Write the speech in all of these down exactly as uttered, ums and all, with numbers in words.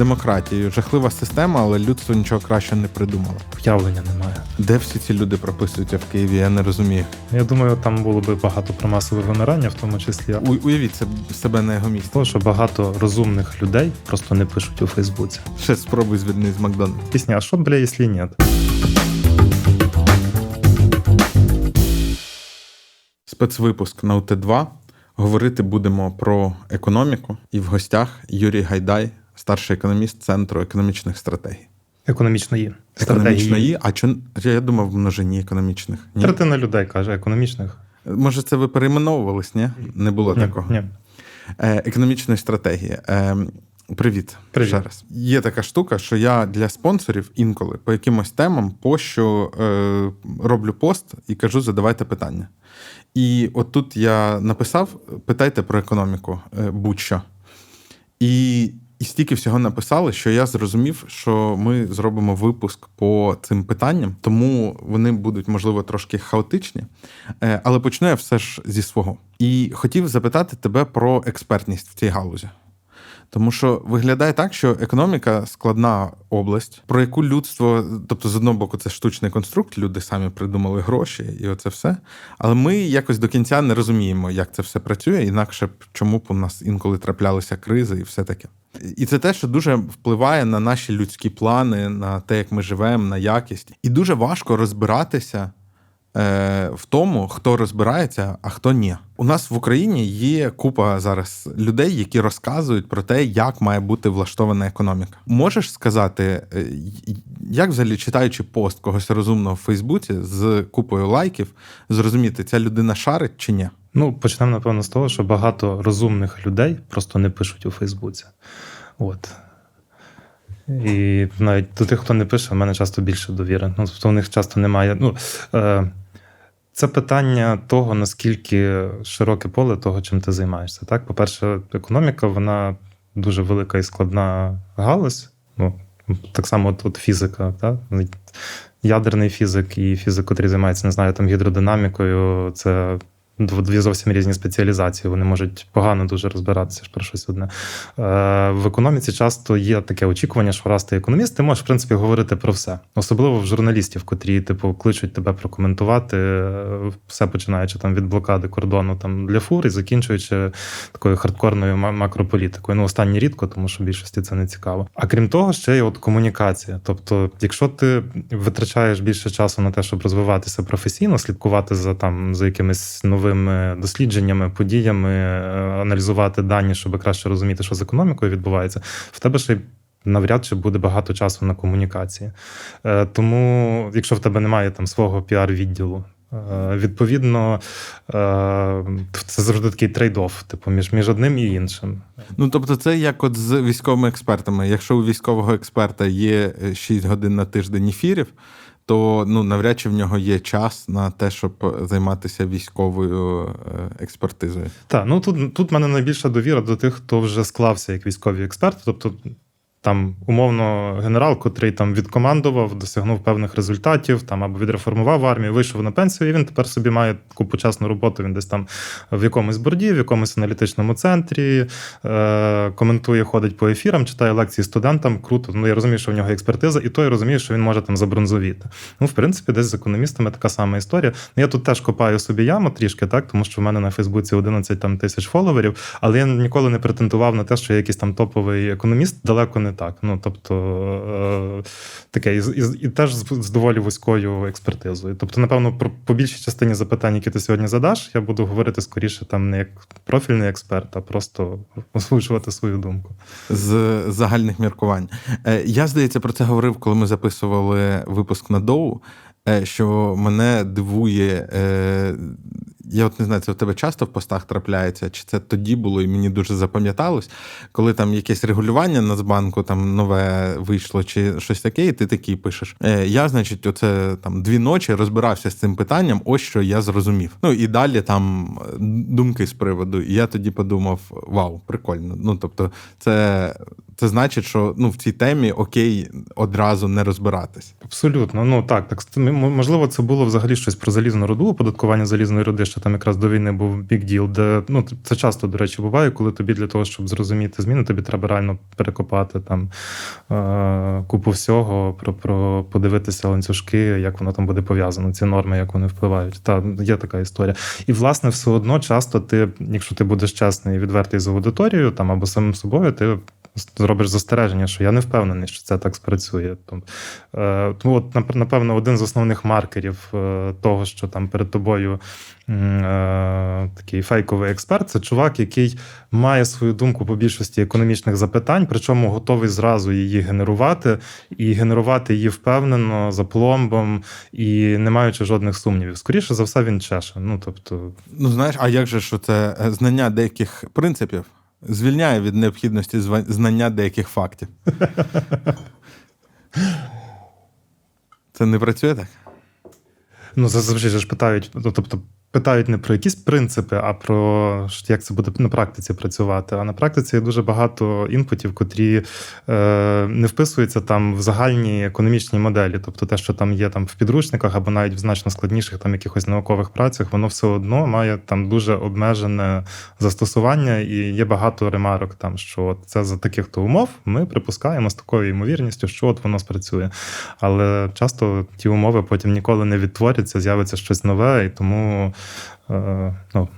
демократією. Жахлива система, але людство нічого кращого не придумало. Уявлення немає. Де всі ці люди прописуються в Києві, я не розумію. Я думаю, там було би багато про масове вимирання, в тому числі. У, уявіть себе на його місці. Тому що багато розумних людей просто не пишуть у Фейсбуці. Ще спробуй звільни з Макдональдс. Пісня «А що, бля, якщо ні?» Спецвипуск на УТ два. Говорити будемо про економіку. І в гостях Юрій Гайдай, старший економіст Центру економічних стратегій. Економічної. Економічної? А чи, я думав, в множині економічних. Ні? Третина людей каже економічних. Може, це ви перейменовувались, ні? Не було ні, такого. Ні. Економічної стратегії. Привіт. Привіт. Ще раз. Є така штука, що я для спонсорів інколи по якимось темам пощу, роблю пост і кажу, задавайте питання. І от тут я написав, питайте про економіку, будь-що. І, і стільки всього написали, що я зрозумів, що ми зробимо випуск по цим питанням, тому вони будуть, можливо, трошки хаотичні. Але почну я все ж зі свого. І хотів запитати тебе про експертність в цій галузі. Тому що виглядає так, що економіка – складна область, про яку людство, тобто, з одного боку, це штучний конструкт, люди самі придумали гроші і оце все. Але ми якось до кінця не розуміємо, як це все працює, інакше чому б у нас інколи траплялися кризи і все таке. І це те, що дуже впливає на наші людські плани, на те, як ми живемо, на якість. І дуже важко розбиратися в тому, хто розбирається, а хто ні. У нас в Україні є купа зараз людей, які розказують про те, як має бути влаштована економіка. Можеш сказати, як взагалі, читаючи пост когось розумного в Фейсбуці з купою лайків, зрозуміти, ця людина шарить чи ні? Ну, почнемо, напевно, з того, що багато розумних людей просто не пишуть у Фейсбуці. От. І навіть до тих, хто не пише, в мене часто більше довіри. Ну, тобто, у них часто немає... Ну, е- Це питання того, наскільки широке поле того, чим ти займаєшся. Так? По-перше, економіка, вона дуже велика і складна галузь. Ну, так само от, от фізика. Так? Ядерний фізик і фізик, який займається, не знаю, там, гідродинамікою, це дві зовсім різні спеціалізації. Вони можуть погано дуже розбиратися про щось одне. В економіці часто є таке очікування, що раз ти економіст, ти можеш, в принципі, говорити про все. Особливо в журналістів, котрі, типу, кличуть тебе прокоментувати все, починаючи там від блокади кордону там для фур і закінчуючи такою хардкорною макрополітикою. Ну, останнє рідко, тому що більшості це не цікаво. А крім того, ще є от комунікація. Тобто, якщо ти витрачаєш більше часу на те, щоб розвиватися професійно, слідкувати за там за якимись новими дослідженнями, подіями, аналізувати дані, щоб краще розуміти, що з економікою відбувається, в тебе ще навряд чи буде багато часу на комунікації. Тому, якщо в тебе немає там свого піар-відділу, відповідно, це завжди такий трейд-офф, типу, між, між одним і іншим. Ну, тобто це як от з військовими експертами. Якщо у військового експерта є шість годин на тиждень ефірів, то, ну, навряд чи в нього є час на те, щоб займатися військовою експертизою. Так, ну, тут, тут в мене найбільша довіра до тих, хто вже склався як військовий експерт. Тобто, там, умовно, генерал, котрий там відкомандував, досягнув певних результатів, там, або відреформував армію, вийшов на пенсію, і він тепер собі має таку почесну роботу. Він десь там в якомусь борді, в якомусь аналітичному центрі, е- коментує, ходить по ефірам, читає лекції студентам, круто. Ну, я розумію, що в нього експертиза, і той розуміє, що він може там забронзовіти. Ну, в принципі, десь з економістами така сама історія. Я тут теж копаю собі яму трішки, так, тому що в мене на Фейсбуці одинадцять тисяч фоловерів, але я ніколи не претендував на те, що я якийсь там топовий економіст, далеко не так. Ну, тобто, таке, і, і, і теж з, з доволі вузькою експертизою. Тобто, напевно, про, по більшій частині запитань, які ти сьогодні задаш, я буду говорити скоріше там не як профільний експерт, а просто озвучувати свою думку. З загальних міркувань. Я, здається, про це говорив, коли ми записували випуск на ДОУ, що мене дивує... Я от не знаю, це у тебе часто в постах трапляється, чи це тоді було і мені дуже запам'яталось, коли там якесь регулювання Нацбанку там нове вийшло чи щось таке, і ти такий пишеш. Я, значить, оце там дві ночі розбирався з цим питанням, ось що я зрозумів. Ну і далі там думки з приводу. І я тоді подумав, вау, прикольно. Ну, тобто, це, це значить, що ну в цій темі окей одразу не розбиратись. Абсолютно. Ну так, так. Можливо, це було взагалі щось про залізну руду, оподаткування залізної руди, що там якраз до війни був big deal, де, ну, це часто, до речі, буває, коли тобі для того, щоб зрозуміти зміни, тобі треба реально перекопати там е- купу всього, про, про подивитися ланцюжки, як воно там буде пов'язано, ці норми, як вони впливають. Та, є така історія. І, власне, все одно часто ти, якщо ти будеш чесний і відвертий з аудиторією там, або самим собою, ти зробиш застереження, що я не впевнений, що це так спрацює. Тому, от, напевно, один з основних маркерів того, що там перед тобою такий фейковий експерт, це чувак, який має свою думку по більшості економічних запитань, причому готовий зразу її генерувати, і генерувати її впевнено, за пломбом, і не маючи жодних сумнівів. Скоріше за все, він чеше. Ну, тобто... ну знаєш, а як же, що це знання деяких принципів звільняє від необхідності знання деяких фактів. Це не працює так? Ну, зазвичай ж питають, ну, тобто, питають не про якісь принципи, а про як це буде на практиці працювати. А на практиці є дуже багато інпутів, котрі е, не вписуються там в загальні економічні моделі. Тобто те, що там є там в підручниках або навіть в значно складніших там якихось наукових працях, воно все одно має там дуже обмежене застосування і є багато ремарок там, що це за таких-то умов ми припускаємо з такою ймовірністю, що от воно спрацює. Але часто ті умови потім ніколи не відтворяться, з'явиться щось нове, і тому Ну,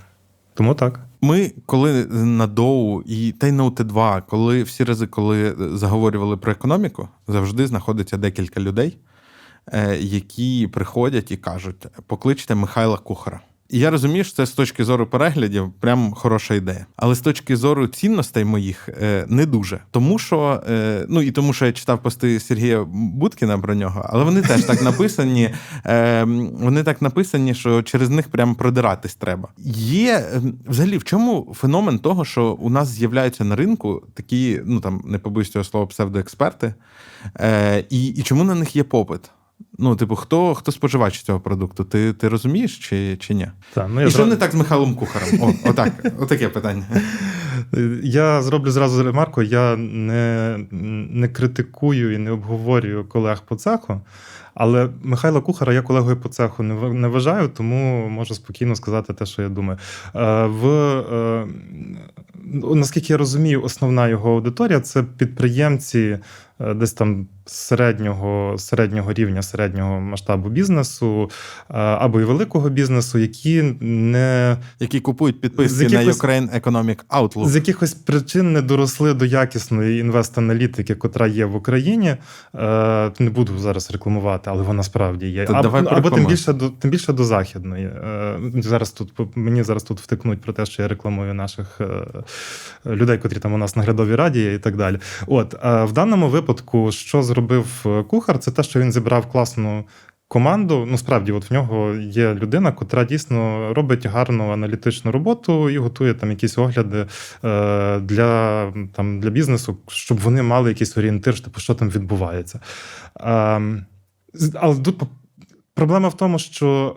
тому так. Ми, коли на Доу і та й на у те два, коли всі рази, коли заговорювали про економіку, завжди знаходиться декілька людей, які приходять і кажуть, покличте Михайла Кухара. І я розумію, що це з точки зору переглядів прям хороша ідея. Але з точки зору цінностей моїх не дуже. Тому що, ну і тому, що я читав пости Сергія Будкіна про нього, але вони теж так написані, вони так написані, що через них прям продиратись треба. Є, взагалі, в чому феномен того, що у нас з'являються на ринку такі, ну там, не побоюсь цього слова, псевдоексперти, і, і чому на них є попит? Ну, типу, хто, хто споживач цього продукту? Ти, ти розумієш чи, чи ні? Та, ну, і що зроб... не так з Михайлом Кухарем? О, отак, отаке питання. Я зроблю зразу ремарку. Я не, не критикую і не обговорюю колег по цеху, але Михайла Кухара я колегою по цеху не вважаю, тому можу спокійно сказати те, що я думаю. В, наскільки я розумію, основна його аудиторія – це підприємці десь там середнього, середнього рівня, середнього масштабу бізнесу або і великого бізнесу, які не... Які купують підписки якихось, на Ukraine Economic Outlook. З якихось причин не доросли до якісної інвест-аналітики, котра є в Україні. Не буду зараз рекламувати, але вона справді є. То або або тим, більше до, тим більше до західної. Зараз тут, мені зараз тут втикнуть про те, що я рекламую наших людей, котрі там у нас на наглядовій раді є і так далі. От, в даному випадку, що зробив Кухар, це те, що він зібрав класну команду. Ну, справді, от в нього є людина, котра дійсно робить гарну аналітичну роботу і готує там якісь огляди для, там, для бізнесу, щоб вони мали якийсь орієнтир, типу, що там відбувається. Але тут проблема в тому, що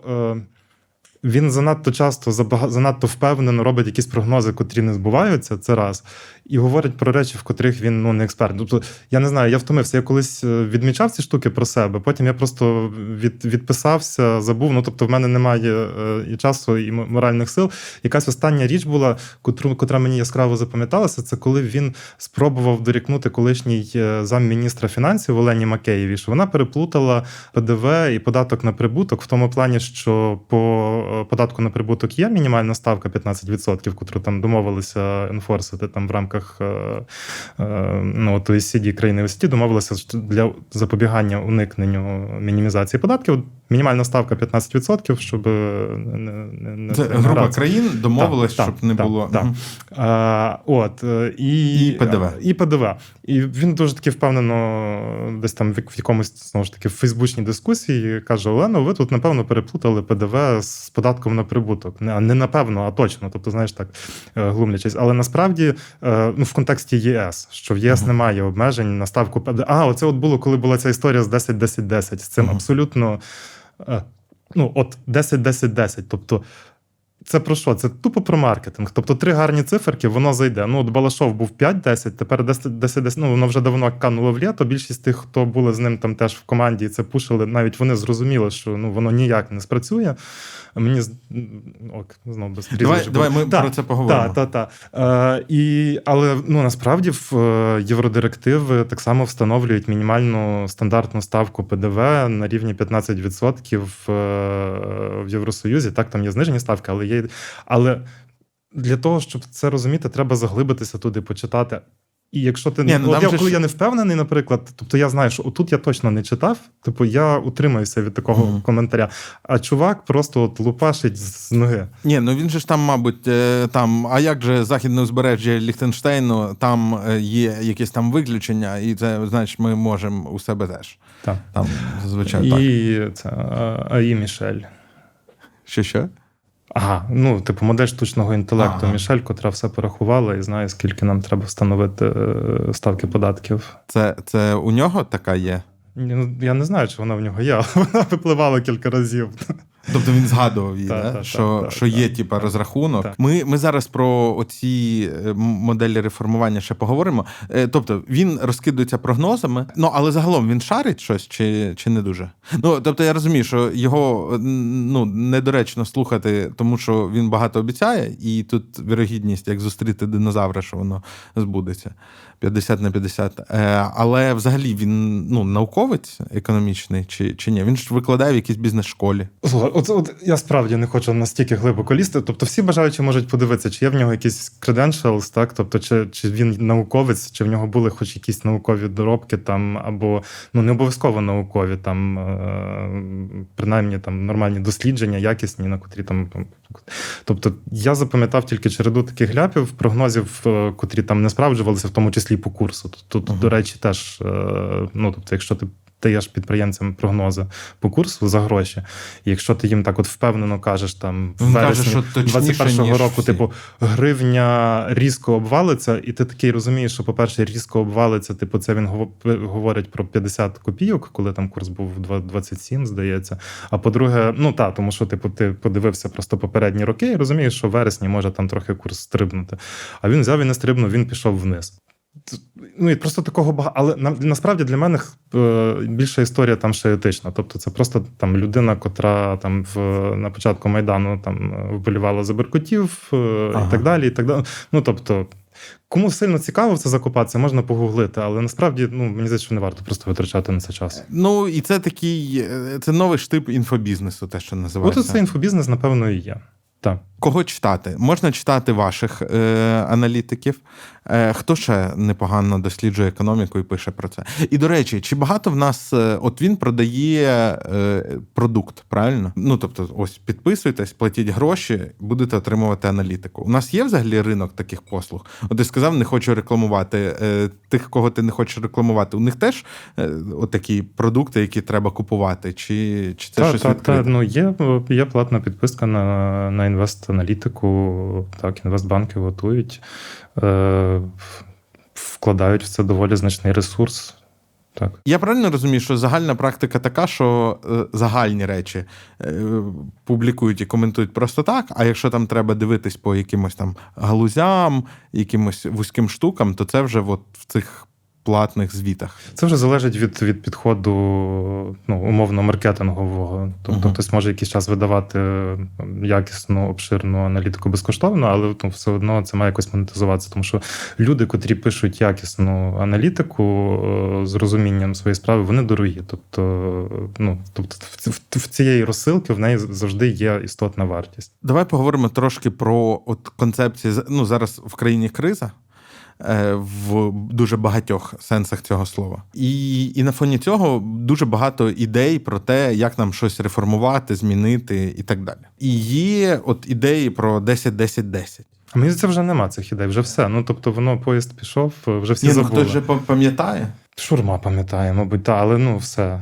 він занадто часто, занадто впевнено робить якісь прогнози, котрі не збуваються, це раз, і говорить про речі, в котрих він ну, не експерт. Тобто, я не знаю, я втомився, я колись відмічав ці штуки про себе, потім я просто від, відписався, забув, ну, тобто в мене немає і часу, і моральних сил. Якась остання річ була, котру, котра мені яскраво запам'яталася, це коли він спробував дорікнути колишній замміністра фінансів Олені Макеєві, що вона переплутала пе де ве і податок на прибуток в тому плані, що по податку на прибуток є мінімальна ставка п'ятнадцять відсотків, котру там домовилися енфорсити там в рамках ну, о е сі ді, країни о е сі ді, домовилися для запобігання уникненню мінімізації податків. Мінімальна ставка п'ятнадцять відсотків, щоб не, не це не група країн домовилась, да, щоб да, не да, було да. А, от і, і пе де ве. І пе де ве. І він дуже таки впевнено, десь там в якомусь знову ж таки в фейсбучній дискусії каже: Олено, ви тут напевно переплутали пе де ве з податком на прибуток. Не, не напевно, а точно. Тобто, знаєш, так глумлячись. Але насправді, ну в контексті ЄС, що в ЄС uh-huh. немає обмежень на ставку пе де ве. А оце от було, коли була ця історія з десять десять десять. З цим uh-huh. абсолютно. Ну, от десять десять десять, тобто це про що? Це тупо про маркетинг. Тобто три гарні циферки, воно зайде. Ну, от Балашов був п'ять десять, тепер десять десять, ну, воно вже давно кануло в літо. Більшість тих, хто були з ним там теж в команді і це пушили, навіть вони зрозуміли, що ну, воно ніяк не спрацює. Мені ок, знову без різних. Давай, давай ми та, про це поговоримо. Та, та, та. Е, і, але ну, насправді в євродирективи так само встановлюють мінімальну стандартну ставку ПДВ на рівні п'ятнадцять відсотків в, в Євросоюзі. Так, там є знижені ставки, але є. Але для того, щоб це розуміти, треба заглибитися туди, почитати. І якщо ти не ну, я, коли ж... я не впевнений, наприклад, тобто я знаю, що отут я точно не читав, типу я утримаюся від такого mm-hmm. коментаря. А чувак просто от лупашить з ноги. Ні, ну він же ж там, мабуть, там, а як же західне узбережжя Ліхтенштейну, там є якісь там виключення, і це значить, ми можемо у себе теж. Так. Там зазвичай так. І це АІ Мішель. Що що? Ага, ну, типу, модель штучного інтелекту ага. Мішель, котра все порахувала і знає, скільки нам треба встановити ставки податків. Це, це у нього така є? Я не знаю, чи вона в нього є, але вона випливала кілька разів. Тобто він згадував її, та, та, що, та, що та, є та, типу, та, розрахунок. Та. Ми, ми зараз про оці моделі реформування ще поговоримо. Тобто він розкидується прогнозами, ну, але загалом він шарить щось чи, чи не дуже? Ну, тобто я розумію, що його ну, недоречно слухати, тому що він багато обіцяє, і тут вірогідність, як зустріти динозавра, що воно збудеться. п'ятдесят на п'ятдесят. Але взагалі він ну, науковець економічний чи, чи ні? Він ж викладає в якійсь бізнес-школі. От, от я справді не хочу настільки глибоко лізти. Тобто всі бажаючі можуть подивитися, чи є в нього якісь credentials, так? Тобто, чи, чи він науковець, чи в нього були хоч якісь наукові доробки там, або ну, не обов'язково наукові, там, е, принаймні там, нормальні дослідження, якісні, на котрі там... Тобто я запам'ятав тільки череду таких гляпів, прогнозів, котрі там не справджувалися, в тому числі по курсу. Тут, uh-huh. до речі, теж, е, ну, тобто, якщо ти даєш підприємцям прогнози по курсу за гроші. І якщо ти їм так от впевнено кажеш, там, в вересні двадцять першого року, типу, гривня різко обвалиться, і ти такий розумієш, що, по-перше, різко обвалиться, типу, це він говорить про п'ятдесят копійок, коли там курс був двадцять сім, здається. А по-друге, ну, та, тому що, типу, ти подивився просто попередні роки і розумієш, що в вересні може там трохи курс стрибнути. А він взяв і не стрибнув, він пішов вниз. Ну і просто такого багато, але на, насправді для мене е, більша історія там ще етична. Тобто це просто там людина, котра там в на початку Майдану там вболівала за беркутів е, ага. і так далі, і так далі. Ну тобто, кому сильно цікаво в це закопатися, можна погуглити, але насправді ну мені здається, що не варто просто витрачати на це час. Ну і це такий, це новий штип інфобізнесу, те, що називається. От це інфобізнес, напевно, і є. Так. Кого читати? Можна читати ваших е, аналітиків. Е, хто ще непогано досліджує економіку і пише про це? І, до речі, чи багато в нас... Е, от він продає е, продукт, правильно? Ну, тобто, ось, підписуйтесь, платіть гроші, будете отримувати аналітику. У нас є, взагалі, ринок таких послуг? От ти сказав, не хочу рекламувати. Е, тих, кого ти не хочеш рекламувати, у них теж е, от такі продукти, які треба купувати? Чи, чи це та, щось та, відкрите? Та, ну, є, є платна підписка на, на інвест аналітику, так, інвестбанки готують, е, вкладають в це доволі значний ресурс. Так. Я правильно розумію, що загальна практика така, що е, загальні речі е, публікують і коментують просто так, а якщо там треба дивитись по якимось там галузям, якимось вузьким штукам, то це вже от в цих платних звітах. Це вже залежить від, від підходу ну, умовно маркетингового. Тобто uh-huh. хтось може якийсь час видавати якісну, обширну аналітику безкоштовно, але ну, все одно це має якось монетизуватися. Тому що люди, котрі пишуть якісну аналітику з розумінням своєї справи, вони дорогі. Тобто, ну, тобто в, в цієї розсилки в неї завжди є істотна вартість. Давай поговоримо трошки про от концепції. Ну, зараз в країні криза. В дуже багатьох сенсах цього слова. І, і на фоні цього дуже багато ідей про те, як нам щось реформувати, змінити і так далі. І є от ідеї про десять десять десять. А мені це вже нема цих ідей, вже все. Ну, тобто, воно, поїзд пішов, вже всі Ні, забули. Ну, хтось вже пам'ятає? Шурма пам'ятає, мабуть, та, але ну, все.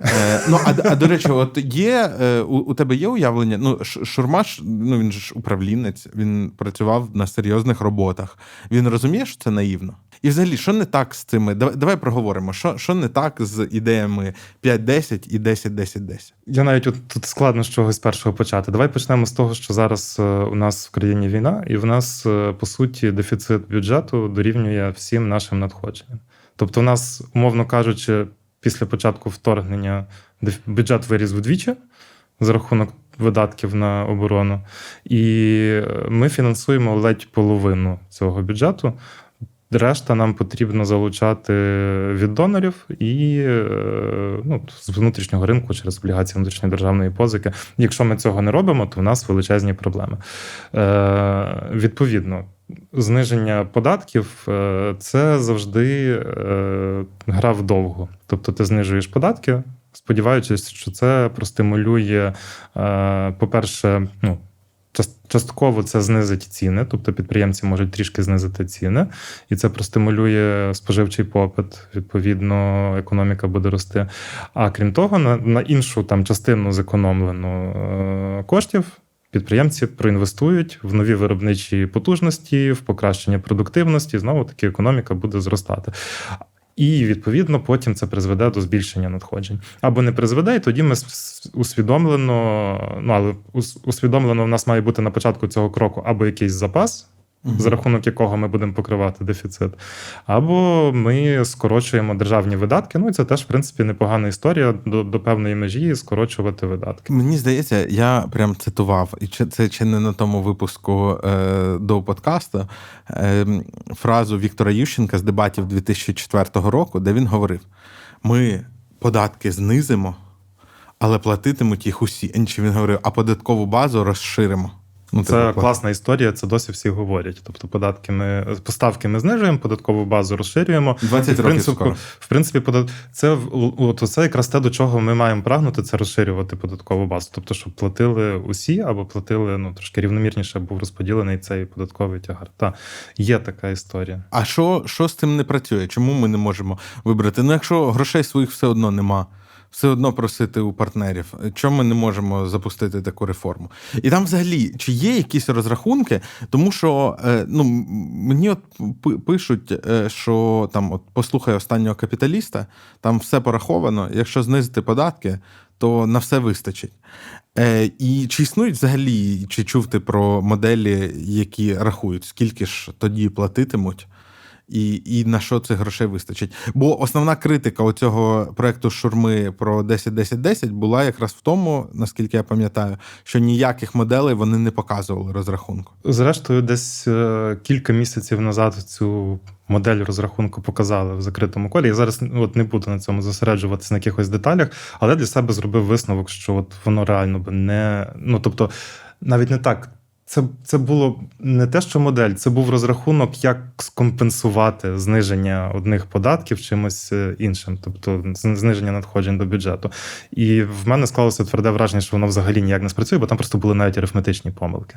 Е, ну, а, а, до речі, от є, у, у тебе є уявлення, ну, Шурмаш, ну, він же ж управлінець, він працював на серйозних роботах. Він розуміє, що це наївно? І взагалі, що не так з цими? Давай, давай проговоримо, що, що не так з ідеями п'ять десять і десять десять десять? Я навіть от тут складно з чогось першого почати. Давай почнемо з того, що зараз у нас в країні війна, і в нас, по суті, дефіцит бюджету дорівнює всім нашим надходженням. Тобто в нас, умовно кажучи, після початку вторгнення бюджет виріс вдвічі за рахунок видатків на оборону, і ми фінансуємо ледь половину цього бюджету. Решта нам потрібно залучати від донорів і ну, з внутрішнього ринку через облігації внутрішньої державної позики. Якщо ми цього не робимо, то в нас величезні проблеми. Е, відповідно, зниження податків – це завжди е, гра вдовго. Тобто ти знижуєш податки, сподіваючись, що це простимулює, е, по-перше, ну, частково це знизить ціни, тобто підприємці можуть трішки знизити ціни, і це простимулює споживчий попит, відповідно, економіка буде рости. А крім того, на, на іншу там частину зекономлено коштів підприємці проінвестують в нові виробничі потужності, в покращення продуктивності, знову-таки економіка буде зростати. І, відповідно, потім це призведе до збільшення надходжень. Або не призведе, і тоді ми усвідомлено, ну, але усвідомлено в нас має бути на початку цього кроку або якийсь запас, угу. за рахунок якого ми будемо покривати дефіцит, або ми скорочуємо державні видатки. Ну, і це теж, в принципі, непогана історія до, до певної межі скорочувати видатки. Мені здається, я прям цитував, і це чи не на тому випуску е, до подкасту, е, фразу Віктора Ющенка з дебатів дві тисячі четвертого року, де він говорив, ми податки знизимо, але платитимуть їх усі. Чи він говорив, а податкову базу розширимо. Ну, це класна історія, це досі всі говорять. Тобто податки ми, поставки ми знижуємо, податкову базу розширюємо. двадцять в принципі, років скоро. В принципі, подат... це, от, це якраз те, до чого ми маємо прагнути, це розширювати податкову базу. Тобто, щоб платили усі, або платили ну, трошки рівномірніше, був розподілений цей податковий тягар. Та, є така історія. А що, що з тим не працює? Чому ми не можемо вибрати? Ну, якщо грошей своїх все одно нема. Все одно просити у партнерів, чому ми не можемо запустити таку реформу. І там взагалі, чи є якісь розрахунки, тому що ну, мені от пишуть, що там, от, послухай останнього капіталіста, там все пораховано, якщо знизити податки, то на все вистачить. І чи існують взагалі, чи чув ти про моделі, які рахують, скільки ж тоді платитимуть? І, і на що цих грошей вистачить. Бо основна критика оцього проєкту Шурми про десять десять десять була якраз в тому, наскільки я пам'ятаю, що ніяких моделей вони не показували розрахунку. Зрештою, десь кілька місяців назад цю модель розрахунку показали в закритому колі. Я зараз от, не буду на цьому зосереджуватися на якихось деталях, але для себе зробив висновок, що от воно реально би не... Ну, тобто, навіть не так... Це, це було не те, що модель, це був розрахунок, як скомпенсувати зниження одних податків чимось іншим, тобто зниження надходжень до бюджету. І в мене склалося тверде враження, що воно взагалі ніяк не спрацює, бо там просто були навіть арифметичні помилки.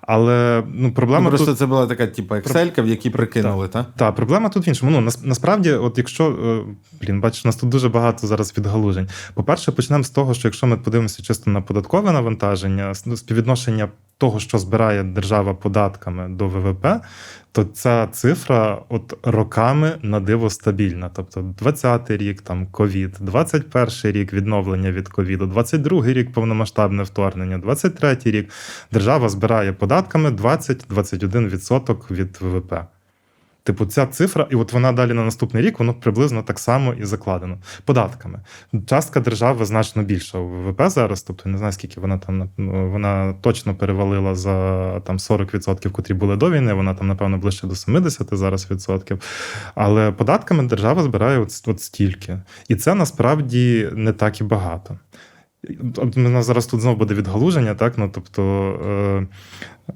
Але ну, проблема ну, просто тут... Просто це була така, типу, екселька, в якій прикинули, так? Так, та, проблема тут в іншому. Ну, нас, насправді, от якщо... Блін, бачиш, у нас тут дуже багато зараз відгалужень. По-перше, почнемо з того, що якщо ми подивимося чисто на податкове навантаження, співвідношення того, що збирає держава податками до ВВП, то ця цифра от роками на диво стабільна. Тобто двадцятий рік там ковід, двадцять перший рік відновлення від ковіду, двадцять другий рік повномасштабне вторгнення, двадцять третій рік держава збирає податками двадцять-двадцять один відсоток від ВВП. Типу ця цифра, і от вона далі на наступний рік, воно приблизно так само і закладено. Податками. Частка держави значно більша у ВВП зараз, тобто не знаю, скільки вона там, вона точно перевалила за там сорок відсотків, котрі були до війни, вона там, напевно, ближче до сімдесят зараз відсотків. Але податками держава збирає от, от стільки. І це насправді не так і багато. У нас зараз тут знову буде відгалуження, так, ну, тобто е,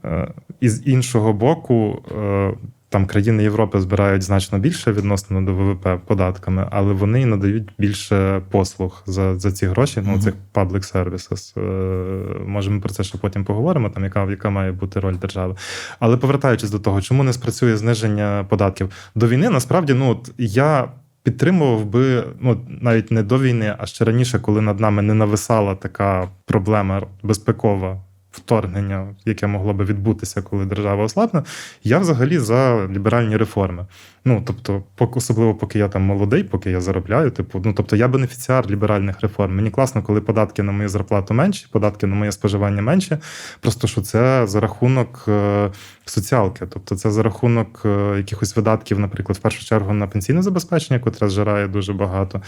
е, із іншого боку, е, там країни Європи збирають значно більше відносно до ВВП податками, але вони надають більше послуг за, за ці гроші, mm-hmm. ну, цих public services. Е, може, ми про це ще потім поговоримо, там, яка, яка має бути роль держави. Але повертаючись до того, чому не спрацює зниження податків? До війни, насправді, ну, от, я підтримував би, ну, навіть не до війни, а ще раніше, коли над нами не нависала така проблема безпекова, вторгнення, яке могло би відбутися, коли держава ослабне, я взагалі за ліберальні реформи. Ну, тобто, пок- особливо поки я там молодий, поки я заробляю, типу, ну, тобто я бенефіціар ліберальних реформ. Мені класно, коли податки на мою зарплату менші, податки на моє споживання менші, просто що це за рахунок е- соціалки, тобто це за рахунок е- якихось видатків, наприклад, в першу чергу на пенсійне забезпечення, котре зжирає дуже багато.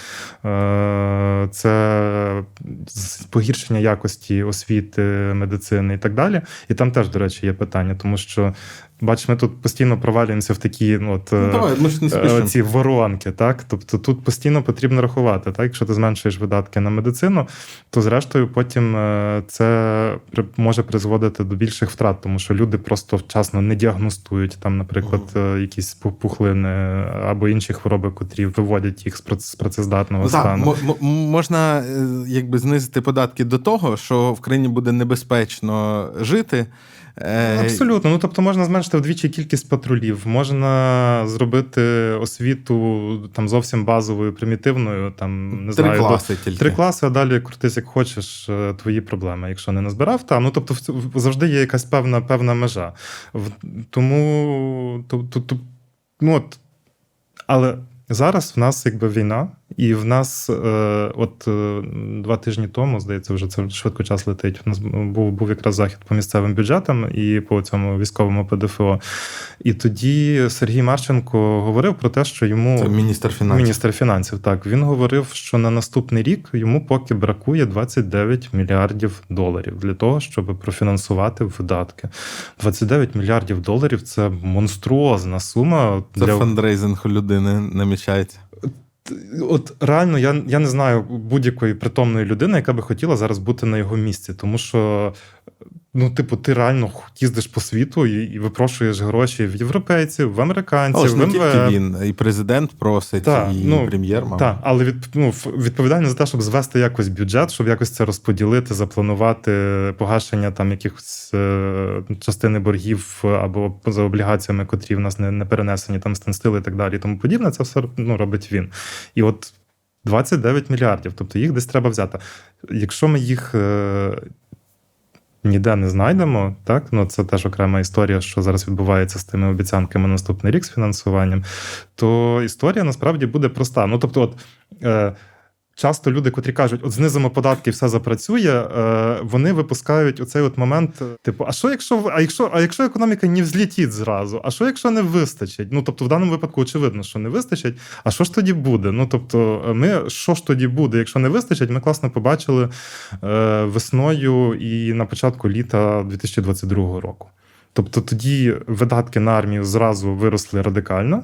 Е- це погіршення якості освіти, медицини і так далі. І там теж, до речі, є питання, тому що бач, ми тут постійно провалюємося в такі ну, от, ну, давай, ми ж не спішимо. Ці воронки. Так? Тобто тут постійно потрібно рахувати. Так? Якщо ти зменшуєш видатки на медицину, то зрештою потім це може призводити до більших втрат, тому що люди просто вчасно не діагностують, там, наприклад, uh-huh. якісь пухлини або інші хвороби, котрі виводять їх з працездатного стану. Так, м- можна якби знизити податки до того, що в країні буде небезпечно жити. Абсолютно. Ну, тобто можна зменшити вдвічі кількість патрулів, можна зробити освіту там зовсім базовою, примітивною, там, не три знаю, класи до... тільки. Три класи, а далі крутись як хочеш, твої проблеми, якщо не назбирав. Там, ну, тобто завжди є якась певна, певна межа. Тому, то, то, то, ну, от, але зараз в нас якби війна, і в нас от два тижні тому, здається, вже це швидко час летить, у нас був, був якраз захід по місцевим бюджетам і по цьому військовому ПДФО. І тоді Сергій Марченко говорив про те, що йому... Це міністр фінансів. Міністр фінансів, так. Він говорив, що на наступний рік йому поки бракує двадцять дев'ять мільярдів доларів для того, щоб профінансувати видатки. двадцять дев'ять мільярдів доларів – це монструозна сума. Це для... фандрейзинг у людини намічається. От реально, я, я не знаю будь-якої притомної людини, яка би хотіла зараз бути на його місці, тому що, ну, типу, ти реально їздиш по світу і, і випрошуєш гроші в європейців, в американців, О, в МВФ. Не тільки він, і президент просить, та, і ну, прем'єр, мабуть. Так, але від, ну, відповідальність за те, щоб звести якось бюджет, щоб якось це розподілити, запланувати погашення там якихось е, частини боргів або за облігаціями, котрі в нас не, не перенесені, там стенстили і так далі, і тому подібне, це все ну, робить він. І от двадцять дев'ять мільярдів, тобто їх десь треба взяти. Якщо ми їх... Е, ніде не знайдемо, так? Ну, це теж окрема історія, що зараз відбувається з тими обіцянками на наступний рік з фінансуванням, то історія насправді буде проста. Ну, тобто, от, е, часто люди, котрі кажуть, от знизимо податки, все запрацює, е, вони випускають оцей от момент, типу, а що якщо, а якщо, а якщо економіка не взлітить зразу? А що якщо не вистачить? Ну, тобто, в даному випадку очевидно, що не вистачить, а що ж тоді буде? Ну, тобто, ми, що ж тоді буде, якщо не вистачить, ми класно побачили е, весною і на початку літа дві тисячі двадцять другого року. Тобто, тоді видатки на армію зразу виросли радикально.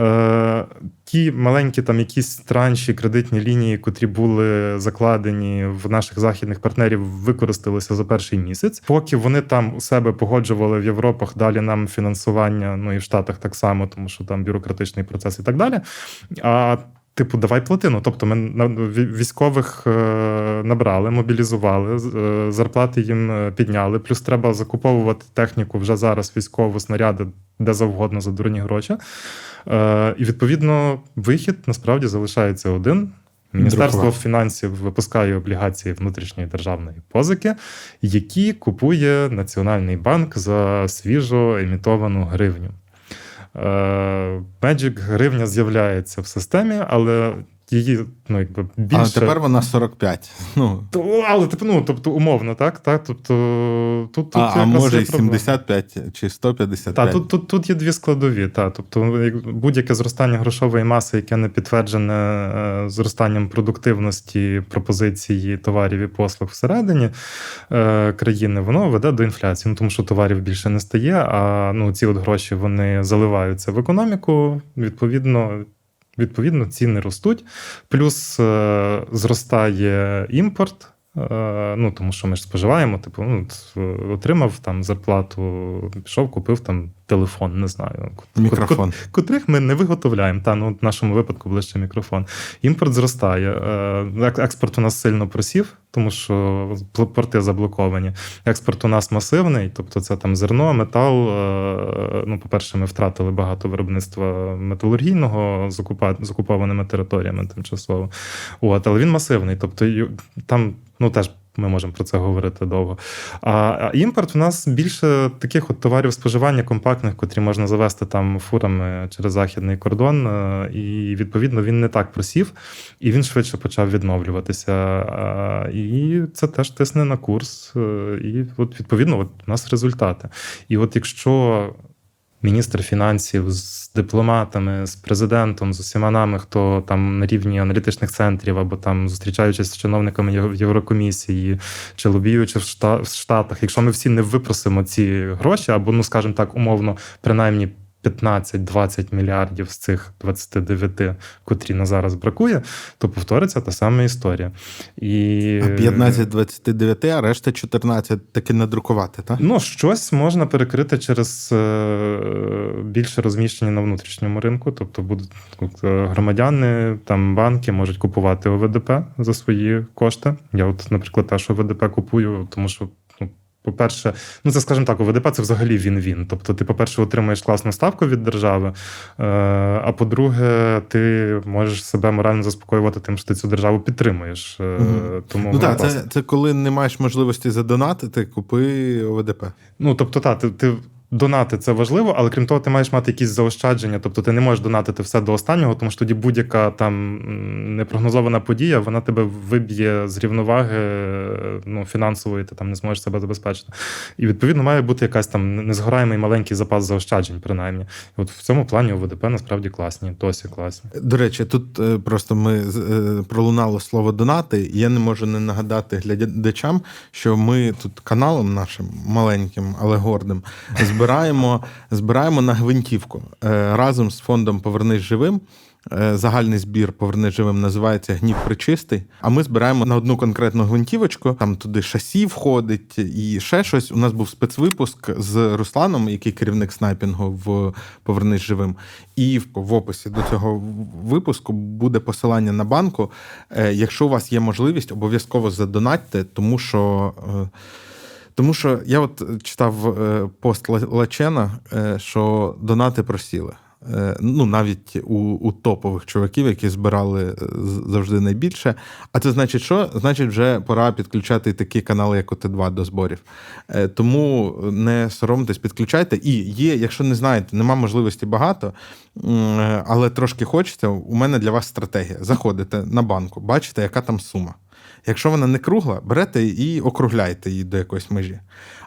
Е, ті маленькі там якісь транші, кредитні лінії, котрі були закладені в наших західних партнерів, використалися за перший місяць. Поки вони там у себе погоджували в Європах, далі нам фінансування, ну і в Штатах так само, тому що там бюрократичний процес і так далі. А типу, давай плати. Ну, тобто, ми військових набрали, мобілізували, зарплати їм підняли, плюс треба закуповувати техніку вже зараз, військову, снаряди, де завгодно за дурні гроші. І, відповідно, вихід, насправді, залишається один. Міністерство Друга. фінансів випускає облігації внутрішньої державної позики, які купує Національний банк за свіжо емітовану гривню. Меджик гривня з'являється в системі, але її, ну, якби більше... А тепер вона сорок п'ять. Ну. То, але, ну, тобто, умовно, так? так? Тобто, тут, тут, а, а може і сімдесят п'ять чи сто п'ятдесят п'ять. Так, тут, тут, тут є дві складові. Так. Тобто, будь-яке зростання грошової маси, яке не підтверджене зростанням продуктивності, пропозиції товарів і послуг всередині країни, воно веде до інфляції. Ну, тому що товарів більше не стає, а ну, ці от гроші, вони заливаються в економіку, відповідно... Відповідно, ціни ростуть, плюс е, зростає імпорт, е, ну тому що ми ж споживаємо, типу, ну, отримав там зарплату, пішов, купив там телефон, не знаю. Мікрофон. Кот, котрих ми не виготовляємо, та, ну, в нашому випадку ближче мікрофон. Імпорт зростає, е, експорт у нас сильно просів, тому що порти заблоковані. Експорт у нас масивний, тобто це там зерно, метал. Ну, по-перше, ми втратили багато виробництва металургійного з окупованими територіями тимчасово. От, але він масивний, тобто там, ну, теж ми можемо про це говорити довго. А імпорт в нас більше таких от товарів споживання компактних, котрі можна завести там фурами через західний кордон, і, відповідно, він не так просів, і він швидше почав відновлюватися. І це теж тисне на курс, і, от, відповідно, от у нас результати. І от якщо міністр фінансів з дипломатами, з президентом, з усіма нами, хто там на рівні аналітичних центрів або там зустрічаючись з чиновниками Єврокомісії чи лобіюючи в, Шта- в Штатах, якщо ми всі не випросимо ці гроші, або, ну, скажімо так, умовно, принаймні п'ятнадцять-двадцять мільярдів з цих двадцяти дев'яти, котрі на зараз бракує, то повториться та сама історія. І... А п'ятнадцять-двадцять дев'ять, а решта чотирнадцять таки не друкувати, так? Ну, щось можна перекрити через більше розміщення на внутрішньому ринку, тобто будуть громадяни, там банки можуть купувати ОВДП за свої кошти. Я от, наприклад, теж ОВДП купую, тому що по-перше, ну це, скажімо так, ОВДП – це взагалі він-він. Тобто ти, по-перше, отримуєш класну ставку від держави, а по-друге, ти можеш себе морально заспокоювати тим, що ти цю державу підтримуєш. Угу. Тому, ну так, це, це коли не маєш можливості задонатити, купи ОВДП. Ну, тобто, так, ти... ти донати – це важливо, але крім того, ти маєш мати якісь заощадження, тобто ти не можеш донатити все до останнього, тому що тоді будь-яка там непрогнозована подія, вона тебе виб'є з рівноваги, ну, фінансової, ти там не зможеш себе забезпечити. І, відповідно, має бути якась там незгораємий маленький запас заощаджень, принаймні. І от в цьому плані ОВДП насправді класні, досі класні. До речі, тут просто ми пролунало слово «донати», я не можу не нагадати глядачам, що ми тут каналом нашим, маленьким, але гордим, збираємо Збираємо, збираємо на гвинтівку. Разом з фондом «Повернись живим», загальний збір «Повернись живим» називається «Гнів причистий», а ми збираємо на одну конкретну гвинтівочку, там туди шасі входить і ще щось. У нас був спецвипуск з Русланом, який керівник снайпінгу в «Повернись живим», і в описі до цього випуску буде посилання на банку. Якщо у вас є можливість, обов'язково задонатьте, тому що... Тому що я от читав пост Лачена, що донати просіли. Ну, навіть у, у топових чуваків, які збирали завжди найбільше. А це значить що? Значить, вже пора підключати такі канали, як О Т два до зборів. Тому не соромтесь, підключайте. І є, якщо не знаєте, нема можливості багато, але трошки хочеться, у мене для вас стратегія. Заходите на банку, бачите, яка там сума. Якщо вона не кругла, берете і округляйте її до якоїсь межі.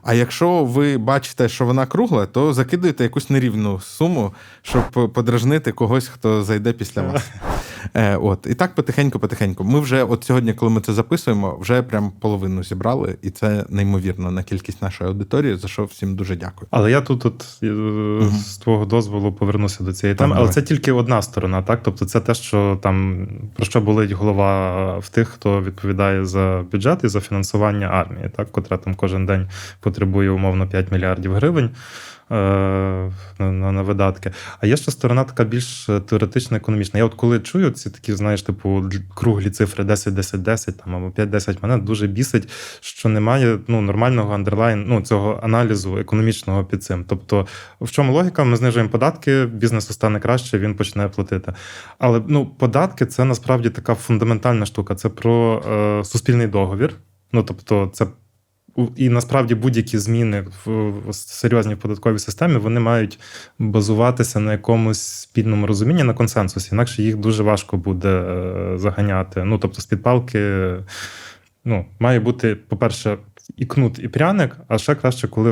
А якщо ви бачите, що вона кругла, то закидуєте якусь нерівну суму, щоб подражнити когось, хто зайде після вас. От. І так потихеньку-потихеньку. Ми вже от сьогодні, коли ми це записуємо, вже прям половину зібрали, і це неймовірно на кількість нашої аудиторії, за що всім дуже дякую. Але я тут от, угу. з твого дозволу повернуся до цієї теми. Але давай. Це тільки одна сторона, так? Тобто це те, що там, про що болить голова в тих, хто відповідає за бюджет і за фінансування армії, так? Котра там кожен день потребує умовно п'ять мільярдів гривень на, на, на видатки. А є ще сторона така більш теоретично економічна. Я от коли чую ці такі, знаєш, типу круглі цифри десять десять десять там або п'ять десять, мене дуже бісить, що немає, ну, нормального андерлайн, ну, цього аналізу економічного під цим. Тобто, в чому логіка? Ми знижуємо податки, бізнесу стане краще, він почне платити. Але, ну, податки це насправді така фундаментальна штука, це про е, суспільний договір. Ну, тобто, це і насправді будь-які зміни в серйозній податковій системі, вони мають базуватися на якомусь спільному розумінні, на консенсусі. Інакше їх дуже важко буде заганяти. Ну, тобто, з-під палки, ну, має бути, по-перше, і кнут, і пряник, а ще краще, коли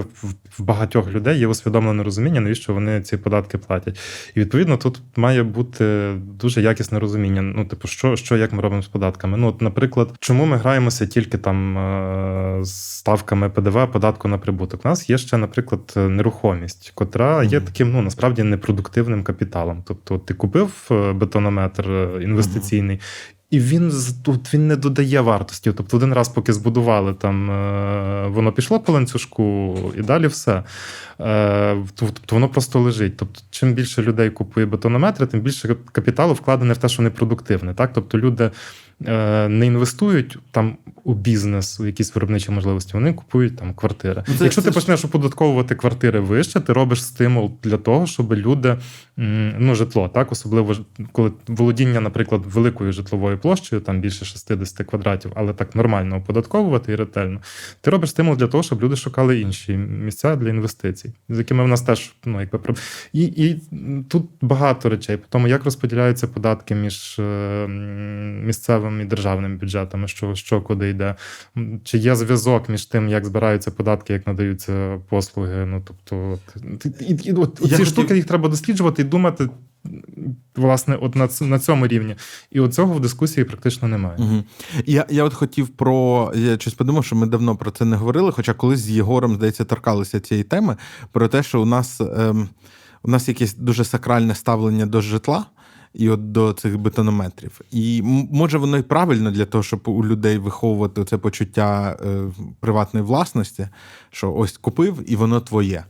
в багатьох людей є усвідомлене розуміння, навіщо вони ці податки платять. І, відповідно, тут має бути дуже якісне розуміння. Ну, типу, що, що як ми робимо з податками? Ну, от, наприклад, чому ми граємося тільки там з ставками П Д В, податку на прибуток? У нас є ще, наприклад, нерухомість, котра є таким, ну, насправді, непродуктивним капіталом. Тобто, ти купив бетонометр інвестиційний, і він тут він не додає вартості. Тобто один раз, поки збудували, там воно пішло по ланцюжку і далі все. Тобто воно просто лежить. Тобто, чим більше людей купує бетонометри, тим більше капіталу вкладене в те, що непродуктивне. Так? Тобто люди не інвестують там у бізнес, у якісь виробничі можливості, вони купують там квартири. Це, Якщо це ти ж... почнеш оподатковувати квартири вище, ти робиш стимул для того, щоб люди, ну, житло, так, особливо, коли володіння, наприклад, великою житловою площею, там більше шістдесят квадратів, але так нормально оподатковувати і ретельно, ти робиш стимул для того, щоб люди шукали інші місця для інвестицій, з якими в нас теж, ну, якби... І, і тут багато речей, по тому, як розподіляються податки між місцевим і державним бюджетами, що, що куди йде, чи є зв'язок між тим, як збираються податки, як надаються послуги, ну, тобто, і, і, і, от, ці хотів... штуки, їх треба досліджувати і думати, власне, от на, на цьому рівні. І от цього в дискусії практично немає. Угу. Я, я от хотів про... Я щось подумав, що ми давно про це не говорили, хоча колись з Єгором, здається, торкалися цієї теми, про те, що у нас, ем, у нас якесь дуже сакральне ставлення до житла, і от до цих бетонометрів. І може воно і правильно для того, щоб у людей виховувати це почуття приватної власності, що ось купив і воно твоє.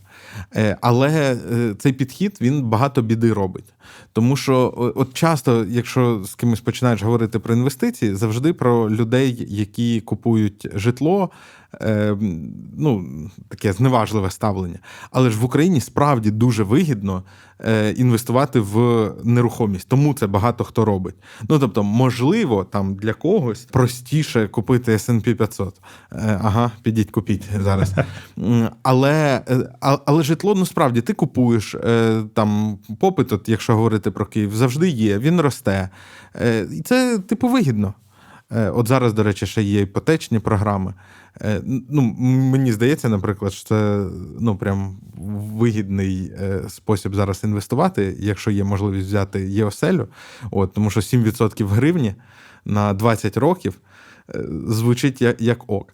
Але цей підхід, він багато біди робить. Тому що от часто, якщо з кимось починаєш говорити про інвестиції, завжди про людей, які купують житло, ну, таке зневажливе ставлення. Але ж в Україні справді дуже вигідно інвестувати в нерухомість. Тому це багато хто робить. Ну, тобто, можливо, там для когось простіше купити ес енд пі п'ятсот. Ага, підіть купіть зараз. Але, але житло, ну, справді, ти купуєш, там, попит, от, якщо говорити про Київ, завжди є, він росте. І це, типу, вигідно. От зараз, до речі, ще є іпотечні програми. Ну, мені здається, наприклад, що це, ну, прям вигідний спосіб зараз інвестувати, якщо є можливість взяти ЄОСЕЛю, от, тому що сім відсотків гривні на двадцять років звучить як, як ок.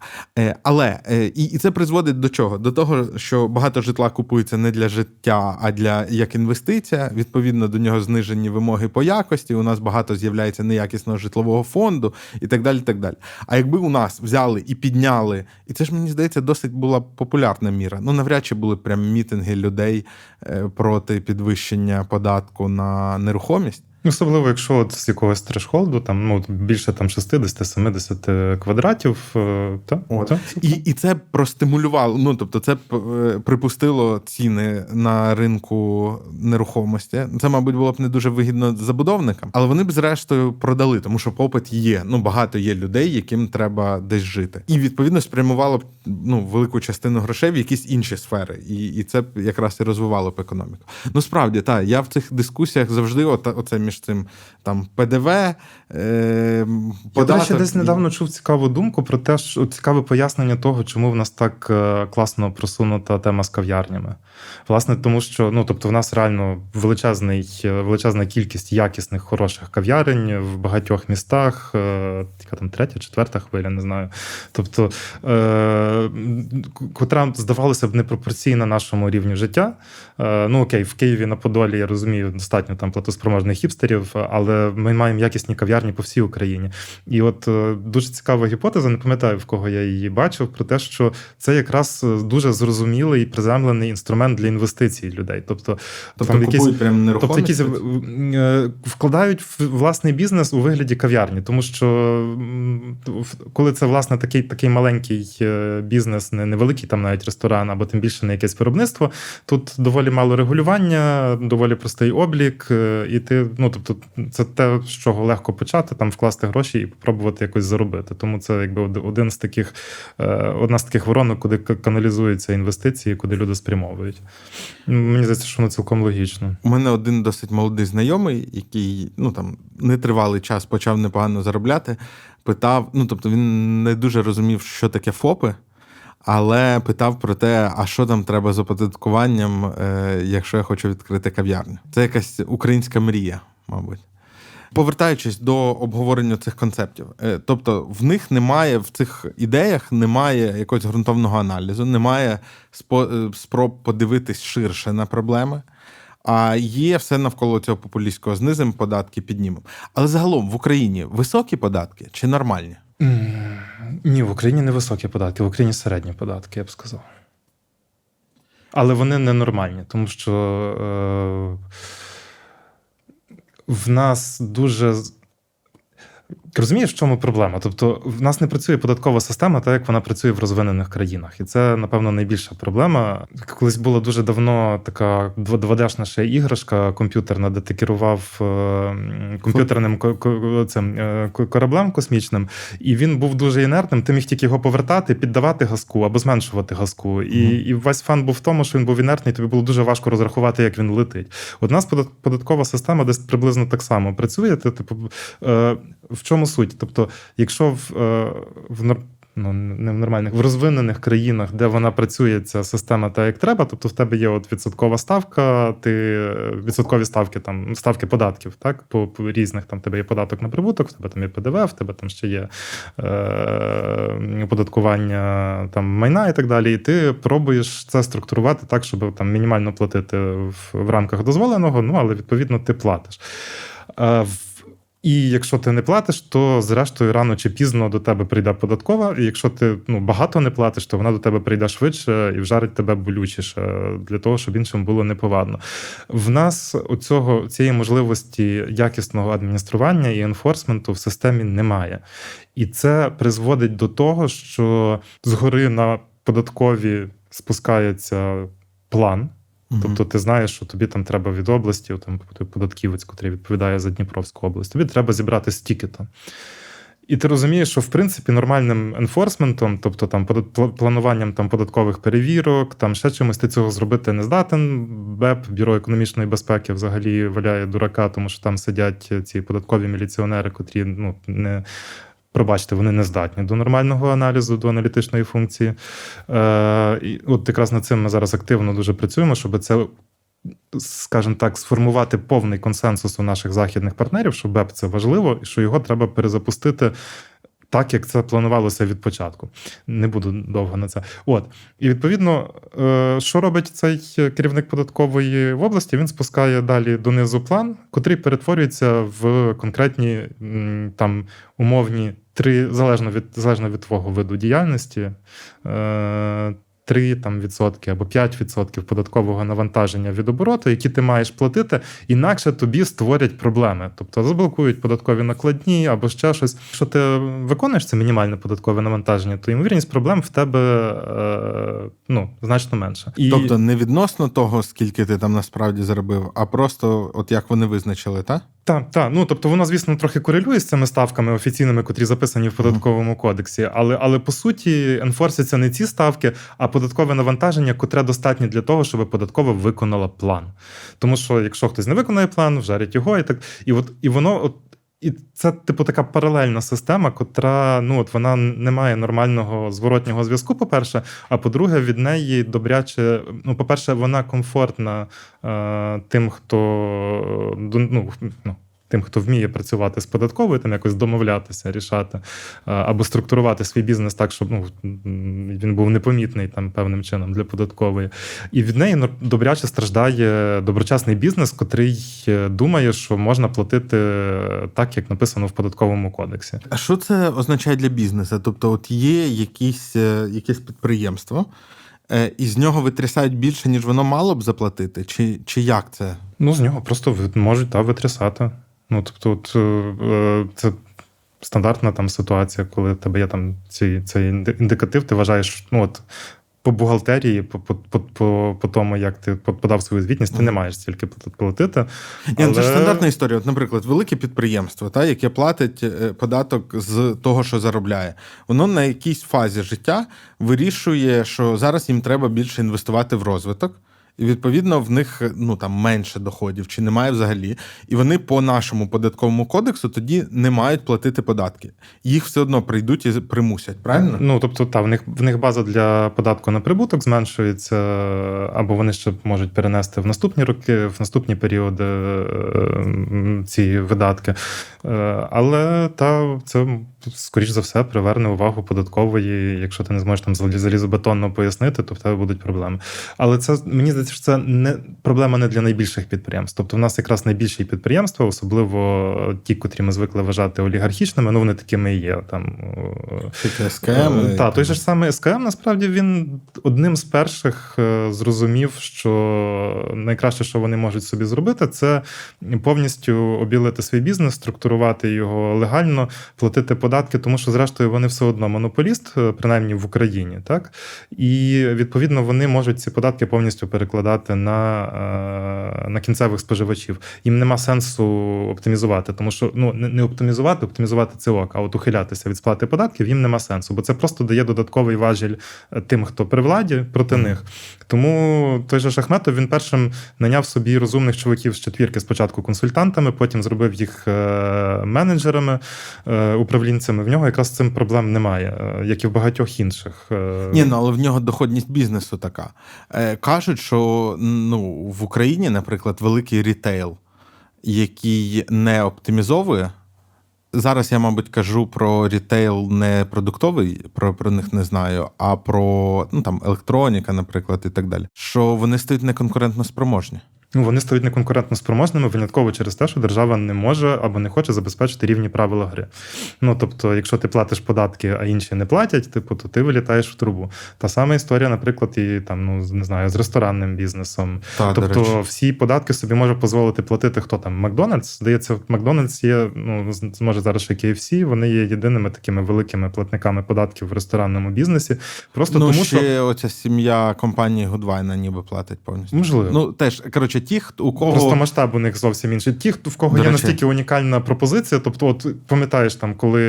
Але, і, і це призводить до чого? До того, що багато житла купується не для життя, а для, як інвестиція. Відповідно, до нього знижені вимоги по якості, у нас багато з'являється неякісного житлового фонду і так далі, так далі. А якби у нас взяли і підняли, і це ж, мені здається, досить була популярна міра. Ну, навряд чи були прям мітинги людей проти підвищення податку на нерухомість. Особливо, якщо от з якогось трешхолду, там, ну, більше там шістдесят-сімдесят квадратів. Та, от. Та. І, і це простимулювало, ну, тобто це припустило ціни на ринку нерухомості. Це, мабуть, було б не дуже вигідно забудовникам, але вони б, зрештою, продали, тому що попит є. Ну, багато є людей, яким треба десь жити. І, відповідно, спрямувало б, ну, велику частину грошей в якісь інші сфери. І, і це якраз і розвивало б економіку. Ну, справді, так, я в цих дискусіях завжди от, оце між цим там пе де ве, е, податок. Я ще десь недавно чув цікаву думку про те, що цікаве пояснення того, чому в нас так класно просунута тема з кав'ярнями. Власне, тому що, ну, тобто в нас реально величезний, величезна кількість якісних, хороших кав'ярень в багатьох містах, яка там третя, четверта хвиля, не знаю. Тобто, е, котра, здавалося б, непропорційна нашому рівню життя. Е, ну, окей, в Києві на Подолі, я розумію, достатньо там платоспроможних хіпстерів, але ми маємо якісні кав'ярні по всій Україні. І от дуже цікава гіпотеза, не пам'ятаю, в кого я її бачив, про те, що це якраз дуже зрозумілий і приземлений інструмент для інвестицій людей. Тобто, тобто там якісь, тобто якісь вкладають в власний бізнес у вигляді кав'ярні, тому що коли це, власне, такий, такий маленький бізнес, не невеликий там навіть ресторан, або тим більше не якесь виробництво, тут доволі мало регулювання, доволі простий облік, і ти, ну, тобто, це те, з чого легко почати, там вкласти гроші і спробувати якось заробити. Тому це якби один з таких, одна з таких воронок, куди каналізуються інвестиції, куди люди спрямовують. Мені здається, що воно цілком логічно. У мене один досить молодий знайомий, який, ну, там, нетривалий час почав непогано заробляти, питав, ну, тобто, він не дуже розумів, що таке ФОПи, але питав про те, а що там треба з оподаткуванням, якщо я хочу відкрити кав'ярню. Це якась українська мрія, мабуть. Повертаючись до обговорення цих концептів, тобто в них немає, в цих ідеях немає якогось ґрунтовного аналізу, немає спроб подивитись ширше на проблеми, а є все навколо цього популістського: знизимо податки, піднімемо. Але загалом в Україні високі податки чи нормальні? Ні, в Україні не високі податки, в Україні середні податки, я б сказав. Але вони не нормальні, тому що е- в нас дуже... Розумієш, в чому проблема? Тобто в нас не працює податкова система, так як вона працює в розвинених країнах. І це, напевно, найбільша проблема. Колись була дуже давно така двадешна ще іграшка комп'ютерна, де ти керував комп'ютерним цим кораблем космічним, і він був дуже інертним, ти міг тільки його повертати, піддавати газку або зменшувати газку. І, mm-hmm. і весь фан був в тому, що він був інертний, тобі було дуже важко розрахувати, як він летить. От у нас податкова система десь приблизно так само працює. Ти, типу, в чому суть? Тобто, якщо в, в, ну, не в нормальних, в розвинених країнах, де вона працює, ця система так, як треба, тобто в тебе є от відсоткова ставка, ти відсоткові ставки, там, ставки податків, так, по, по різних, там, в тебе є податок на прибуток, в тебе там є Пе Де Ве, в тебе там ще є е, оподаткування там, майна і так далі, і ти пробуєш це структурувати так, щоб там мінімально платити в, в рамках дозволеного, ну, але, відповідно, ти платиш. Е, І якщо ти не платиш, то зрештою рано чи пізно до тебе прийде податкова, і якщо ти ну, багато не платиш, то вона до тебе прийде швидше і вжарить тебе болючіше, для того, щоб іншим було неповадно. В нас оцього, цієї можливості якісного адміністрування і енфорсменту в системі немає. І це призводить до того, що згори на податкові спускається план. Тобто ти знаєш, що тобі там треба від області, там податківець, котрий відповідає за Дніпровську область, тобі треба зібрати стільки там. І ти розумієш, що в принципі нормальним енфорсментом, тобто там плануванням там податкових перевірок, там ще чимось, ти цього зробити не здатен. БЕП, Бюро економічної безпеки, взагалі валяє дурака, тому що там сидять ці податкові міліціонери, котрі ну не. Пробачте, вони не здатні до нормального аналізу, до аналітичної функції. Е, і от якраз над цим ми зараз активно дуже працюємо, щоб це, скажімо так, сформувати повний консенсус у наших західних партнерів, що БЕП – це важливо, і що його треба перезапустити так, як це планувалося від початку. Не буду довго на це. От. І, відповідно, е, що робить цей керівник податкової в області? Він спускає далі донизу план, котрий перетворюється в конкретні там умовні три, залежно від, залежно від твого виду діяльності, три там, відсотки або п'ять відсотків податкового навантаження від обороту, які ти маєш платити, інакше тобі створять проблеми. Тобто заблокують податкові накладні або ще щось. Якщо ти виконуєш це мінімальне податкове навантаження, то ймовірність проблем в тебе ну, значно менше. І... Тобто не відносно того, скільки ти там насправді заробив, а просто от як вони визначили, так? Так, та. Ну, тобто воно, звісно, трохи корелює з цими ставками офіційними, котрі записані в податковому кодексі, але, але по суті енфорсяться не ці ставки, а податкове навантаження, котре достатнє для того, щоб податкова виконала план. Тому що якщо хтось не виконає план, вжарять його і так. І от і воно от і це типу така паралельна система, котра, ну, от вона не має нормального зворотнього зв'язку, по-перше, а по-друге, від неї добряче, ну, по-перше, вона комфортна е, тим, хто ну, ну, тим, хто вміє працювати з податковою, там якось домовлятися, рішати, або структурувати свій бізнес так, щоб ну, він був непомітний там певним чином для податкової. І від неї добряче страждає доброчесний бізнес, котрий думає, що можна платити так, як написано в податковому кодексі. А що це означає для бізнесу? Тобто от є якісь, якесь підприємство, і з нього витрясають більше, ніж воно мало б заплатити? Чи, чи як це? Ну, з нього просто можуть та, витрясати. Ну, тобто, от, це стандартна там ситуація, коли в тебе є там цей, цей індикатив, ти вважаєш, ну, от, по бухгалтерії, по, по, по, по тому, як ти подав свою звітність, ти не маєш стільки платити. Ні, але... Це ж стандартна історія. От, наприклад, велике підприємство, та, яке платить податок з того, що заробляє, воно на якійсь фазі життя вирішує, що зараз їм треба більше інвестувати в розвиток. І, відповідно, в них ну там менше доходів чи немає взагалі. І вони по нашому податковому кодексу тоді не мають платити податки. Їх все одно прийдуть і примусять, правильно? Ну, тобто, та, в них, в них база для податку на прибуток зменшується, або вони ще можуть перенести в наступні роки, в наступні періоди ці видатки. Але та це скоріш за все, приверне увагу податкової, якщо ти не зможеш там залізобетонно пояснити, то в тебе будуть проблеми. Але це, мені здається, що це не проблема не для найбільших підприємств. Тобто в нас якраз найбільші підприємства, особливо ті, котрі ми звикли вважати олігархічними, ну вони такими і є. Там, ес ка ем. Та, той же ж саме ес ка ем, насправді, він одним з перших зрозумів, що найкраще, що вони можуть собі зробити, це повністю обілити свій бізнес, структурувати його легально, платити податки, тому що, зрештою, вони все одно монополіст, принаймні в Україні, так? І, відповідно, вони можуть ці податки повністю перекладати на, на кінцевих споживачів. Їм нема сенсу оптимізувати, тому що, ну, не оптимізувати, оптимізувати це ок, а от ухилятися від сплати податків їм нема сенсу, бо це просто дає додатковий важіль тим, хто при владі, проти mm. них. Тому той же Шахметов, він першим наняв собі розумних чоловіків з четвірки, спочатку консультантами, потім зробив їх менеджерами, управлінцями. В нього якраз з цим проблем немає, як і в багатьох інших. Ні, ну, але в нього доходність бізнесу така. Кажуть, що ну, в Україні, наприклад, великий рітейл, який не оптимізовує. Зараз я, мабуть, кажу про рітейл не продуктовий, про, про них не знаю, а про ну, там, електроніка, наприклад, і так далі. Що вони стають неконкурентно спроможні. Ну, вони стають неконкурентно спроможними винятково через те, що держава не може або не хоче забезпечити рівні правила гри. Ну, тобто, якщо ти платиш податки, а інші не платять, типу, то ти вилітаєш в трубу. Та сама історія, наприклад, і там, ну, не знаю, з ресторанним бізнесом. Та, тобто, всі податки собі може дозволити платити хто там? Макдональдс? Здається, Макдональдс є, ну, може зараз ще кей еф сі, вони є єдиними такими великими платниками податків в ресторанному бізнесі. Просто ну, тому, ще що... оця сім'я компанії Гудвайна ніби платить повністю. Можливо. Ну, теж, коротше, ті, хто, у кого... Просто масштаб у них зовсім інший. Ті, хто, в кого до є речі. Настільки унікальна пропозиція, тобто, от пам'ятаєш, там, коли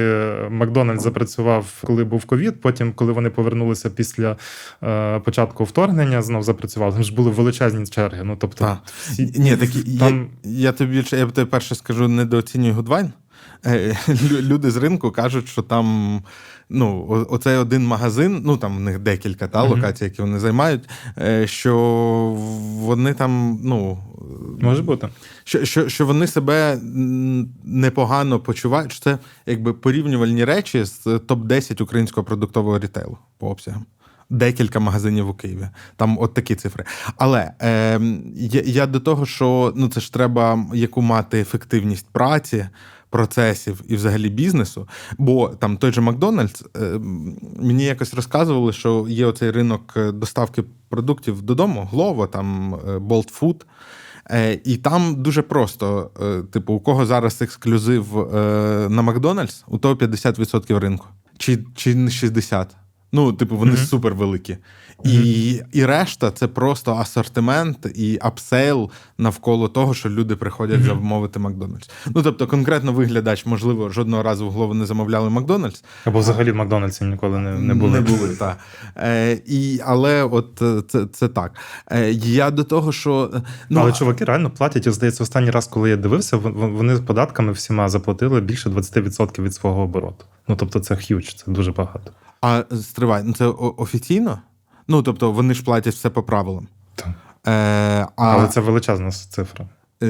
Макдональдс запрацював, коли був ковід, потім, коли вони повернулися після е, початку вторгнення, знов запрацював, там ж були величезні черги. Ну, тобто, та. Всі... Ні, такі, там... я, я тобі я тобі перше скажу, недооцінюю Гудвайн. Люди з ринку кажуть, що там ну, оцей один магазин, ну там в них декілька та, локацій, які вони займають, що вони там, ну... Може бути. Що, що, що вони себе непогано почувають, що це якби порівнювальні речі з топ десять українського продуктового рітейлу по обсягам. Декілька магазинів у Києві. Там от такі цифри. Але е, я, я до того, що ну, це ж треба яку мати ефективність праці, процесів і взагалі бізнесу, бо там той же Макдональдс, мені якось розказували, що є оцей ринок доставки продуктів додому, Glovo, там Bolt Food, і там дуже просто, типу, у кого зараз ексклюзив на Макдональдс, у того п'ятдесят відсотків ринку, чи, чи шістдесят відсотків. Ну, типу, вони mm-hmm. супервеликі. Mm-hmm. І, і решта – це просто асортимент і апсейл навколо того, що люди приходять mm-hmm. замовити Макдональдс. Ну, тобто, конкретно виглядач, можливо, жодного разу в голову не замовляли Макдональдс. Або взагалі в Макдональдсі ніколи не, не були. Не були, так. Е, і, але от це, це так. Е, я до того, що... Ну, але а... чуваки реально платять. І, здається, останній раз, коли я дивився, вони з податками всіма заплатили більше двадцять відсотків від свого обороту. Ну, тобто, це х'юдж, це дуже багато. А стривай, ну це офіційно? Ну, тобто, вони ж платять все по правилам. Так. Е, а... Але це величезна цифра. Е,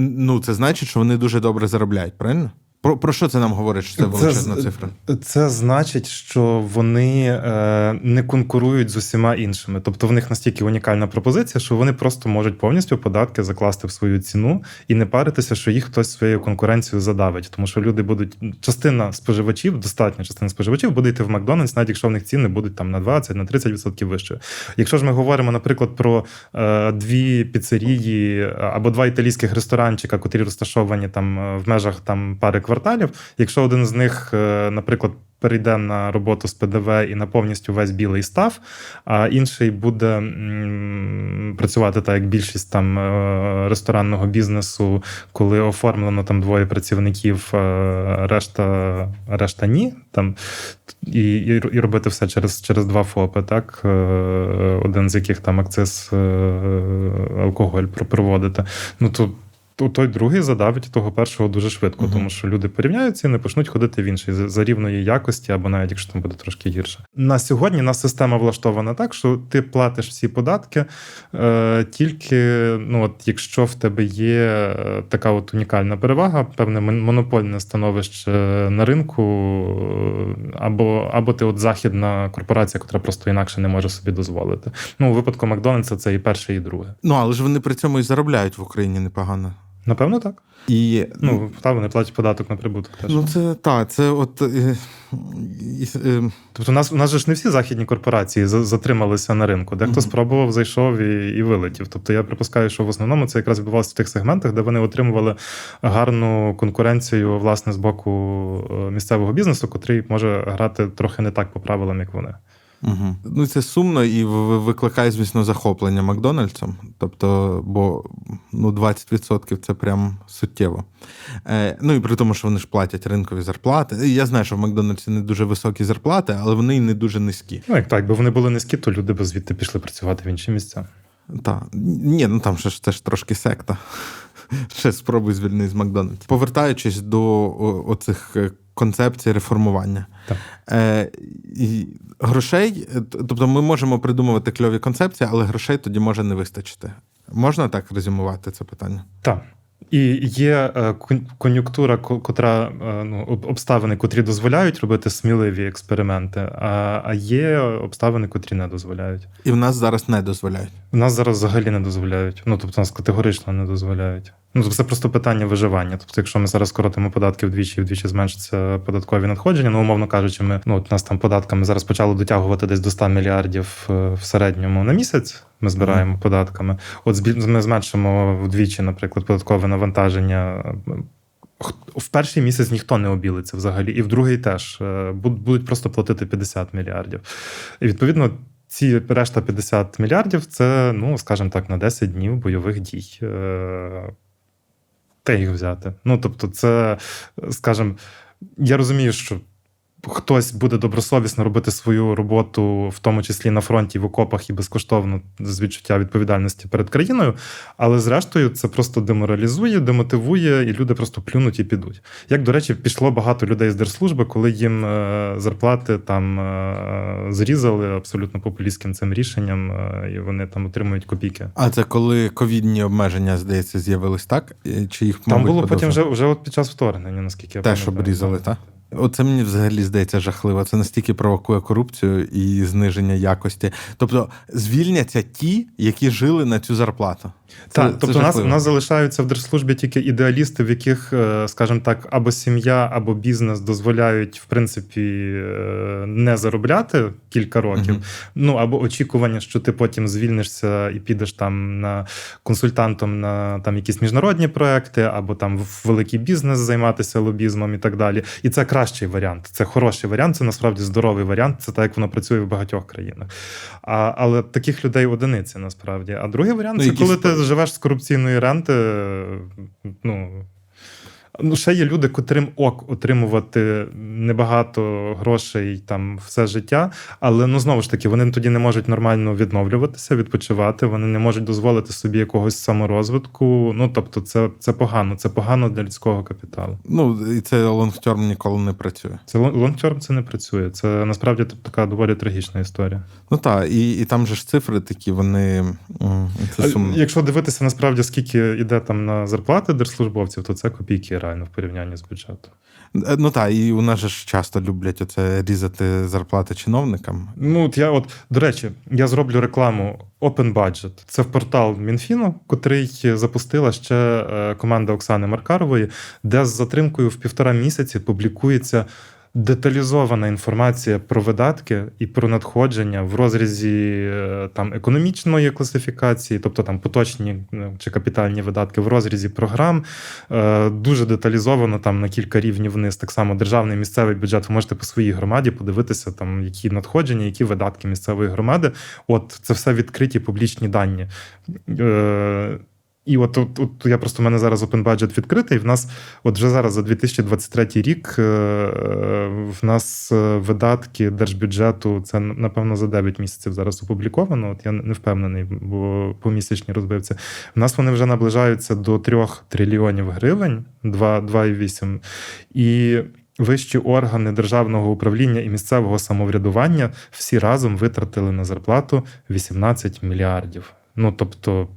ну, це значить, що вони дуже добре заробляють, правильно? Про, про що це нам говорить, що це величезна це, цифра? Це значить, що вони е, не конкурують з усіма іншими. Тобто в них настільки унікальна пропозиція, що вони просто можуть повністю податки закласти в свою ціну і не паритися, що їх хтось своєю конкуренцією задавить. Тому що люди будуть... Частина споживачів, достатня частина споживачів, буде йти в Макдональдс, навіть якщо в них ціни будуть там на двадцять, на тридцять відсотків вище. Якщо ж ми говоримо, наприклад, про е, дві піцерії або два італійських ресторанчика, котрі розташовані там в межах там пари кварталів, кварталів. Якщо один з них, наприклад, перейде на роботу з пе де ве і на повністю весь білий став, а інший буде працювати так, як більшість там ресторанного бізнесу, коли оформлено там двоє працівників, решта, решта ні, там, і, і робити все через, через два ФОПи, так, один з яких там акциз алкоголь проводити. Ну, то той другий задавить того першого дуже швидко, угу. тому що люди порівняються і не почнуть ходити в інший за рівної якості, або навіть якщо там буде трошки гірше. На сьогодні нас система влаштована так, що ти платиш всі податки, е, тільки ну, от, якщо в тебе є така от унікальна перевага, певне монопольне становище на ринку, або, або ти от західна корпорація, яка просто інакше не може собі дозволити. Ну, у випадку Макдональдса це і перше, і друге. Ну, але ж вони при цьому і заробляють в Україні непогано. Напевно, так. І, ну, та, вони платять податок на прибуток. Теж. Ну, це, так, це от... Е, е, тобто, у нас, у нас же ж не всі західні корпорації затрималися на ринку. Дехто угу. спробував, зайшов і, і вилетів. Тобто, я припускаю, що в основному це якраз відбувалося в тих сегментах, де вони отримували гарну конкуренцію, власне, з боку місцевого бізнесу, котрий може грати трохи не так по правилам, як вони. Угу. Ну, це сумно і викликає, звісно, захоплення Макдональдсом. Тобто, бо ну, двадцять відсотків це прям суттєво. Е, ну, і при тому, що вони ж платять ринкові зарплати. Я знаю, що в Макдональдсі не дуже високі зарплати, але вони і не дуже низькі. Ну, як так, бо вони були низькі, то люди б звідти пішли працювати в інші місця. Так. Ні, ну там ж, це ж трошки секта. Ще спробуй звільнити з Макдональдса. Повертаючись до оцих концепцій реформування. Так. Е, і грошей, тобто ми можемо придумувати кльові концепції, але грошей тоді може не вистачити. Можна так резюмувати це питання? Так. І є кон'юнктура, котра, ну, обставини, котрі дозволяють робити сміливі експерименти, а є обставини, котрі не дозволяють. І в нас зараз не дозволяють. В нас зараз взагалі не дозволяють. Ну, тобто, нас категорично не дозволяють. Ну, це просто питання виживання. Тобто, якщо ми зараз скоротимо податки вдвічі, вдвічі зменшиться податкові надходження, ну, умовно кажучи, ми, ну, от нас там податками зараз почали дотягувати десь до сто мільярдів в середньому на місяць, ми збираємо mm. податками. От ми зменшимо вдвічі, наприклад, податкове навантаження. В перший місяць ніхто не обілиться взагалі, і в другий теж. Будуть просто платити п'ятдесят мільярдів. І, відповідно, ці решта п'ятдесят мільярдів – це, ну, скажімо так, на десять днів бойових дій. Та їх взяти. Ну, тобто, це, скажімо, я розумію, що хтось буде добросовісно робити свою роботу, в тому числі на фронті, в окопах і безкоштовно з відчуття відповідальності перед країною, але зрештою це просто деморалізує, демотивує, і люди просто плюнуть і підуть. Як, до речі, пішло багато людей з держслужби, коли їм зарплати там зрізали абсолютно популістським цим рішенням, і вони там отримують копійки. А це коли ковідні обмеження, здається, з'явились, так? Чи їх, там було потім вже, вже от під час вторгнення, наскільки я пам'ятаю. Теж обрізали, так? Оце мені взагалі здається жахливо. Це настільки провокує корупцію і зниження якості. Тобто звільняться ті, які жили на цю зарплату. Так, тобто це нас, нас залишаються в держслужбі тільки ідеалісти, в яких, скажімо так, або сім'я, або бізнес дозволяють, в принципі, не заробляти кілька років, mm-hmm. ну, або очікування, що ти потім звільнишся і підеш там на консультантом на там якісь міжнародні проекти, або там в великий бізнес займатися лобізмом і так далі. І це кращий варіант, це хороший варіант, це насправді здоровий варіант, це так, як воно працює в багатьох країнах. А, але таких людей одиниці, насправді. А другий варіант, ну, це коли ти живеш з корупційної ренти, ну, ну, ще є люди, котрим ок отримувати небагато грошей там все життя, але, ну, знову ж таки, вони тоді не можуть нормально відновлюватися, відпочивати, вони не можуть дозволити собі якогось саморозвитку, ну, тобто це, це погано, це погано для людського капіталу. Ну, і це лонгтерм ніколи не працює. Це лонгтерм це не працює, це насправді така доволі трагічна історія. Ну, так, і, і там же ж цифри такі, вони... Це сумно. Якщо дивитися, насправді, скільки йде там на зарплати держслужбовців, то це копійки реально в порівнянні з бюджетом. Ну так, і у нас же ж часто люблять оце різати зарплати чиновникам. Ну, от я от, до речі, я зроблю рекламу Open Budget. Це портал Мінфіну, котрий запустила ще команда Оксани Маркарової, де з затримкою в півтора місяці публікується деталізована інформація про видатки і про надходження в розрізі там економічної класифікації, тобто там поточні чи капітальні видатки в розрізі програм, дуже деталізовано там на кілька рівнів вниз. Так само державний, місцевий бюджет. Ви можете по своїй громаді подивитися, там які надходження, які видатки місцевої громади. От це все відкриті публічні дані. І от, от, от я просто, в мене зараз Open Budget відкритий, в нас, от вже зараз за дві тисячі двадцять третій рік, в нас видатки держбюджету, це, напевно, за дев'ять місяців зараз опубліковано, от я не впевнений, бо помісячні розбивці. В нас вони вже наближаються до трьох трильйонів гривень, два цілих вісім. І вищі органи державного управління і місцевого самоврядування всі разом витратили на зарплату вісімнадцять мільярдів. Ну, тобто,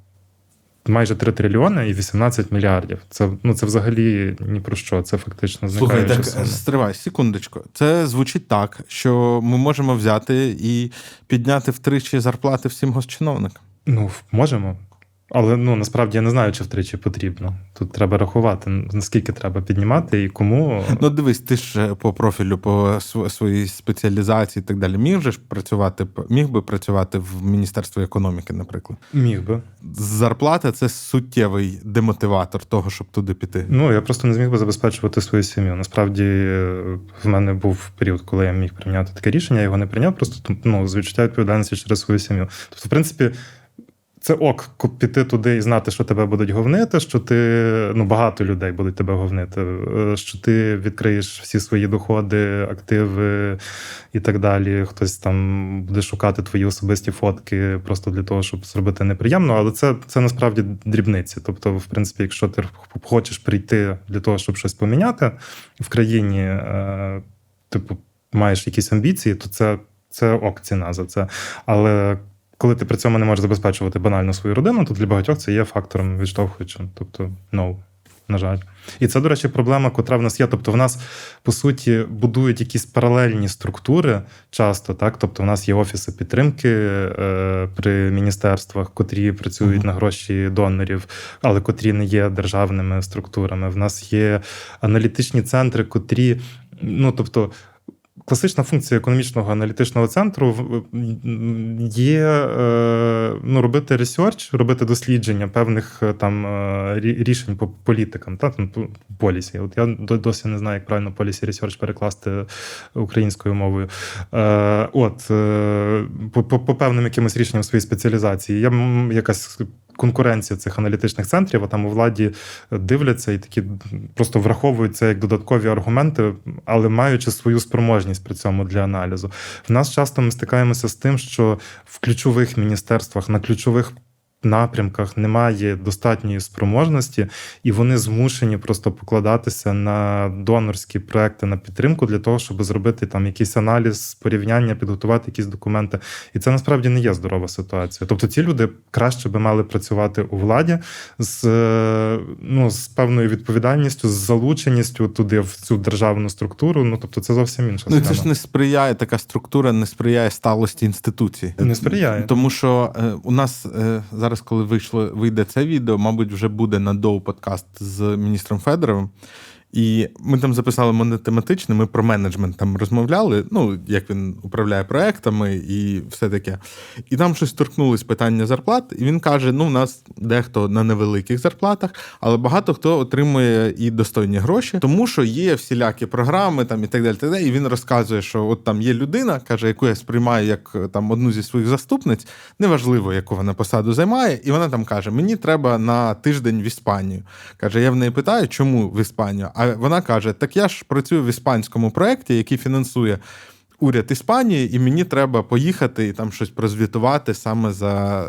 майже три трильйони і вісімнадцять мільярдів. Це, ну, це взагалі ні про що, це фактично зникаюча сума. Слухай, так, стривай, секундочку. Це звучить так, що ми можемо взяти і підняти втричі зарплати всім госчиновникам. Ну, можемо. Але, ну, насправді, я не знаю, чи втричі потрібно. Тут треба рахувати, наскільки треба піднімати і кому. Ну, дивись, ти ж по профілю, по своїй спеціалізації і так далі, міг же ж працювати, міг би працювати в Міністерстві економіки, наприклад? Міг би. Зарплата – це суттєвий демотиватор того, щоб туди піти. Ну, я просто не зміг би забезпечувати свою сім'ю. Насправді, в мене був період, коли я міг прийняти таке рішення, я його не прийняв, просто, ну, з відчуття відповідальності через свою сім'ю. Тобто, в принципі, це ок, піти туди і знати, що тебе будуть говнити, що ти, ну, багато людей будуть тебе говнити, що ти відкриєш всі свої доходи, активи і так далі. Хтось там буде шукати твої особисті фотки просто для того, щоб зробити неприємно, але це, це насправді дрібниці. Тобто, в принципі, якщо ти хочеш прийти для того, щоб щось поміняти в країні, типу, маєш якісь амбіції, то це, це ок ціна за це. Але коли ти при цьому не можеш забезпечувати банально свою родину, то для багатьох це є фактором відштовхуючим. Тобто, no, на жаль. І це, до речі, проблема, котра в нас є. Тобто в нас, по суті, будують якісь паралельні структури часто, так? Тобто в нас є офіси підтримки е, при міністерствах, котрі працюють uh-huh. на гроші донорів, але котрі не є державними структурами. В нас є аналітичні центри, котрі, ну, тобто, класична функція економічного аналітичного центру є, ну, робити ресерч, робити дослідження певних там рішень по політикам, та там полісі. От я досі не знаю, як правильно полісі ресерч перекласти українською мовою. От по, по, по певним якимось рішенням своїй спеціалізації. Я якась конкуренція цих аналітичних центрів, а там у владі дивляться і такі просто враховують це як додаткові аргументи, але маючи свою спроможність при цьому для аналізу. В нас часто ми стикаємося з тим, що в ключових міністерствах, на ключових напрямках немає достатньої спроможності, і вони змушені просто покладатися на донорські проекти, на підтримку для того, щоб зробити там якийсь аналіз, порівняння, підготувати якісь документи. І це насправді не є здорова ситуація. Тобто ці люди краще би мали працювати у владі з, ну, з певною відповідальністю, з залученістю туди, в цю державну структуру. Ну, тобто це зовсім інша ситуація. Ну, це ж не сприяє, така структура не сприяє сталості інституції. Не сприяє. Тому що е, у нас е, зараз коли вийшло, вийде це відео, мабуть, вже буде на Доу подкаст з міністром Федоровим. І ми там записали монотематично, ми про менеджмент там розмовляли, ну, як він управляє проектами і все таке. І там щось торкнулось питання зарплат, і він каже, ну, у нас дехто на невеликих зарплатах, але багато хто отримує і достойні гроші, тому що є всілякі програми там і так далі, так далі. І він розказує, що от там є людина, каже, яку я сприймаю як там одну зі своїх заступниць, неважливо, яку вона посаду займає, і вона там каже, мені треба на тиждень в Іспанію. Каже, я в неї питаю, чому в Іспанію? А вона каже, так я ж працюю в іспанському проєкті, який фінансує уряд Іспанії, і мені треба поїхати і там щось прозвітувати саме за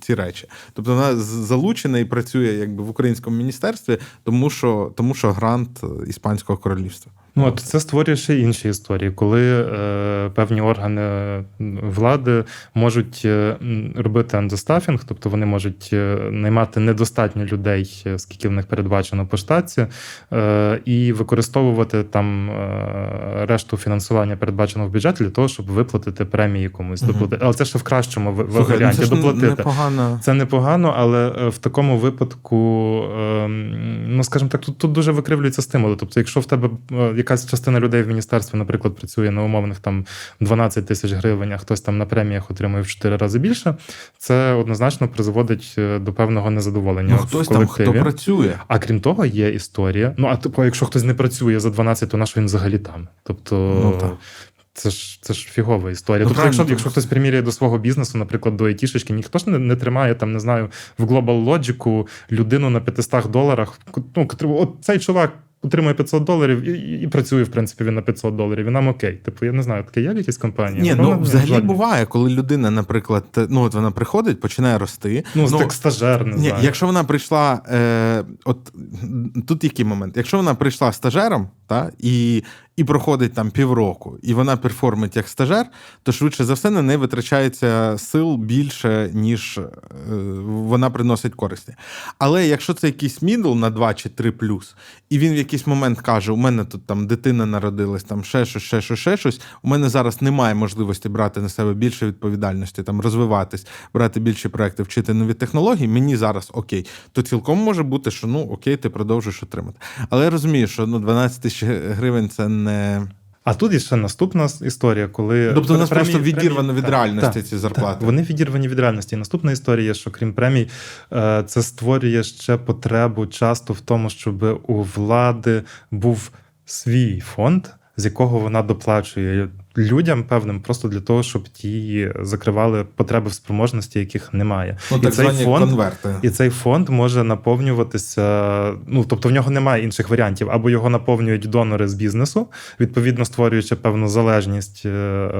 ці речі. Тобто вона залучена і працює якби в українському міністерстві, тому що, тому що грант Іспанського королівства. Ну, от це створює ще інші історії, коли е, певні органи влади можуть робити андерстафінг, тобто вони можуть наймати недостатньо людей, скільки в них передбачено по штатці, е, і використовувати там е, решту фінансування, передбаченого в бюджеті, для того, щоб виплатити премії комусь. Угу. Доплати. Але це ще в кращому Слухай, варіанті. Це доплатити. Непогано. Це непогано, але в такому випадку, е, ну, скажімо так, тут, тут дуже викривлюються стимули. Тобто, якщо в тебе якась частина людей в міністерстві, наприклад, працює на умовних там дванадцять тисяч гривень, а хтось там на преміях отримує в чотири рази більше, це однозначно призводить до певного незадоволення. Ну, хтось в там, хто працює. А крім того, є історія. Ну, а якщо хтось не працює за дванадцять, то на що він взагалі там? Тобто, ну, Це ж, це ж фігова історія. Ну, тобто, правильно. якщо якщо хтось приміряє до свого бізнесу, наприклад, до айтішечки, ніхто ж не, не тримає, там, не знаю, в Global Logic людину на п'ятистах доларах. Ну, от цей чувак отримує п'ятсот доларів і, і, і працює, в принципі, він на п'ятсот доларів, і нам окей. Типу, я не знаю, таке є в якісь компанії? Ні, ну, взагалі не буває, коли людина, наприклад, ну, от вона приходить, починає рости. Ну, ну так стажер, не ні, знаю. Якщо вона прийшла, е, от, тут який момент? Якщо вона прийшла стажером, та, і... і проходить там півроку, і вона перформить як стажер, то швидше за все на неї витрачається сил більше, ніж е, вона приносить користі. Але якщо це якийсь мідл на два чи три плюс, і він в якийсь момент каже, у мене тут там дитина народилась, там ще щось, ще щось, ще щось, у мене зараз немає можливості брати на себе більше відповідальності, там розвиватись, брати більші проекти, вчити нові технології, мені зараз окей. То цілком може бути, що ну окей, ти продовжуєш отримати. Але я розумію, що ну, дванадцять тисяч гривень – це не А тут є ще наступна історія, коли... Тобто у нас премії, просто відірвано премії, від так, реальності так, ці зарплати. Так, вони відірвані від реальності. І наступна історія, що крім премій, це створює ще потребу часто в тому, щоб у влади був свій фонд, з якого вона доплачує людям певним просто для того, щоб ті закривали потреби в спроможності, яких немає. Ну, і, цей фонд, і цей фонд може наповнюватися, ну, тобто в нього немає інших варіантів. Або його наповнюють донори з бізнесу, відповідно створюючи певну залежність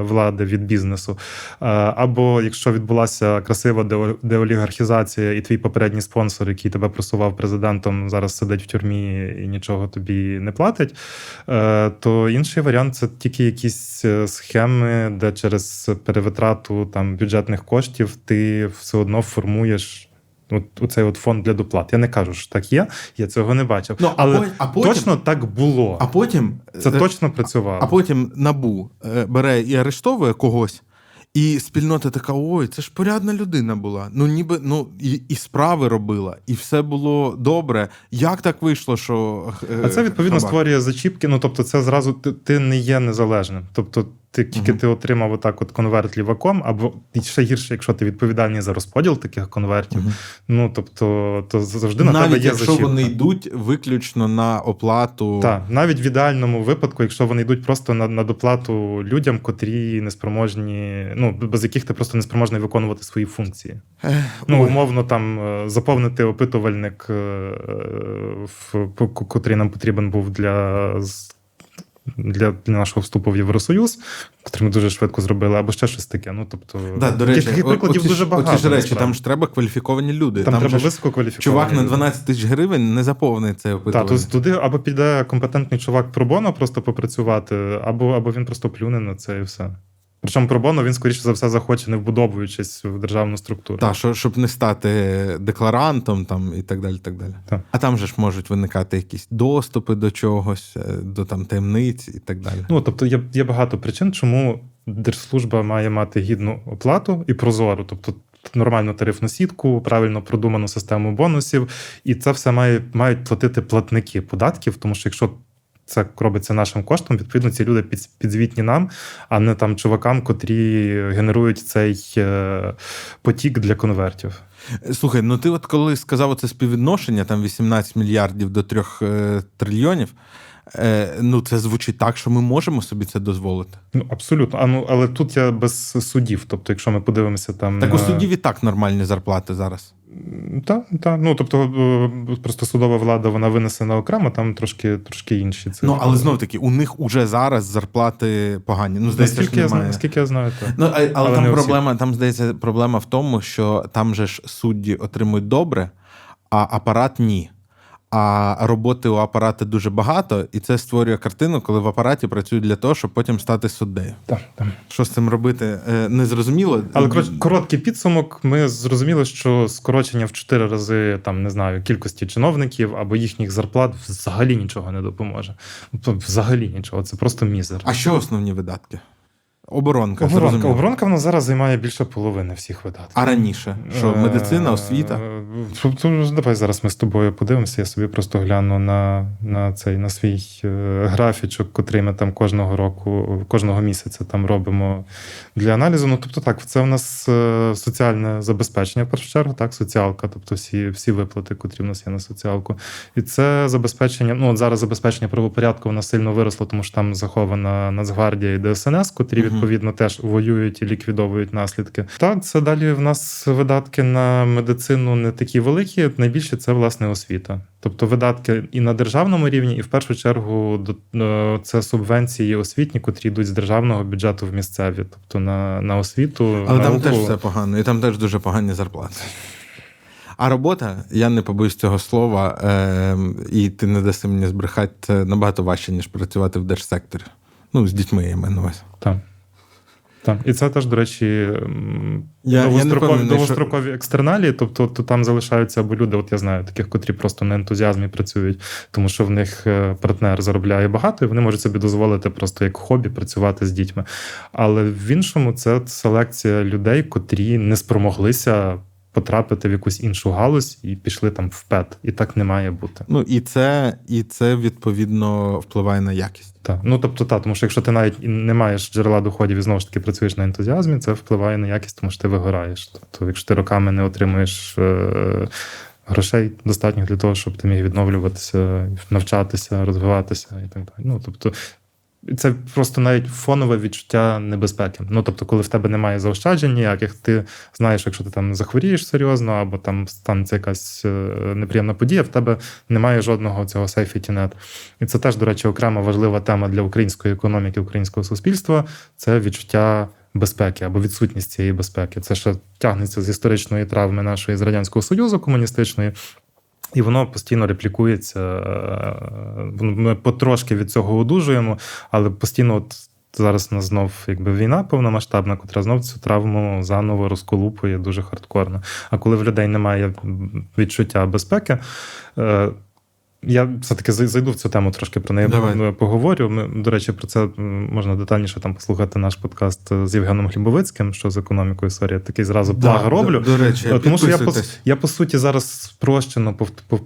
влади від бізнесу. Або якщо відбулася красива деолігархізація і твій попередній спонсор, який тебе просував президентом, зараз сидить в тюрмі і нічого тобі не платить, то інший варіант – це тільки якісь схеми, де через перевитрату там бюджетних коштів ти все одно формуєш от цей от фонд для доплат. Я не кажу, що так є, я цього не бачив. Ну, але а потім, а потім, точно так було. А потім це точно працювало. А потім НАБУ бере і арештовує когось. І спільнота така, ой, це ж порядна людина була. Ну, ніби, ну, і, і справи робила, і все було добре. Як так вийшло, що... Е, а це, відповідно, хабар. Створює зачіпки, ну, тобто, це зразу, ти, ти не є незалежним. Тобто, ти тільки угу. ти отримав отак от конверт ліваком, або ще гірше, якщо ти відповідальний за розподіл таких конвертів, угу. ну, тобто, то завжди навіть на тебе є якщо зачіпка. Якщо вони йдуть виключно на оплату... Так, навіть в ідеальному випадку, якщо вони йдуть просто на, на доплату людям, котрі неспроможні, ну, без яких ти просто неспроможний виконувати свої функції. Ех, ну, умовно, там, заповнити опитувальник, котрий нам потрібен був для... Для, для нашого вступу в Євросоюз, котрий ми дуже швидко зробили, або ще щось таке. Ну, тобто, да, до речі, таких прикладів дуже багато. Оці ж речі, там ж треба кваліфіковані люди. Там, там треба висококваліфіковані. Чувак на дванадцять тисяч гривень не заповнить це опитування. Так, то туди або піде компетентний чувак пробоно просто попрацювати, або, або він просто плюне на це і все. Причому пробоно він, скоріше за все, захоче, не вбудовуючись в державну структуру. Так, що, щоб не стати декларантом там, і так далі. Так далі. Так. А там же ж можуть виникати якісь доступи до чогось, до там, таємниць і так далі. Ну, тобто є, є багато причин, чому держслужба має мати гідну оплату і прозору. Тобто нормальну тарифну сітку, правильно продуману систему бонусів. І це все має, мають платити платники податків, тому що якщо це робиться нашим коштом, відповідно, ці люди підзвітні нам, а не там чувакам, котрі генерують цей потік для конвертів. Слухай, ну ти от коли сказав оце співвідношення, там вісімнадцять мільярдів до трьох трильйонів, ну це звучить так, що ми можемо собі це дозволити. Ну, абсолютно. А, ну, але тут я без судів, тобто якщо ми подивимося там... Так у судів і так нормальні зарплати зараз. Так, та. Ну, тобто, просто судова влада, вона винесена окремо, там трошки, трошки інші цифри. Ну, але знов-таки, у них уже зараз зарплати погані. Ну, здається, наскільки, я знаю, наскільки я знаю, так. Ну, але, але там проблема, там, здається, проблема в тому, що там же ж судді отримують добре, а апарат – ні. А роботи у апарата дуже багато, і це створює картину, коли в апараті працюють для того, щоб потім стати суддею. Так, так. Що з цим робити, не зрозуміло. Але короткий підсумок, ми зрозуміли, що скорочення в чотири рази, там, не знаю, кількості чиновників або їхніх зарплат взагалі нічого не допоможе. Взагалі нічого, це просто мізер. А що основні видатки? Оборонка. Оборонка. Оборонка в нас зараз займає більше половини всіх видатків. А раніше? Що, медицина, освіта? Давай зараз ми з тобою подивимося. Я собі просто гляну на, на, цей, на свій графічок, котрий ми там кожного року, кожного місяця там робимо для аналізу. Ну, тобто так, це в нас соціальне забезпечення, в першу чергу, так, соціалка, тобто всі, всі виплати, котрі в нас є на соціалку. І це забезпечення, ну, от зараз забезпечення правопорядку в нас сильно виросло, тому що там захована Нацгвардія і ДСНС, котрі від відповідно, теж воюють і ліквідовують наслідки. Та це далі в нас видатки на медицину не такі великі, найбільше це, власне, освіта. Тобто видатки і на державному рівні, і в першу чергу це субвенції освітні, котрі йдуть з державного бюджету в місцеві, тобто на, на освіту. Але на там руку. Теж все погано, і там теж дуже погані зарплати. А робота, я не побоюсь цього слова, е- і ти не даси мені збрехати, набагато важче, ніж працювати в держсекторі. Ну, з дітьми я маю на увазі. Так. Так, і це теж, до речі, я, довгострокові, я довгострокові що... екстерналії, тобто то там залишаються або люди, от я знаю, таких, котрі просто на ентузіазмі працюють, тому що в них партнер заробляє багато, і вони можуть собі дозволити просто як хобі працювати з дітьми. Але в іншому це селекція людей, котрі не спромоглися потрапити в якусь іншу галузь і пішли там в ПЕТ. І так не має бути. Ну, і це, і це відповідно, впливає на якість. Так. Ну, тобто, так, тому що якщо ти навіть не маєш джерела доходів і знову ж таки працюєш на ентузіазмі, це впливає на якість, тому що ти вигораєш. Тобто, якщо ти роками не отримуєш е- грошей достатньо для того, щоб ти міг відновлюватися, навчатися, розвиватися і так далі. Ну, тобто, це просто навіть фонове відчуття небезпеки. Ну, тобто, коли в тебе немає заощаджень ніяких, ти знаєш, якщо ти там захворієш серйозно, або там станеться якась неприємна подія, в тебе немає жодного цього safety net. І це теж, до речі, окрема важлива тема для української економіки, українського суспільства – це відчуття безпеки або відсутність цієї безпеки. Це ще тягнеться з історичної травми нашої з Радянського Союзу комуністичної, і воно постійно реплікується, ми потрошки від цього одужуємо, але постійно от зараз у нас знов якби війна повномасштабна, котра знов цю травму заново розколупує дуже хардкорно. А коли в людей немає відчуття безпеки, я все-таки зайду в цю тему, трошки про неї Давай. поговорю. Ми, до речі, про це можна детальніше там послухати наш подкаст з Євгеном Хлібовицьким, що з економікою історія. Такий зразу плаг да, роблю. До, до речі, тому що я, по, я, по суті, зараз спрощено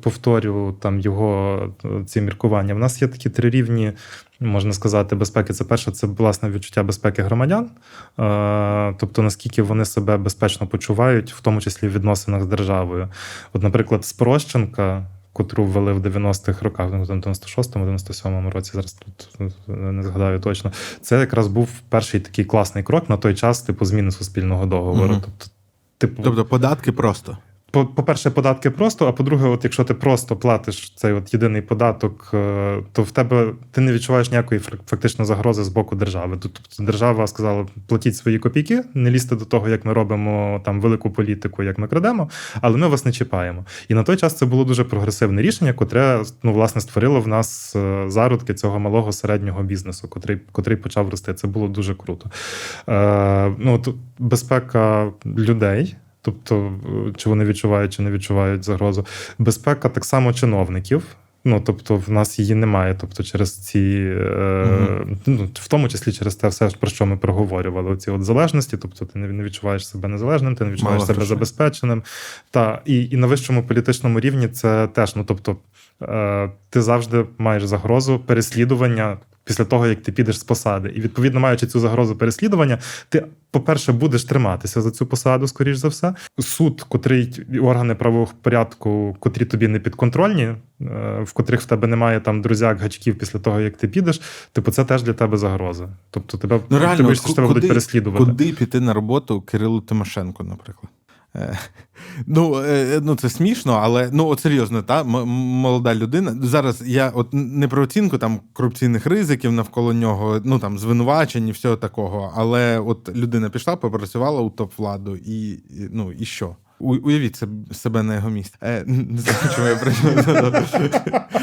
повторю там його ці міркування. В нас є такі три рівні, можна сказати, безпеки. Це перше, це, власне, відчуття безпеки громадян. Тобто, наскільки вони себе безпечно почувають, в тому числі в відносинах з державою. От, наприклад, Спрощенка, котру ввели в дев'яностих роках, в дев'яносто шостому, дев'яносто сьомому році, зараз тут не згадаю точно, це якраз був перший такий класний крок на той час, типу, зміни суспільного договору. Угу. Тобто, типу... тобто податки просто? По-перше, податки просто, а по-друге, от якщо ти просто платиш цей от єдиний податок, то в тебе ти не відчуваєш ніякої фактично загрози з боку держави. Тобто держава сказала, платіть свої копійки, не лізьте до того, як ми робимо там велику політику, як ми крадемо, але ми вас не чіпаємо. І на той час це було дуже прогресивне рішення, котре, ну, власне, створило в нас зародки цього малого середнього бізнесу, котрий, котрий почав рости. Це було дуже круто. Е, ну, от, безпека людей, тобто, чи вони відчувають, чи не відчувають загрозу. Безпека так само чиновників. Ну, тобто, в нас її немає. Тобто, через ці, угу. ну, в тому числі через те все, про що ми проговорювали, оці от залежності. Тобто, ти не відчуваєш себе незалежним, ти не відчуваєш Мало себе страшно. забезпеченим. Та, і, і на вищому політичному рівні це теж, ну, тобто, ти завжди маєш загрозу переслідування після того, як ти підеш з посади. І, відповідно, маючи цю загрозу переслідування, ти, по-перше, будеш триматися за цю посаду, скоріш за все. Суд, котрий, органи правопорядку, котрі тобі не підконтрольні, в котрих в тебе немає там друзяк, гачків після того, як ти підеш, типу, це теж для тебе загроза. Тобто, тебе, ну, реально, ти боїшся, що тебе будуть переслідувати. Куди піти на роботу Кирилу Тимошенку, наприклад? Ну, ну, це смішно, але, ну, от серйозно, та м- молода людина. Зараз я от не про оцінку там корупційних ризиків навколо нього, ну, там, звинувачень і всього такого, але от людина пішла, попрацювала у топ-владу і, і ну, і що? У, уявіть себе на його місці. Е, не знаю, чому я прийшов.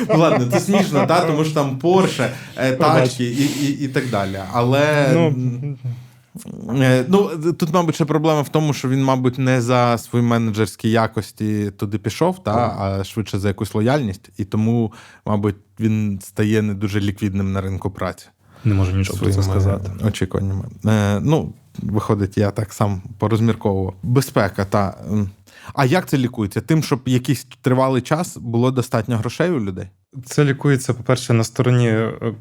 Ну, ладно, це смішно, та, тому що там Порше, тачки і, і, і так далі, але... Ну... Ну, тут, мабуть, ще проблема в тому, що він, мабуть, не за свої менеджерські якості туди пішов, та, а швидше за якусь лояльність, і тому, мабуть, він стає не дуже ліквідним на ринку праці. Не можу нічого про це сказати. Очікуваннями. Е, ну, виходить, я так сам порозмірковував. Безпека, та. А як це лікується? Тим, щоб якийсь тривалий час було достатньо грошей у людей? Це лікується, по-перше, на стороні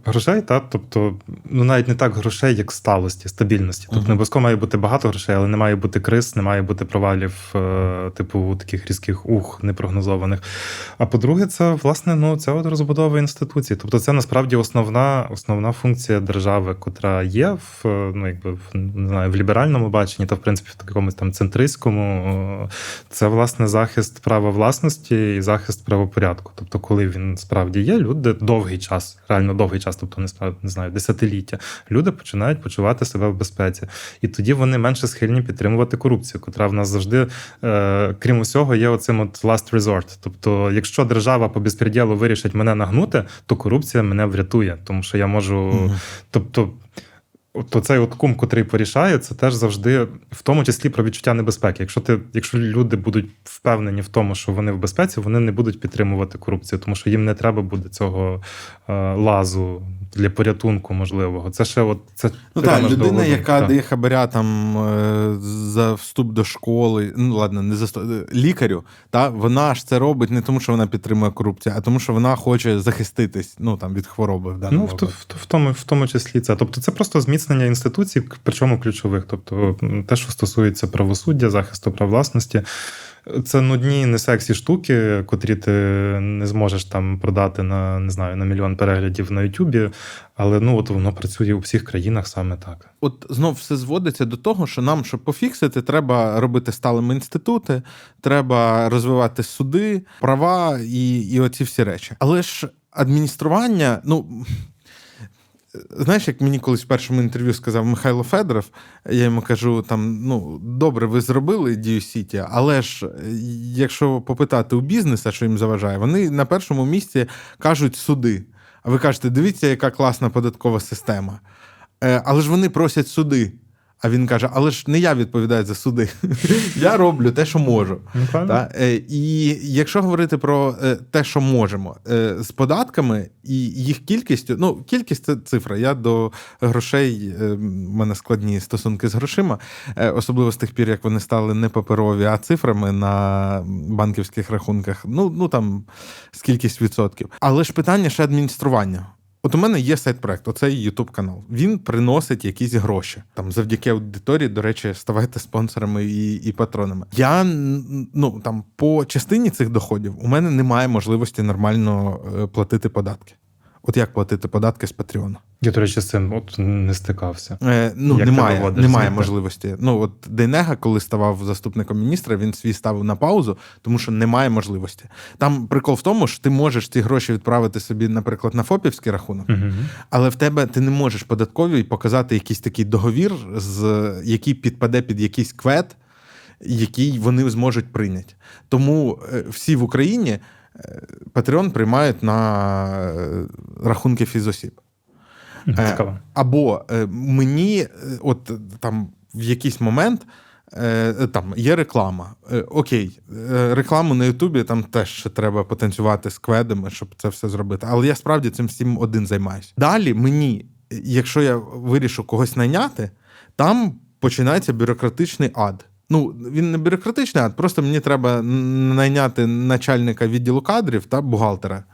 грошей, та? Тобто, ну, навіть не так грошей, як сталості, стабільності. Тобто, не обов'язково має бути багато грошей, але не має бути криз, не має бути провалів, е- типу, таких різких ух, непрогнозованих. А по-друге, це, власне, ну, це от розбудова інституцій. Тобто, це, насправді, основна, основна функція держави, котра є в, ну, якби, в, не знаю, в ліберальному баченні та, в принципі, в такому там центристському. Це, власне, захист права власності і захист правопорядку. Тобто, коли він справді є люди довгий час, реально довгий час, тобто, не, не знаю, десятиліття, люди починають почувати себе в безпеці. І тоді вони менше схильні підтримувати корупцію, котра в нас завжди, е, крім усього, є оцим от last resort. Тобто, якщо держава по безпреділу вирішить мене нагнути, то корупція мене врятує, тому що я можу... Mm-hmm. Тобто, то цей от кум, котрий порішає, це теж завжди, в тому числі, про відчуття небезпеки. Якщо ти, якщо люди будуть впевнені в тому, що вони в безпеці, вони не будуть підтримувати корупцію, тому що їм не треба буде цього е, лазу для порятунку можливого. Це ще от це ну, та, людина, довго, яка та. дає хабаря там за вступ до школи, ну ладно, не за лікарю, та вона ж це робить не тому, що вона підтримує корупцію, а тому, що вона хоче захиститись, ну там від хвороби в даному ну, в, в, в тому, в тому числі це. Тобто, це просто зміцнення інституцій, причому ключових. Тобто те, що стосується правосуддя, захисту прав власності, це нудні, не сексі штуки, котрі ти не зможеш там продати на, не знаю, на мільйон переглядів на Ютубі, але ну от воно працює у всіх країнах саме так. От знов все зводиться до того, що нам, щоб пофіксити, треба робити сталими інститути, треба розвивати суди, права і, і оці всі речі. Але ж адміністрування, ну... Знаєш, як мені колись в першому інтерв'ю сказав Михайло Федоров, я йому кажу, там, ну, добре, ви зробили Дію Сіті, але ж, якщо попитати у бізнеса, що їм заважає, вони на першому місці кажуть суди. А ви кажете, дивіться, яка класна податкова система. Але ж вони просять суди. А він каже, але ж не я відповідаю за суди. Я роблю те, що можу. Та? І якщо говорити про те, що можемо, з податками і їх кількістю, ну, кількість – це цифра. Я до грошей, в мене складні стосунки з грошима, особливо з тих пір, як вони стали не паперові, а цифрами на банківських рахунках. Ну, ну там, з кількість відсотків. Але ж питання ще адміністрування. От у мене є сайт-проект, оцей YouTube-канал. Він приносить якісь гроші. Там завдяки аудиторії, до речі, ставайте спонсорами і, і патронами. Я, ну, там, по частині цих доходів у мене немає можливості нормально платити податки. От як платити податки з Патреона? Я, до речі, з цим от не стикався. Е, ну, як немає, немає можливості. Ну, от Дейнега, коли ставав заступником міністра, він свій ставив на паузу, тому що немає можливості. Там прикол в тому, що ти можеш ці гроші відправити собі, наприклад, на ФОПівський рахунок, угу. але в тебе ти не можеш податковій показати якийсь такий договір, з який підпаде під якийсь квет, який вони зможуть прийняти. Тому всі в Україні Patreon приймають на рахунки фізосіб. Цікаво. Або мені от там в якийсь момент там є реклама. Окей, рекламу на Ютубі там теж треба потанцювати з кведами, щоб це все зробити. Але я справді цим всім один займаюся. Далі мені, якщо я вирішу когось найняти, там починається бюрократичний ад. Ну, він не бюрократичний, а просто мені треба найняти начальника відділу кадрів та бухгалтера.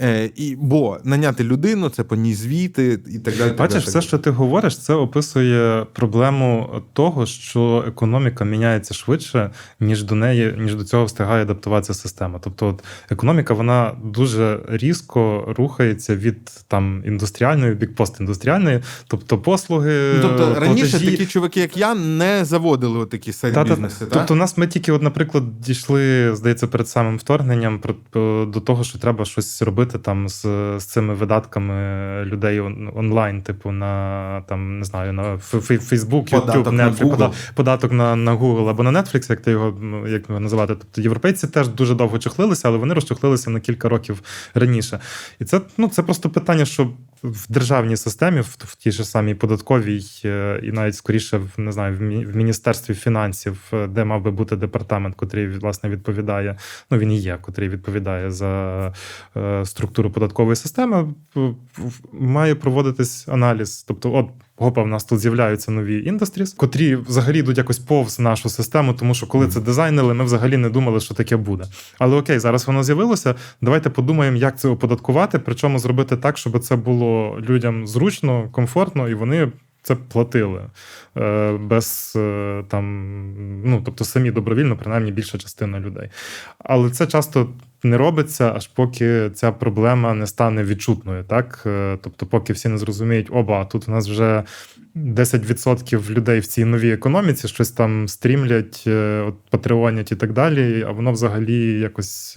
Е, і, бо найняти людину, це по ній звіти і так далі. Бачиш, все, що ти говориш, це описує проблему того, що економіка міняється швидше, ніж до неї, ніж до цього встигає адаптуватися система. Тобто, от, економіка, вона дуже різко рухається від там індустріальної в бік постіндустріальної, тобто послуги, ну, тобто платежі. Раніше такі чуваки, як я, не заводили такі сайт-бізнеси. Та, та, тобто, у нас ми тільки, от, наприклад, дійшли, здається, перед самим вторгненням до того, що треба щось робити там з, з цими видатками людей онлайн, типу на там, не знаю, на Фейсбук, Ютуб, Netflix, податок на, на Google або на Netflix, як ти його, як його називати. Тобто європейці теж дуже довго чухлилися, але вони розчухлилися на кілька років раніше. І це, ну, це просто питання, що в державній системі, в, в тій же самій податковій, і навіть скоріше, не знаю, в, мі, в Міністерстві фінансів, де мав би бути департамент, котрий, власне, відповідає, ну, він і є, котрий відповідає за е, структуру податкової системи, має проводитись аналіз, тобто, от, Гопа, в нас тут з'являються нові індустріс, котрі взагалі йдуть якось повз нашу систему, тому що коли це дизайнили, ми взагалі не думали, що таке буде. Але окей, зараз воно з'явилося, давайте подумаємо, як це оподаткувати, причому зробити так, щоб це було людям зручно, комфортно, і вони це платили. Без там, ну, тобто самі добровільно, принаймні, більша частина людей. Але це часто не робиться, аж поки ця проблема не стане відчутною, так? Тобто поки всі не зрозуміють, оба, тут у нас вже десять відсотків людей в цій новій економіці щось там стрімлять, от, патреонять і так далі, а воно взагалі якось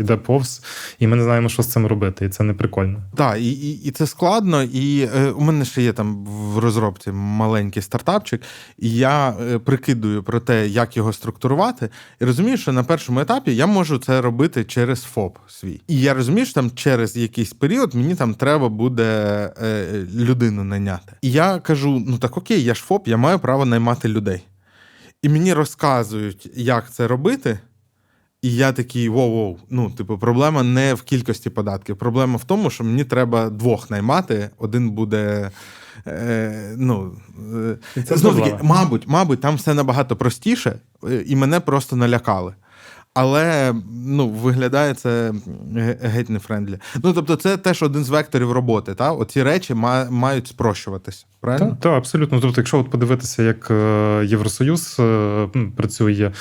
іде повз, і ми не знаємо, що з цим робити, і це не прикольно. Так, і, і, і це складно, і е, у мене ще є там в розробці маленький стартапчик, і я е, прикидую про те, як його структурувати, і розумію, що на першому етапі я можу це робити через ФОП свій. І я розумію, що там через якийсь період мені там треба буде е, людину найняти. І я кажу, ну так окей, я ж ФОП, я маю право наймати людей. І мені розказують, як це робити, і я такий, воу-воу, ну, типу, проблема не в кількості податків, проблема в тому, що мені треба двох наймати, один буде... Е, ну, е, знову таки, мабуть, мабуть, там все набагато простіше, і мене просто налякали. Але, ну, виглядає це геть нефрендлі. Ну, тобто, це теж один з векторів роботи, та? Оці речі мають спрощуватись, правильно? Так, та, абсолютно. Тобто, якщо от подивитися, як Євросоюз працює,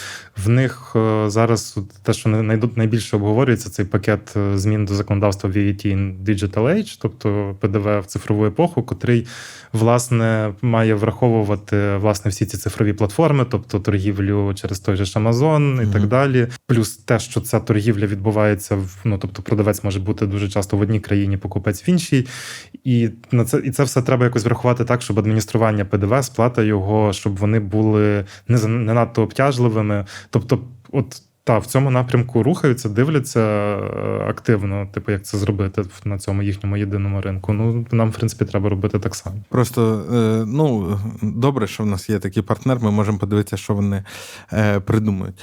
в них зараз те, що найбільше обговорюється, цей пакет змін до законодавства ві ей ті in Digital Age, тобто ПДВ в цифрову епоху, котрий, власне, має враховувати, власне, всі ці цифрові платформи, тобто торгівлю через той же ж Amazon і mm-hmm. так далі. Плюс те, що ця торгівля відбувається, в, ну, тобто продавець може бути дуже часто в одній країні, покупець в іншій. І на це, і це все треба якось врахувати так, щоб адміністрування ПДВ, сплата його, щоб вони були не, не надто обтяжливими. Тобто, от та, в цьому напрямку рухаються, дивляться активно, типу, як це зробити на цьому їхньому єдиному ринку. Ну, нам, в принципі, треба робити так само. Просто, ну, добре, що в нас є такий партнер, ми можемо подивитися, що вони придумають.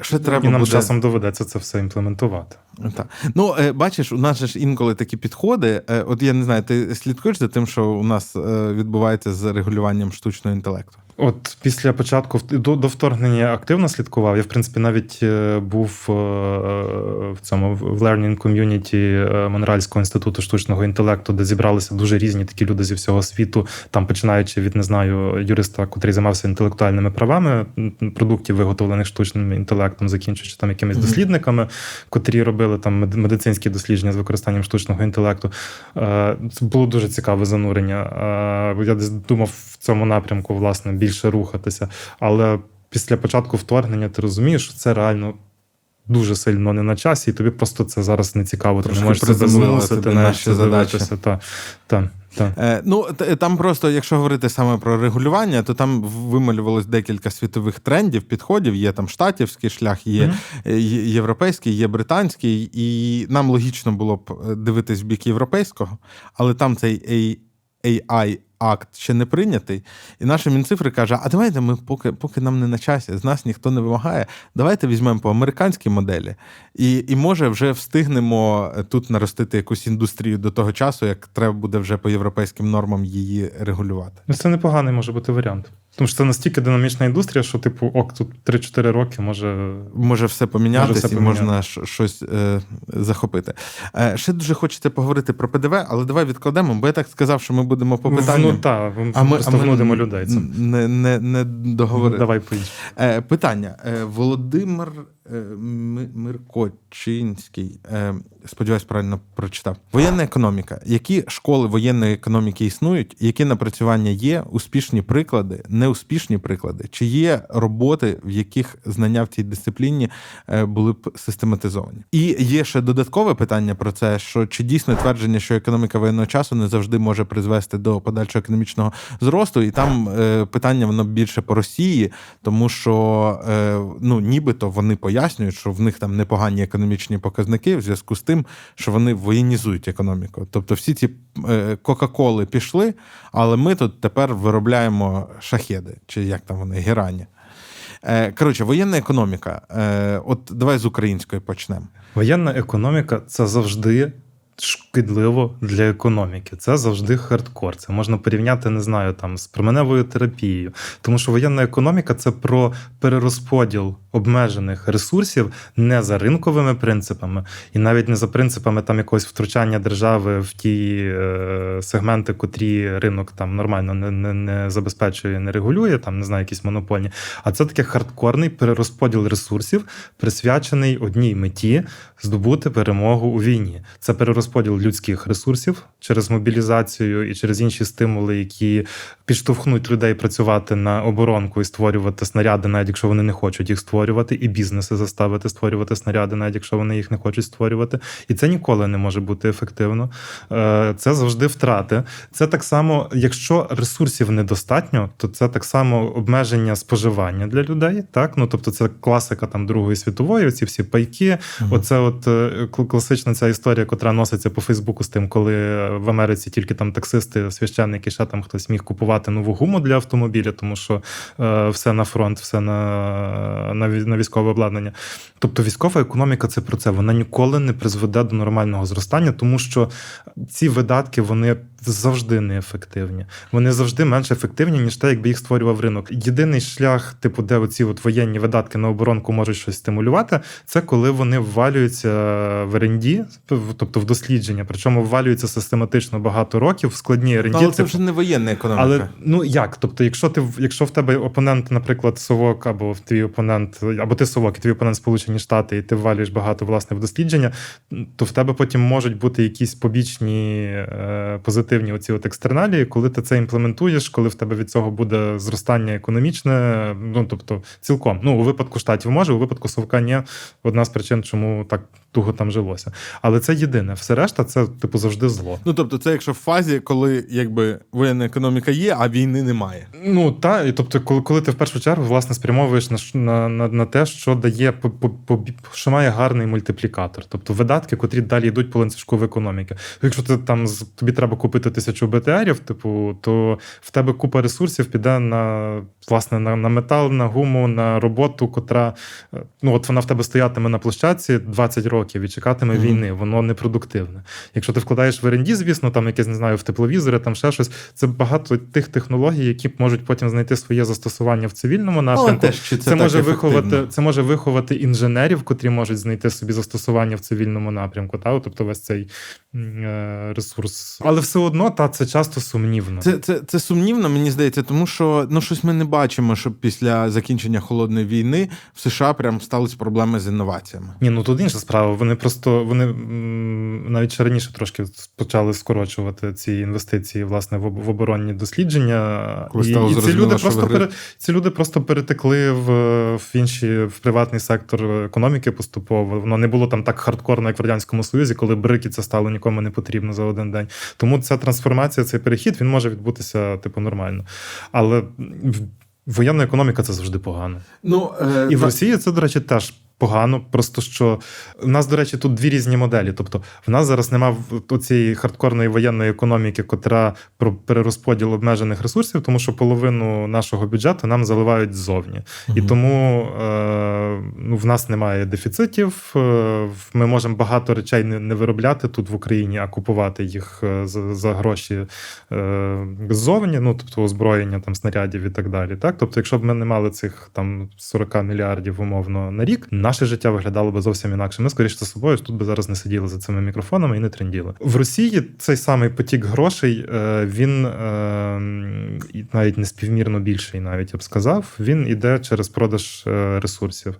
Ще треба І нам буде... часом доведеться це все імплементувати. Так. Ну, бачиш, у нас ж інколи такі підходи. От я не знаю, ти слідкуєш за тим, що у нас відбувається з регулюванням штучного інтелекту? От після початку, до, до вторгнення активно слідкував. Я, в принципі, навіть був в цьому в Learning Community Монреальського інституту штучного інтелекту, де зібралися дуже різні такі люди зі всього світу, там починаючи від, не знаю, юриста, котрий займався інтелектуальними правами, продуктів, виготовлених штучним інтелектом, закінчуючи там якимись mm-hmm. дослідниками, котрі робили там медицинські дослідження з використанням штучного інтелекту. Це було дуже цікаве занурення. Я думав в цьому напрямку, власне, більше більше рухатися. Але після початку вторгнення ти розумієш, що це реально дуже сильно не на часі, і тобі просто це зараз не цікаво. Трошки ти не можеш це замилосити, наші задачі. Та, та, та. Е, ну, там просто, якщо говорити саме про регулювання, то там вималювалось декілька світових трендів, підходів. Є там штатівський шлях, є mm-hmm. європейський, є британський, і нам логічно було б дивитись в бік європейського, але там цей ей ай акт ще не прийнятий, і наша Мінцифри каже, а давайте ми, поки, поки нам не на часі, з нас ніхто не вимагає, давайте візьмемо по американській моделі, і, і може вже встигнемо тут наростити якусь індустрію до того часу, як треба буде вже по європейським нормам її регулювати. Це непоганий може бути варіант. Тому що це настільки динамічна індустрія, що, типу, ок, тут три-чотири роки може... Може все помінятися і можна щось е, захопити. Е, ще дуже хочеться поговорити про ПДВ, але давай відкладемо, бо я так сказав, що ми будемо по питанням... Ну, так, а ми просто внудимо людей. Це. Не, не, не договорили. Давай поїдь. Е, питання. Е, Володимир е, Миркочинський, е, сподіваюсь, правильно прочитав. Воєнна економіка. Які школи воєнної економіки існують? Які напрацювання є? Успішні приклади? Неуспішні приклади? Чи є роботи, в яких знання в цій дисципліні були б систематизовані? І є ще додаткове питання про це, що чи дійсно твердження, що економіка воєнного часу не завжди може призвести до подальшого економічного зросту, і там питання, воно більше по Росії, тому що, ну, нібито вони пояснюють, пояснюють, що в них там непогані економічні показники в зв'язку з тим, що вони воєнізують економіку. Тобто всі ці Кока-Коли пішли, але ми тут тепер виробляємо шахеди, чи як там вони, герані. Коротше, воєнна економіка. От давай з української почнемо. Воєнна економіка – це завжди шкідливо для економіки. Це завжди хардкор. Це можна порівняти, не знаю, там, з променевою терапією. Тому що воєнна економіка – це про перерозподіл обмежених ресурсів не за ринковими принципами, і навіть не за принципами там якогось втручання держави в ті е, сегменти, котрі ринок там нормально не, не, не забезпечує, не регулює, там, не знаю, якісь монополії. А це такий хардкорний перерозподіл ресурсів, присвячений одній меті – здобути перемогу у війні. Це перерозподіл людських ресурсів через мобілізацію і через інші стимули, які підштовхнуть людей працювати на оборонку і створювати снаряди, навіть якщо вони не хочуть їх створювати. І бізнеси заставити створювати снаряди, навіть якщо вони їх не хочуть створювати. І це ніколи не може бути ефективно. Це завжди втрати. Це так само, якщо ресурсів недостатньо, то це так само обмеження споживання для людей. Так? Ну, тобто це класика там, Другої світової, оці всі пайки. Угу. Оце от класична ця історія, котра носиться по Фейсбуку з тим, коли в Америці тільки там таксисти, священники, ще там хтось міг купувати нову гуму для автомобіля, тому що е, все на фронт, все на на військове обладнання. Тобто військова економіка – це про це. Вона ніколи не призведе до нормального зростання, тому що ці видатки, вони завжди неефективні. Вони завжди менш ефективні, ніж те, якби їх створював ринок. Єдиний шлях, типу, де оці от воєнні видатки на оборонку можуть щось стимулювати, це коли вони ввалюються в ар енд ді, тобто в дослідження, причому ввалюються систематично багато років в складні ар енд ді. Але це вже не воєнна економіка. Але, ну як? Тобто, якщо ти, якщо в тебе опонент, наприклад, Совок, або твій опонент або ти Совок, і твій опонент Сполучені Штати, і ти ввалюєш багато, власне, в дослідження, то в тебе потім можуть бути якісь побічні е, позитивні оці от екстерналії, коли ти це імплементуєш, коли в тебе від цього буде зростання економічне, ну, тобто, цілком. Ну, у випадку Штатів може, у випадку Совка ні. Одна з причин, чому так туго там жилося. Але це єдине. Все решта, це, типу, завжди зло. Ну, тобто, це якщо в фазі, коли, якби, воєнна економіка є, а війни немає. Ну, та, і, тобто, коли, коли ти в першу чергу, власне, спрямовуєш на, на На, на те, що дає, по, по, що має гарний мультиплікатор. Тобто видатки, котрі далі йдуть по ланцюжку в економіки. Якщо ти там тобі треба купити тисячу БТРів, типу, то в тебе купа ресурсів піде на, власне, на, на метал, на гуму, на роботу, котра, ну, от вона в тебе стоятиме на площадці двадцять років і чекатиме mm-hmm. війни. Воно непродуктивне. Якщо ти вкладаєш в ар енд ді, звісно, там якесь, не знаю, в тепловізори, там ще щось, це багато тих технологій, які можуть потім знайти своє застосування в цивільному напрямку. О, це, це може виховати Виховати, це може виховати інженерів, котрі можуть знайти собі застосування в цивільному напрямку, та? Тобто весь цей ресурс. Але все одно, та, це часто сумнівно. Це, це, це сумнівно, мені здається, тому що ну, щось ми не бачимо, що після закінчення Холодної війни в США прям сталися проблеми з інноваціями. Ні, ну тут інша справа. Вони просто, вони навіть ще раніше трошки почали скорочувати ці інвестиції, власне, в, в оборонні дослідження. Коли і і ці, люди просто пере, ці люди просто перетекли в в інші, в приватний сектор економіки поступово. Воно не було там так хардкорно, як в Радянському Союзі, коли брики це стало нікому не потрібно за один день. Тому ця трансформація, цей перехід, він може відбутися, типу, нормально. Але воєнна економіка – це завжди погано. Ну, е- І в Росії це, до речі, теж погано, просто що в нас, до речі, тут дві різні моделі. Тобто в нас зараз нема цієї хардкорної воєнної економіки, котра про перерозподіл обмежених ресурсів, тому що половину нашого бюджету нам заливають ззовні. Угу. І тому е- ну, в нас немає дефіцитів, е- ми можемо багато речей не, не виробляти тут в Україні, а купувати їх за, за гроші е- ззовні, ну, тобто озброєння, там, снарядів і так далі. Так? Тобто якщо б ми не мали цих там, сорок мільярдів умовно на рік, наше життя виглядало би зовсім інакше. Ми, скоріше за собою, тут би зараз не сиділи за цими мікрофонами і не тренділи. В Росії цей самий потік грошей, він навіть не співмірно більший, навіть я б сказав, він іде через продаж ресурсів.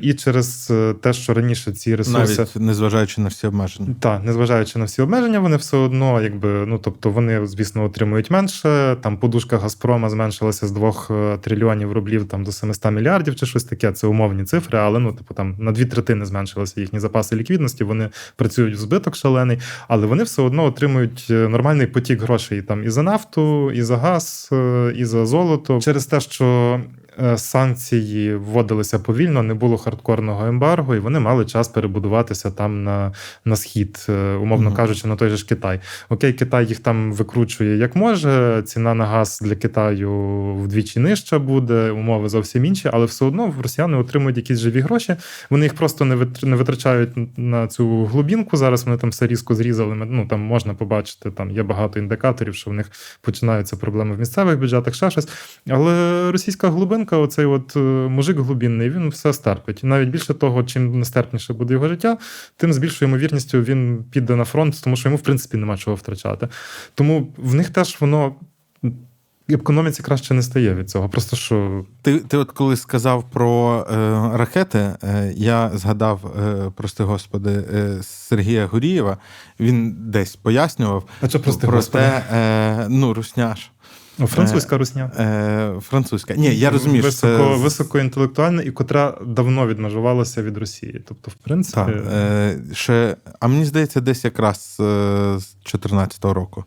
І через те, що раніше ці ресурси... Навіть незважаючи на всі обмеження. Так, незважаючи на всі обмеження, вони все одно, якби, ну, тобто, вони, звісно, отримують менше, там подушка Газпрома зменшилася з двох трильйонів рублів там, до сімсот мільярдів чи щось таке, це умовні цифри, але, ну, типу, там, на дві третини зменшилися їхні запаси ліквідності, вони працюють в збиток шалений, але вони все одно отримують нормальний потік грошей там і за нафту, і за газ, і за золото. Через те, що е, санкції вводилися повільно, не було хардкорного ембарго, і вони мали час перебудуватися там на, на схід, е, умовно mm-hmm. кажучи, на той же ж Китай. Окей, Китай їх там викручує як може, ціна на газ для Китаю вдвічі нижча буде, умови зовсім інші, але все одно росіяни отримують якісь живі гроші, вони їх просто не витрачають на цю глибінку, зараз вони там все різко зрізали, ну там можна побачити, там є багато індикаторів, що в них починаються проблеми в місцевих бюджетах, ще щось, але російська глибинка, оцей от мужик глибинний, він все стерпить. І навіть більше того, чим нестерпніше буде його життя, тим з більшою ймовірністю він піде на фронт, тому що йому в принципі нема чого втрачати. Тому в них теж воно економіці краще не стає від цього. Просто що ти, ти от коли сказав про е, ракети, е, я згадав, е, прости господи, е, Сергія Гурієва. Він десь пояснював. А що прости про те, е, ну русняш. Французька русня. Е, французька. Ні, я розумію, високо, це... високоінтелектуальна і котра давно відмежувалася від Росії. Тобто, в принципі... Так, е, ще, а мені здається, десь якраз з дві тисячі чотирнадцятого року.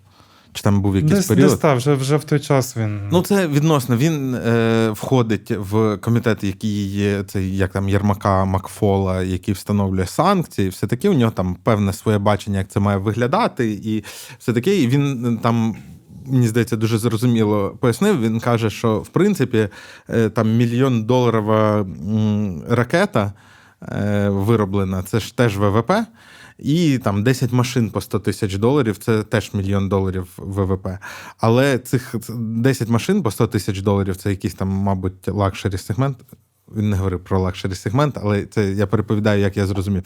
Чи там був якийсь десь, період? Десь так, вже, вже в той час він... Ну, це відносно. Він е, входить в комітет, який є, це як там Єрмака, Макфола, який встановлює санкції, все-таки у нього там певне своє бачення, як це має виглядати, і все-таки і він там... Мені здається, дуже зрозуміло пояснив. Він каже, що, в принципі, там мільйон-доларова ракета вироблена, це ж теж ВВП, і там десять машин по сто тисяч доларів, це теж мільйон доларів ВВП. Але цих десять машин по сто тисяч доларів, це якийсь там, мабуть, лакшері-сегмент. Він не говорив про лакшері-сегмент, але це я переповідаю, як я зрозумів.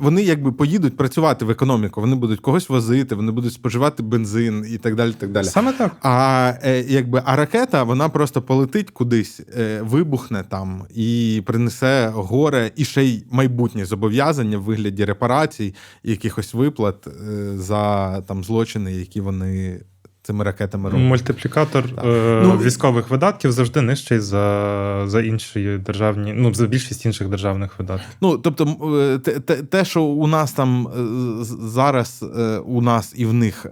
Вони якби поїдуть працювати в економіку, вони будуть когось возити, вони будуть споживати бензин і так далі, так далі. Саме так. А якби а ракета, вона просто полетить кудись, вибухне там і принесе горе, і ще й майбутні зобов'язання в вигляді репарацій, якихось виплат за там злочини, які вони... цими ракетами робити. Мультиплікатор е- ну, військових видатків завжди нижчий за, за інші державні, ну, за більшість інших державних видатків. Ну, тобто, те, те, що у нас там зараз, у нас і в них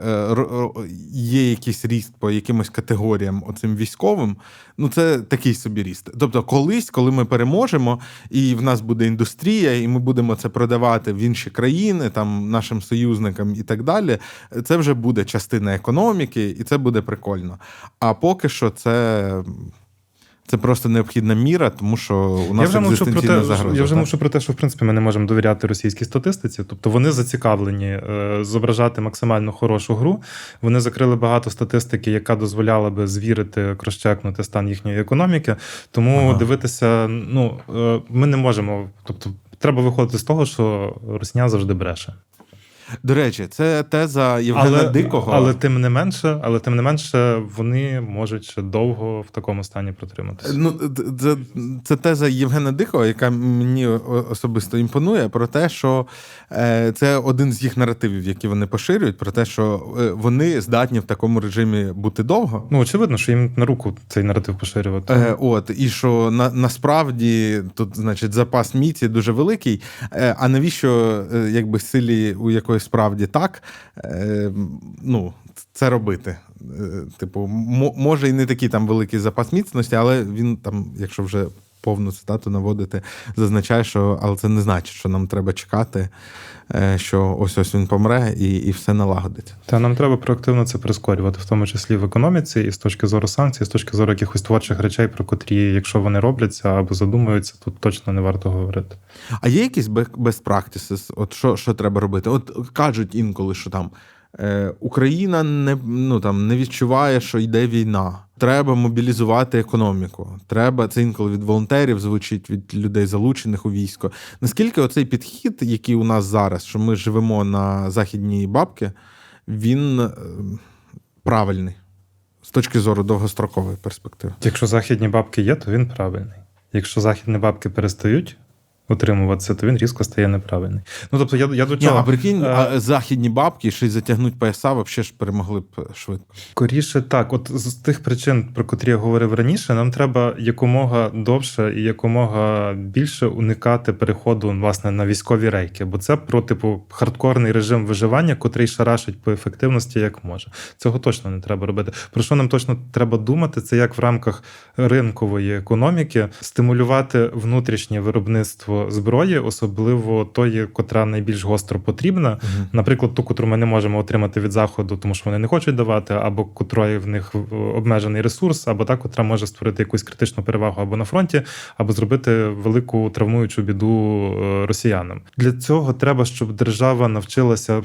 є якийсь ріст по якимось категоріям оцим військовим, ну, це такий собі ріст. Тобто, колись, коли ми переможемо, і в нас буде індустрія, і ми будемо це продавати в інші країни, там, нашим союзникам і так далі, це вже буде частина економіки, і це буде прикольно. А поки що це, це просто необхідна міра, тому що у нас екзистенційна загроза. Я вже мовчу про те, що в принципі ми не можемо довіряти російській статистиці. Тобто вони зацікавлені е, зображати максимально хорошу гру. Вони закрили багато статистики, яка дозволяла би звірити, кросчекнути стан їхньої економіки. Тому ага. дивитися, ну, е, ми не можемо. Тобто треба виходити з того, що русня завжди бреше. До речі, це теза Євгена але, Дикого. Але тим не менше, але тим не менше, вони можуть ще довго в такому стані протриматися. Ну, це, це теза Євгена Дикого, яка мені особисто імпонує, про те, що це один з їх наративів, які вони поширюють, про те, що вони здатні в такому режимі бути довго. Ну, очевидно, що їм на руку цей наратив поширювати. Е, от, і що на, насправді тут, значить, запас міці дуже великий, а навіщо, якби, силі у якої справді так, ну, це робити. Типу, може і не такий там великий запас міцності, але він там, якщо вже повну цитату наводити, зазначає, що але це не значить, що нам треба чекати, що ось-ось він помре і, і все налагодиться. Та нам треба проактивно це прискорювати, в тому числі в економіці, і з точки зору санкцій, і з точки зору якихось творчих речей, про котрі, якщо вони робляться або задумуються, тут точно не варто говорити. А є якісь best practices? От що, що треба робити? От кажуть інколи, що там Україна не, ну, там, не відчуває, що йде війна. Треба мобілізувати економіку. Треба, це інколи від волонтерів звучить, від людей, залучених у військо. Наскільки оцей підхід, який у нас зараз, що ми живемо на західній бабки, він правильний з точки зору довгострокової перспективи? Якщо західні бабки є, то він правильний. Якщо західні бабки перестають утримуватися, то він різко стає неправильний. Ну, тобто, я, я до чого... Ні, а прикинь, а, західні бабки, ще й затягнуть пояса, взагалі ж перемогли б швидко. Скоріше так. От з тих причин, про котрі я говорив раніше, нам треба якомога довше і якомога більше уникати переходу, власне, на військові рейки. Бо це про, типу, хардкорний режим виживання, котрий шарашить по ефективності як може. Цього точно не треба робити. Про що нам точно треба думати, це як в рамках ринкової економіки стимулювати внутрішнє виробництво зброї, особливо тої, котра найбільш гостро потрібна. Uh-huh. Наприклад, ту, котру ми не можемо отримати від Заходу, тому що вони не хочуть давати, або котрої в них обмежений ресурс, або та, котра може створити якусь критичну перевагу або на фронті, або зробити велику травмуючу біду росіянам. Для цього треба, щоб держава навчилася...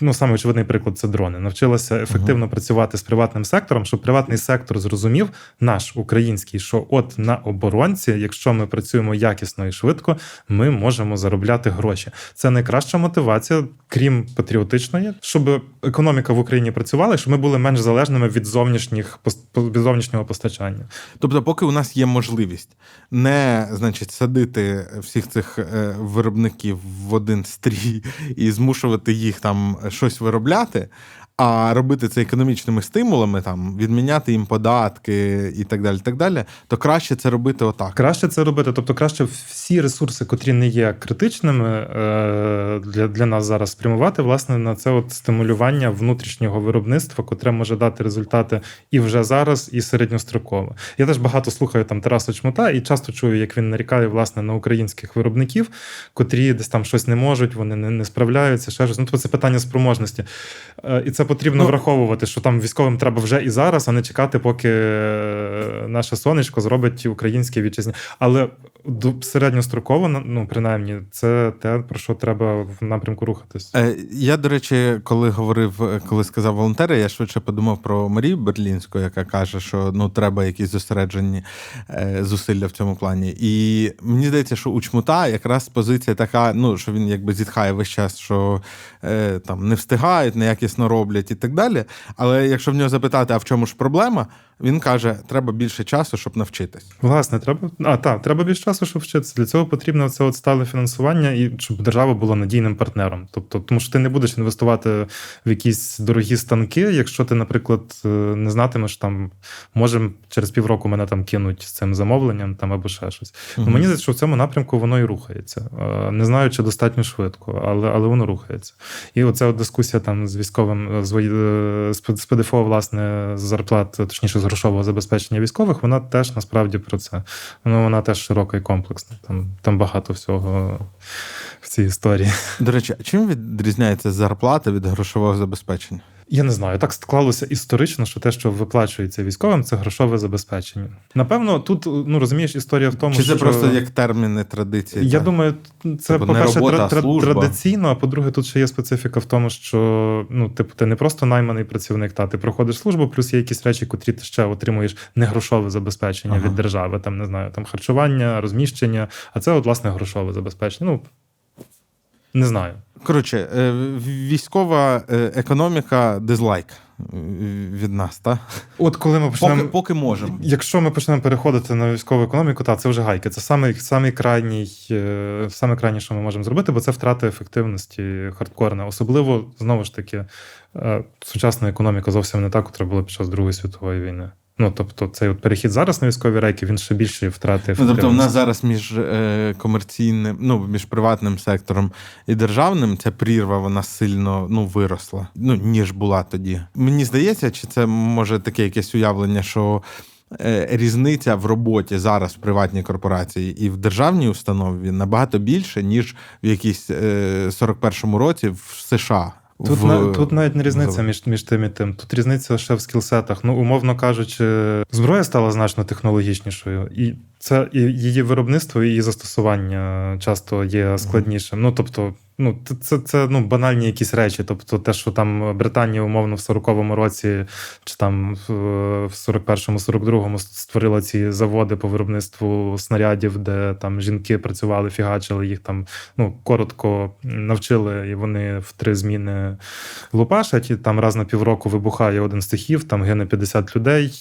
Ну, саме очевидний приклад – це дрони. Навчилася ефективно uh-huh. працювати з приватним сектором, щоб приватний сектор зрозумів, наш, український, що от на оборонці, якщо ми працюємо якісно і швидко, ми можемо заробляти гроші. Це найкраща мотивація, крім патріотичної, щоб економіка в Україні працювала, щоб ми були менш залежними від зовнішніх, від зовнішнього постачання. Тобто, поки у нас є можливість не, значить, садити всіх цих виробників в один стрій і змушувати їх там щось виробляти, а робити це економічними стимулами, там, відміняти їм податки і так далі, так далі, то краще це робити отак. Краще це робити, тобто краще всі ресурси, котрі не є критичними для, для нас зараз спрямувати, власне, на це от стимулювання внутрішнього виробництва, котре може дати результати і вже зараз, і середньостроково. Я теж багато слухаю там Тараса Чмута і часто чую, як він нарікає, власне, на українських виробників, котрі десь там щось не можуть, вони не, не справляються, ще щось. Ну, тобто це питання спроможності. І це потрібно ну, враховувати, що там військовим треба вже і зараз, а не чекати, поки наше сонечко зробить українські вітчизні. Але середньостроково, ну, принаймні, це те, про що треба в напрямку рухатись. Я, до речі, коли говорив, коли сказав волонтери, я швидше подумав про Марію Берлінську, яка каже, що ну треба якісь зосереджені зусилля в цьому плані. І мені здається, що у Чмута якраз позиція така, ну, що він якби зітхає весь час, що там не встигають, неякісно роблять і так далі. Але якщо в нього запитати, а в чому ж проблема, він каже, треба більше часу, щоб навчитись. Власне, треба, а, так, треба більше часу, щоб вчитися. Для цього потрібно це от стале фінансування, і щоб держава була надійним партнером. Тобто, тому що ти не будеш інвестувати в якісь дорогі станки, якщо ти, наприклад, не знатимеш, там, може, через півроку мене там кинуть з цим замовленням, там, або ще щось. Угу. Мені здається, що в цьому напрямку воно і рухається. Не знаю, чи достатньо швидко, але, але воно рухається. І оця от дискусія там з військовим, з ПДФО, власне, з зарплат, точніше, з грошового забезпечення військових, вона теж насправді про це. Ну, вона теж широка і комплексна. Там, там багато всього в цій історії. До речі, чим відрізняється зарплата від грошового забезпечення? Я не знаю. Так склалося історично, що те, що виплачується військовим, це грошове забезпечення. Напевно, тут, ну, розумієш, історія в тому, що... Чи це що... просто як терміни, традиції? Я так? думаю, це, тобто, по-перше, робота, тр... а традиційно, а по-друге, тут ще є специфіка в тому, що, ну, типу, ти не просто найманий працівник, та ти проходиш службу, плюс є якісь речі, котрі ти ще отримуєш не грошове забезпечення ага. від держави, там, не знаю, там, харчування, розміщення, а це, от, власне, грошове забезпечення. Ну, не знаю. Коротше, військова економіка дизлайк від нас, так? От коли ми почнемо... Поки, поки можемо. Якщо ми почнемо переходити на військову економіку, та це вже гайки. Це саме, саме крайній, саме крайній, що ми можемо зробити, бо це втрата ефективності хардкорна. Особливо, знову ж таки, сучасна економіка зовсім не та, котра була під час Другої світової війни. Ну, тобто, цей от перехід зараз на військові рейки, він ще більше втрати. Ну, тобто, в нас зараз між комерційним, ну, між приватним сектором і державним ця прірва, вона сильно, ну, виросла, ну, ніж була тоді. Мені здається, чи це, може, таке якесь уявлення, що різниця в роботі зараз в приватній корпорації і в державній установі набагато більше, ніж в якійсь сорок першому році в США. Тут, в... на, тут навіть не різниця між, між тим і тим. Тут різниця ще в скілсетах. Ну, умовно кажучи, зброя стала значно технологічнішою. І це і її виробництво, і її застосування часто є складнішим. Ну, тобто, ну, це, це ну, банальні якісь речі. Тобто те, що там Британія, умовно, в сороковому році чи там в сорок першому сорок другому створила ці заводи по виробництву снарядів, де там жінки працювали, фігачили, їх там, ну, коротко навчили, і вони в три зміни лупашать, і там раз на півроку вибухає один з цехів, там гине п'ятдесят людей,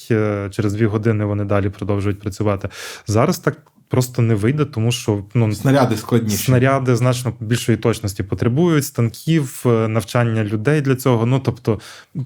через дві години вони далі продовжують працювати. Зараз так просто не вийде, тому що ну, снаряди складніші. Снаряди значно більшої точності потребують, станків, навчання людей для цього. Ну, тобто,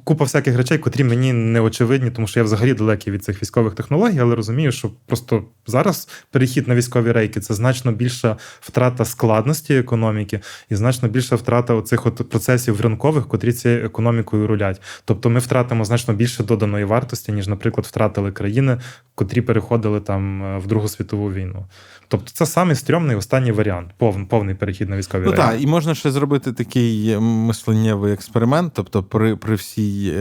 купа всяких речей, котрі мені не очевидні, тому що я взагалі далекий від цих військових технологій, але розумію, що просто зараз перехід на військові рейки – це значно більша втрата складності економіки і значно більша втрата оцих от процесів ринкових, котрі цією економікою рулять. Тобто, ми втратимо значно більше доданої вартості, ніж, наприклад, втратили країни, котрі переходили там в Другу світову війну. Тобто це самий стрьомний останній варіант, пов, повний перехід на військові ну, рейки. Ну так, і можна ще зробити такий мисленнєвий експеримент, тобто при, при всій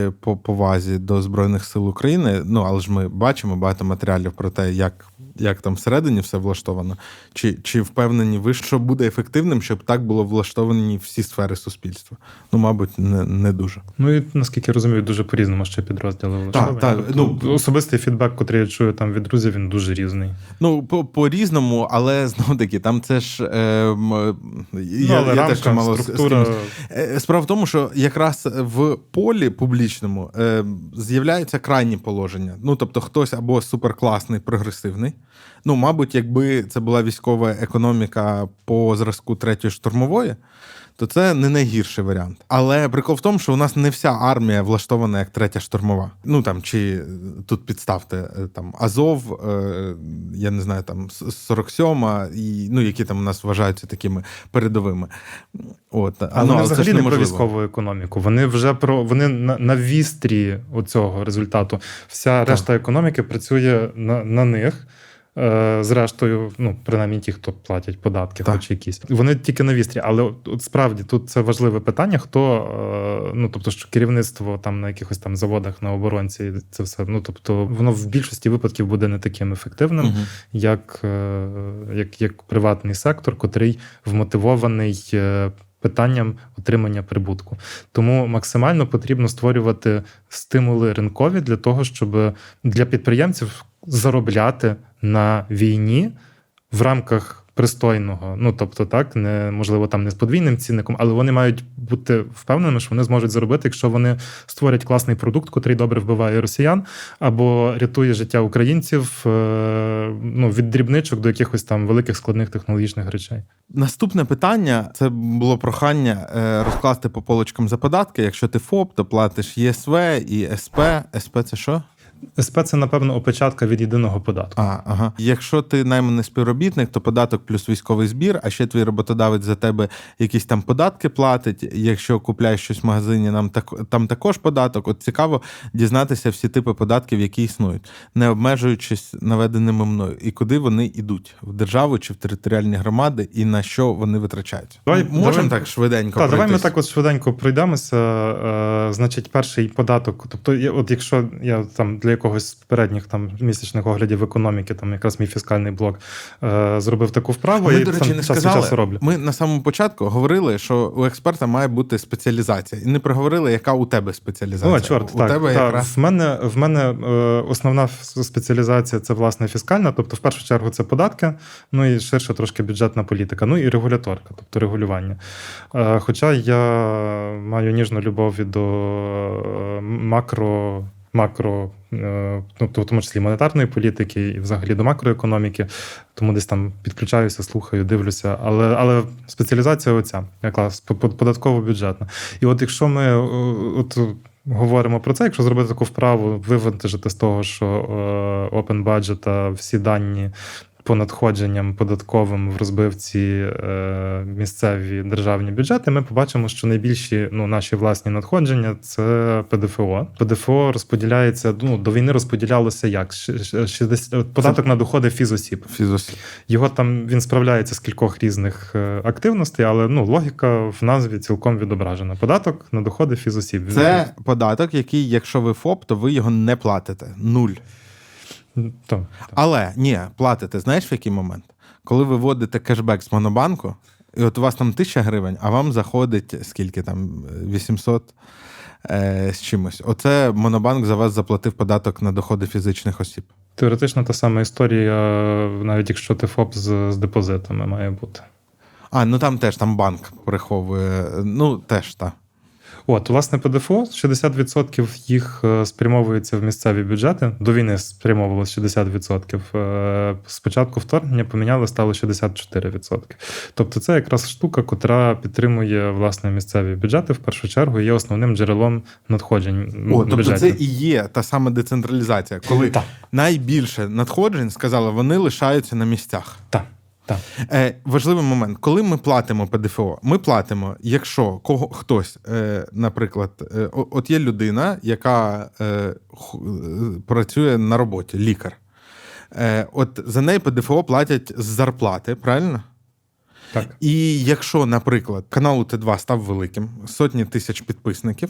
повазі до Збройних сил України, ну, але ж ми бачимо багато матеріалів про те, як, як там всередині все влаштовано, чи, чи впевнені ви, що буде ефективним, щоб так було влаштовані всі сфери суспільства? Ну, мабуть, не, не дуже. Ну, і, наскільки я розумію, дуже по-різному ще підрозділи влаштовані. Так, так. Тобто, ну, особистий фідбек, котрий я чую там від друзів, він дуже різний. Ну, по-різному, але знов-таки, там це ж е, я, ну, я теж чимало структура... з кимось. Справа в тому, що якраз в полі публічному е, з'являються крайні положення. Ну, тобто, хтось або суперкласний, прогресивний. Ну, мабуть, якби це була військова економіка по зразку третьої штурмової, то це не найгірший варіант. Але прикол в тому, що у нас не вся армія влаштована як третя штурмова. Ну, там, чи тут підставте, там, Азов, е, я не знаю, там, сорок сьома, і, ну, які там у нас вважаються такими передовими. От. А, а ну, вони взагалі не про військову економіку. Вони вже про, вони на, на вістрі оцього результату. Вся так. решта економіки працює на, на них. Зрештою, ну, принаймні ті, хто платять податки, так. хоч якісь. Вони тільки на вістрі, але от, от справді тут це важливе питання, хто, ну, тобто, що керівництво там на якихось там заводах, на оборонці, це все, ну, тобто, воно в більшості випадків буде не таким ефективним, угу. як, як, як приватний сектор, котрий вмотивований питанням отримання прибутку. Тому максимально потрібно створювати стимули ринкові для того, щоб для підприємців заробляти на війні в рамках пристойного, ну, тобто, так, не, можливо, там не з подвійним цінником, але вони мають бути впевнені, що вони зможуть заробити, якщо вони створять класний продукт, котрий добре вбиває росіян, або рятує життя українців, ну, від дрібничок до якихось там великих складних технологічних речей. Наступне питання, це було прохання розкласти по полочкам за податки. Якщо ти ФОП, то платиш ЄСВ і СП. СП – це що? СП – це, напевно, опечатка від єдиного податку. А, ага. Якщо ти найманий співробітник, то податок плюс військовий збір, а ще твій роботодавець за тебе якісь там податки платить. Якщо купляєш щось в магазині, нам так, там також податок. От цікаво дізнатися всі типи податків, які існують, не обмежуючись наведеними мною. І куди вони йдуть? В державу чи в територіальні громади? І на що вони витрачаються? Давай, Можемо давай, так швиденько та, давай ми так от швиденько пройдемося. Значить, перший податок. Тобто, от якщо я там для якогось з передніх там місячних оглядів економіки, там якраз мій фіскальний блок е- зробив таку вправу, ми, і до речі, сам, не час від часу роблю. Ми на самому початку говорили, що у експерта має бути спеціалізація, і не проговорили, яка у тебе спеціалізація. О, чорт, у так, тебе так, якраз... в мене в мене основна спеціалізація це власне фіскальна, тобто в першу чергу це податки, ну і ширше трошки бюджетна політика, ну і регуляторка, тобто регулювання. Е- хоча я маю ніжну любов до макро макро, тобто, в тому числі монетарної політики і взагалі до макроекономіки, тому десь там підключаюся, слухаю, дивлюся, але, але спеціалізація оця, якраз податково-бюджетна. І от якщо ми от говоримо про це, якщо зробити таку вправу, вивантажити з того, що Open Budget, всі дані по надходженням податковим в розбивці місцеві державні бюджети, ми побачимо, що найбільші, ну, наші власні надходження – це ПДФО. ПДФО розподіляється, ну, до війни розподілялося як? шістдесят податок це... на доходи фізосіб. Фізосіб. Його там, він справляється з кількох різних активностей, але, ну, логіка в назві цілком відображена. Податок на доходи фізосіб. Це податок, який, якщо ви ФОП, то ви його не платите. Нуль. То, то. Але, ні, платите, знаєш в який момент? Коли ви вводите кешбек з Монобанку, і от у вас там тисяча гривень, а вам заходить, скільки там, вісімсот е, з чимось. Оце Монобанк за вас заплатив податок на доходи фізичних осіб. Теоретично та сама історія, навіть якщо ти ФОП з, з депозитами має бути. А, ну там теж, там банк приховує, ну теж, так. От, власне, ПДФО, шістдесят відсотків їх спрямовується в місцеві бюджети. До війни спрямовувалось шістдесят відсотків. Спочатку вторгнення поміняли, стало шістдесят чотири відсотки. Тобто це якраз штука, котра підтримує, власне, місцеві бюджети, в першу чергу, є основним джерелом надходжень. О, тобто це і є та сама децентралізація, коли та. найбільше надходжень, сказали, вони лишаються на місцях. Так. Так. Е, важливий момент. Коли ми платимо ПДФО, ми платимо, якщо кого, хтось, е, наприклад, е, от є людина, яка е, х, працює на роботі, лікар. Е, от за неї ПДФО платять з зарплати, правильно? Так. І якщо, наприклад, канал Т два став великим, сотні тисяч підписників,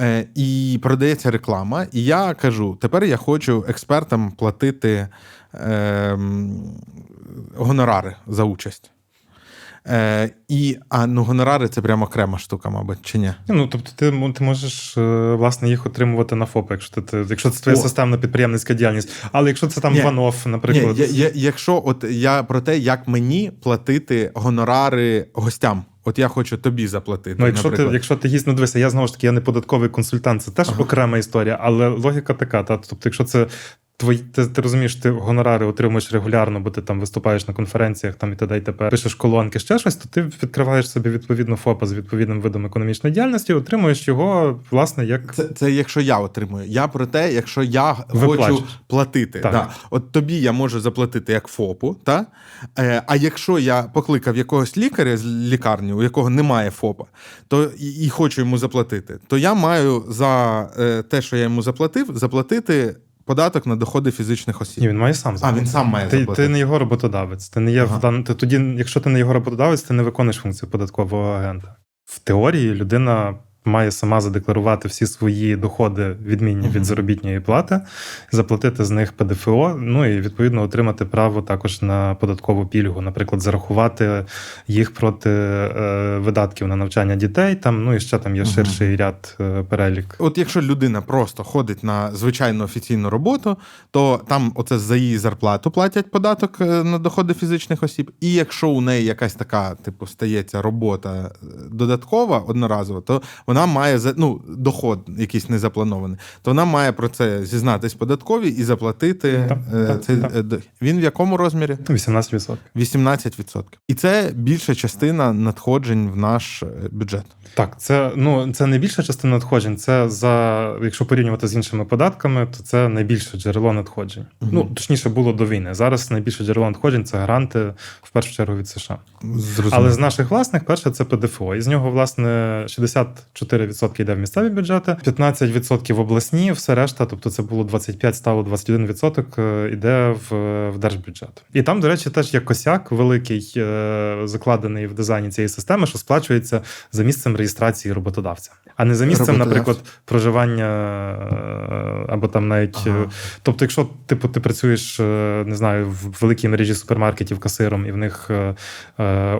е, і продається реклама, і я кажу, тепер я хочу експертам платити е, гонорари за участь. Е, і, а, ну, гонорари – це прямо окрема штука, мабуть, чи ні? Ну, тобто ти, ти можеш, власне, їх отримувати на ФОП, якщо, ти, якщо це твоя системна підприємницька діяльність. Але якщо це там ван-офф, наприклад. Ні, я, я, якщо от я про те, як мені платити гонорари гостям. От я хочу тобі заплатити, ну, якщо наприклад. Ти, якщо ти гість, ну дивися, я знову ж таки, я не податковий консультант, це теж ага. окрема історія, але логіка така, та, тобто якщо це Твої, ти, ти розумієш, ти гонорари отримуєш регулярно, бо ти там виступаєш на конференціях там, і т.д. і т.п. пишеш колонки, ще щось, то ти відкриваєш собі відповідну ФОПа з відповідним видом економічної діяльності і отримуєш його, власне, як... Це, це якщо я отримую. Я про те, якщо я Виплач. хочу платити. Да. От тобі я можу заплатити як ФОПу, та? Е, а якщо я покликав якогось лікаря з лікарні, у якого немає ФОПа, то і, і хочу йому заплатити, то я маю за е, те, що я йому заплатив, заплатити... податок на доходи фізичних осіб. Ні, він має сам заплатити. А, він сам має заплатити. Ти, ти не його роботодавець. Ти не є ага. в дан... ти тоді, якщо ти не його роботодавець, ти не виконуєш функцію податкового агента. В теорії людина має сама задекларувати всі свої доходи, відмінні від заробітної плати, заплатити з них ПДФО, ну і, відповідно, отримати право також на податкову пільгу, наприклад, зарахувати їх проти е, видатків на навчання дітей, там, ну і ще там є ширший ряд е, перелік. От якщо людина просто ходить на звичайну офіційну роботу, то там оце за її зарплату платять податок на доходи фізичних осіб, і якщо у неї якась така, типу, стається робота додаткова, одноразова, то вона має, ну, доход якийсь незапланований, то вона має про це зізнатись податкові і заплатити там, цей там. Він в якому розмірі? вісімнадцять відсотків. вісімнадцять відсотків. І це більша частина надходжень в наш бюджет. Так, це, ну, це не більша частина надходжень, це за, якщо порівнювати з іншими податками, то це найбільше джерело надходжень. Угу. Ну, точніше було до війни. Зараз найбільше джерело надходжень – це гранти, в першу чергу, від США. Зрозуміло. Але з наших власних, перше, це ПДФО. І з нього, власне, шістдесят чотири відсотки йде в місцеві бюджети, п'ятнадцять відсотків в обласні, все решта, тобто це було двадцять п'ять, стало двадцять один відсоток йде в, в держбюджет. І там, до речі, теж є косяк великий, закладений в дизайні цієї системи, що сплачується за місцем реєстрації роботодавця. А не за місцем, наприклад, проживання або там навіть... Ага. Тобто, якщо типу, ти працюєш, не знаю, в великій мережі супермаркетів касиром, і в них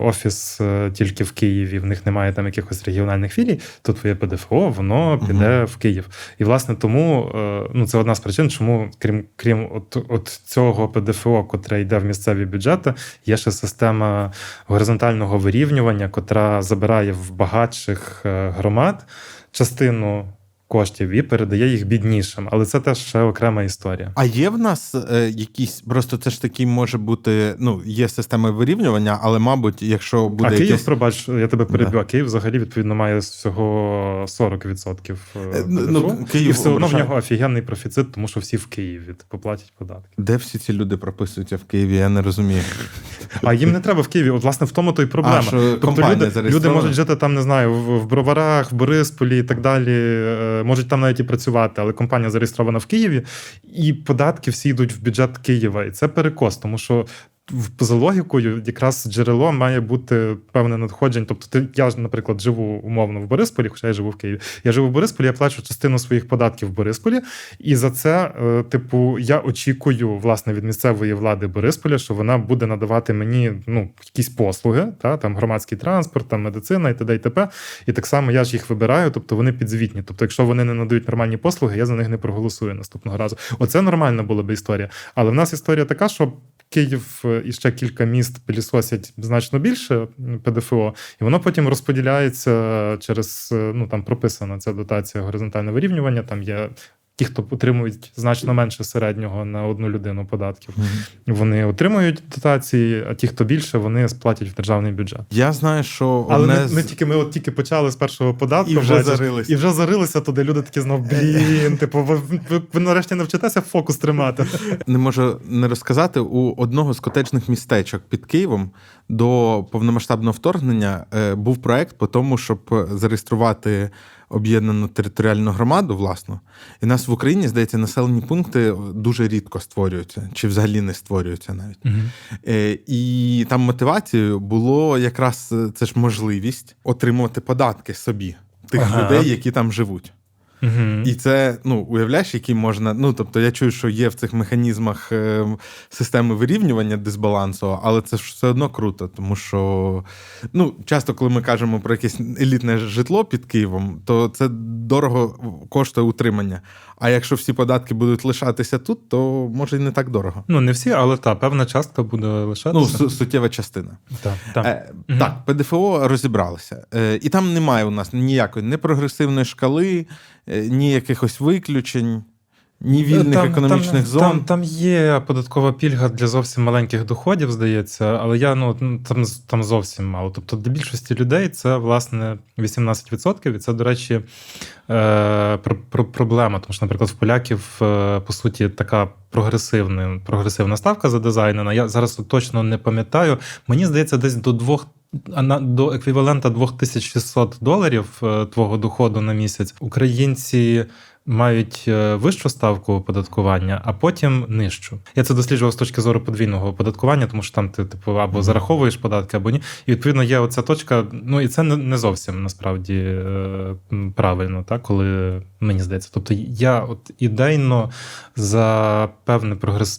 офіс тільки в Києві, в них немає там якихось регіональних філій, то твоє ПДФО, воно піде угу. в Київ. І, власне, тому, ну, це одна з причин, чому, крім, крім от, от цього ПДФО, котре йде в місцеві бюджети, є ще система горизонтального вирівнювання, котра забирає в багатших громад частину коштів і передає їх біднішим. Але це теж ще окрема історія. А є в нас е, якісь, просто це ж таки може бути, ну, є системи вирівнювання, але, мабуть, якщо буде... А Київ, якісь... пробач, я тебе переб'ю, а Київ взагалі, відповідно, має всього сорок відсотків. Ну, Київ, і все одно в нього офігенний профіцит, тому що всі в Києві поплатять податки. Де всі ці люди прописуються в Києві, я не розумію. А їм не треба в Києві, от, власне, в тому то й проблема. А, тобто люди, люди можуть жити там, не знаю, в Броварах, в Борисполі і так далі, можуть там навіть і працювати, але компанія зареєстрована в Києві, і податки всі йдуть в бюджет Києва. І це перекос, тому що за логікою якраз джерело має бути певне надходження. Тобто я, наприклад, живу умовно в Борисполі, хоча я живу в Києві. Я живу в Борисполі, я плачу частину своїх податків в Борисполі, і за це, типу, я очікую, власне, від місцевої влади Борисполя, що вона буде надавати мені, ну, якісь послуги, та, там громадський транспорт, там медицина і т.д. і т.п. І так само я ж їх вибираю, тобто вони підзвітні. Тобто якщо вони не надають нормальні послуги, я за них не проголосую наступного разу. Оце нормальна була б історія. Але в нас історія така, що Київ і ще кілька міст пилісосять значно більше ПДФО, і воно потім розподіляється через, ну там прописана ця дотація горизонтальне вирівнювання, там є ті, хто отримують значно менше середнього на одну людину податків, mm-hmm. вони отримують дотації, а ті, хто більше, вони сплатять в державний бюджет. Я знаю, що... Але не... ми, ми тільки ми от тільки почали з першого податку. І вже бачиш, зарилися. І вже зарилися туди, люди такі знов, блін, типу, ви, ви, ви нарешті навчитеся фокус тримати. Не можу не розказати, у одного з котеджних містечок під Києвом до повномасштабного вторгнення був проект по тому, щоб зареєструвати об'єднану територіальну громаду, власне. І нас в Україні, здається, населені пункти дуже рідко створюються, чи взагалі не створюються навіть. Mm-hmm. І там мотивацією було якраз, це ж можливість отримувати податки собі, тих ага. людей, які там живуть. Mm-hmm. І це, ну, уявляєш, які можна... Ну, тобто, я чую, що є в цих механізмах е, системи вирівнювання дисбалансу, але це ж все одно круто, тому що... Ну, часто, коли ми кажемо про якесь елітне житло під Києвом, то це дорого коштує утримання. А якщо всі податки будуть лишатися тут, то, може, і не так дорого. Ну, не всі, але, та, певна частка буде лишатися. Ну, суттєва частина. Так, так. Е, mm-hmm. так ПДФО розібралися. Е, і там немає у нас ніякої непрогресивної шкали, ні якихось виключень, ні вільних там, економічних там, зон. Там, там є податкова пільга для зовсім маленьких доходів, здається, але я ну там, там зовсім мало. Тобто для більшості людей це, власне, вісімнадцять відсотків, і це, до речі, е- проблема. Тому що, наприклад, в поляків, е- по суті, така прогресивна, прогресивна ставка задизайнена. Я зараз точно не пам'ятаю. Мені здається, десь до двох до еквівалента дві тисячі шістсот доларів твого доходу на місяць українці мають вищу ставку оподаткування, а потім нижчу. Я це досліджував з точки зору подвійного оподаткування, тому що там ти типу або зараховуєш податки, або ні. І відповідно є оця точка, ну і це не зовсім насправді правильно, так, коли мені здається. Тобто я от ідейно за певну прогрес...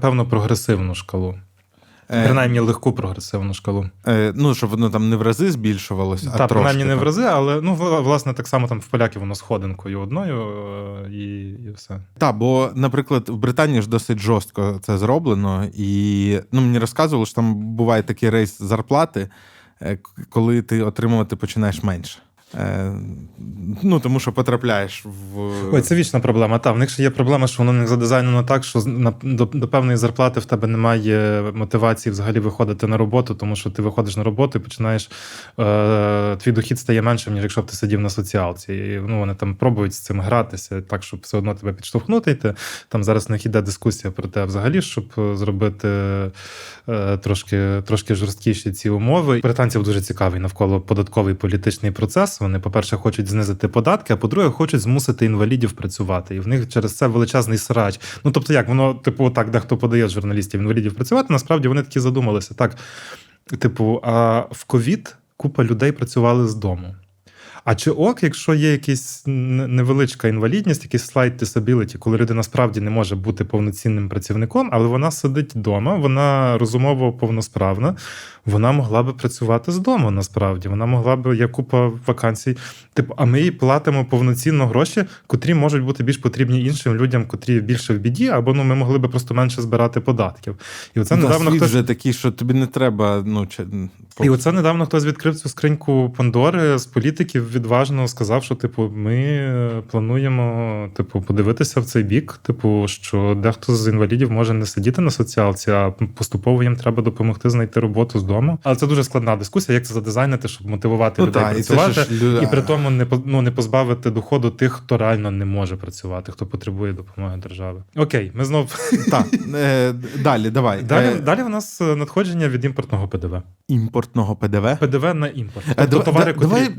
певну прогресивну шкалу. Принаймні легку прогресивну шкалу. Е, ну, щоб воно там не в рази збільшувалося, а так, трошки. Принаймні не в рази, але, ну, власне, так само там в поляків воно сходинкою одною і, і все. Так, бо, наприклад, в Британії ж досить жорстко це зроблено. І, ну, мені розказували, що там буває такий рейс зарплати, коли ти отримувати починаєш менше. Ну, тому що потрапляєш в... Ой, це вічна проблема. Та, в них ще є проблема, що воно в них задизайнено так, що на, до, до певної зарплати в тебе немає мотивації взагалі виходити на роботу, тому що ти виходиш на роботу і починаєш... Е, твій дохід стає меншим, ніж якщо б ти сидів на соціалці. І, ну, вони там пробують з цим гратися так, щоб все одно тебе підштовхнути йти. Там зараз в них іде дискусія про те взагалі, щоб зробити е, трошки, трошки жорсткіші ці умови. Британців дуже цікавий навколо податковий політичний процес. Вони, по-перше, хочуть знизити податки, а по-друге, хочуть змусити інвалідів працювати. І в них через це величезний срач. Ну, тобто як, воно, типу, так, дехто подає журналістів інвалідів працювати, насправді вони такі задумалися. Так, типу, а в ковід купа людей працювали з дому. А чи ок, якщо є якась невеличка інвалідність, якийсь slight disability, коли людина справді не може бути повноцінним працівником, але вона сидить вдома, вона розумово повносправна, вона могла би працювати з дому, насправді. Вона могла би, є купа вакансій. Типу, а ми їй платимо повноцінно гроші, котрі можуть бути більш потрібні іншим людям, котрі більше в біді, або ну ми могли би просто менше збирати податків. І оце недавно хтось вже такий, що тобі не треба, ну, чи... І оце недавно хтось відкрив цю скриньку Пандори з політиків, відважно сказав, що типу, ми плануємо типу, подивитися в цей бік, типу, що дехто з інвалідів може не сидіти на соціалці, а поступово їм треба допомогти знайти роботу з дому. Але це дуже складна дискусія, як це задизайнити, щоб мотивувати ну, людей та, працювати, і, ж... і при тому не, ну, не позбавити доходу тих, хто реально не може працювати, хто потребує допомоги держави. Окей, ми знов... Так, далі, давай. Далі у нас надходження від імпортного ПДВ. Імпортного ПДВ? ПДВ на імпорт.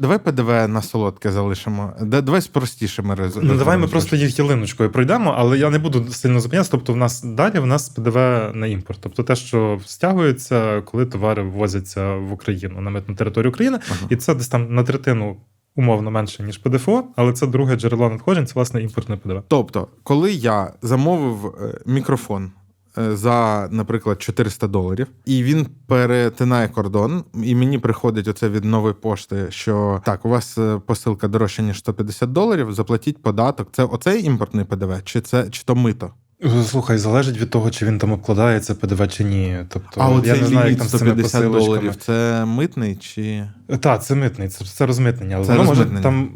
Давай ПДВ на солодке залишимо. Давай з простішими результатами. Ну, давай ми просто їх ялиночкою пройдемо, але я не буду сильно зупинятися. Тобто в нас далі в нас ПДВ на імпорт. Тобто те, що стягується, коли товари ввозяться в Україну, на митну територію України. Ага. І це десь там на третину умовно менше, ніж ПДФО, але це друге джерело надходжень, це, власне, імпортне ПДВ. Тобто, коли я замовив мікрофон за, наприклад, чотириста доларів, і він перетинає кордон, і мені приходить оце від нової пошти, що так, у вас посилка дорожча, ніж сто п'ятдесят доларів, заплатіть податок. Це оцей імпортний ПДВ? Чи це, чи то мито? Слухай, залежить від того, чи він там обкладається ПДВ чи ні. Тобто, а я не знаю, як там з цими посилочками. Це митний чи. Так, це митний, це, це розмитнення. Але це воно може там.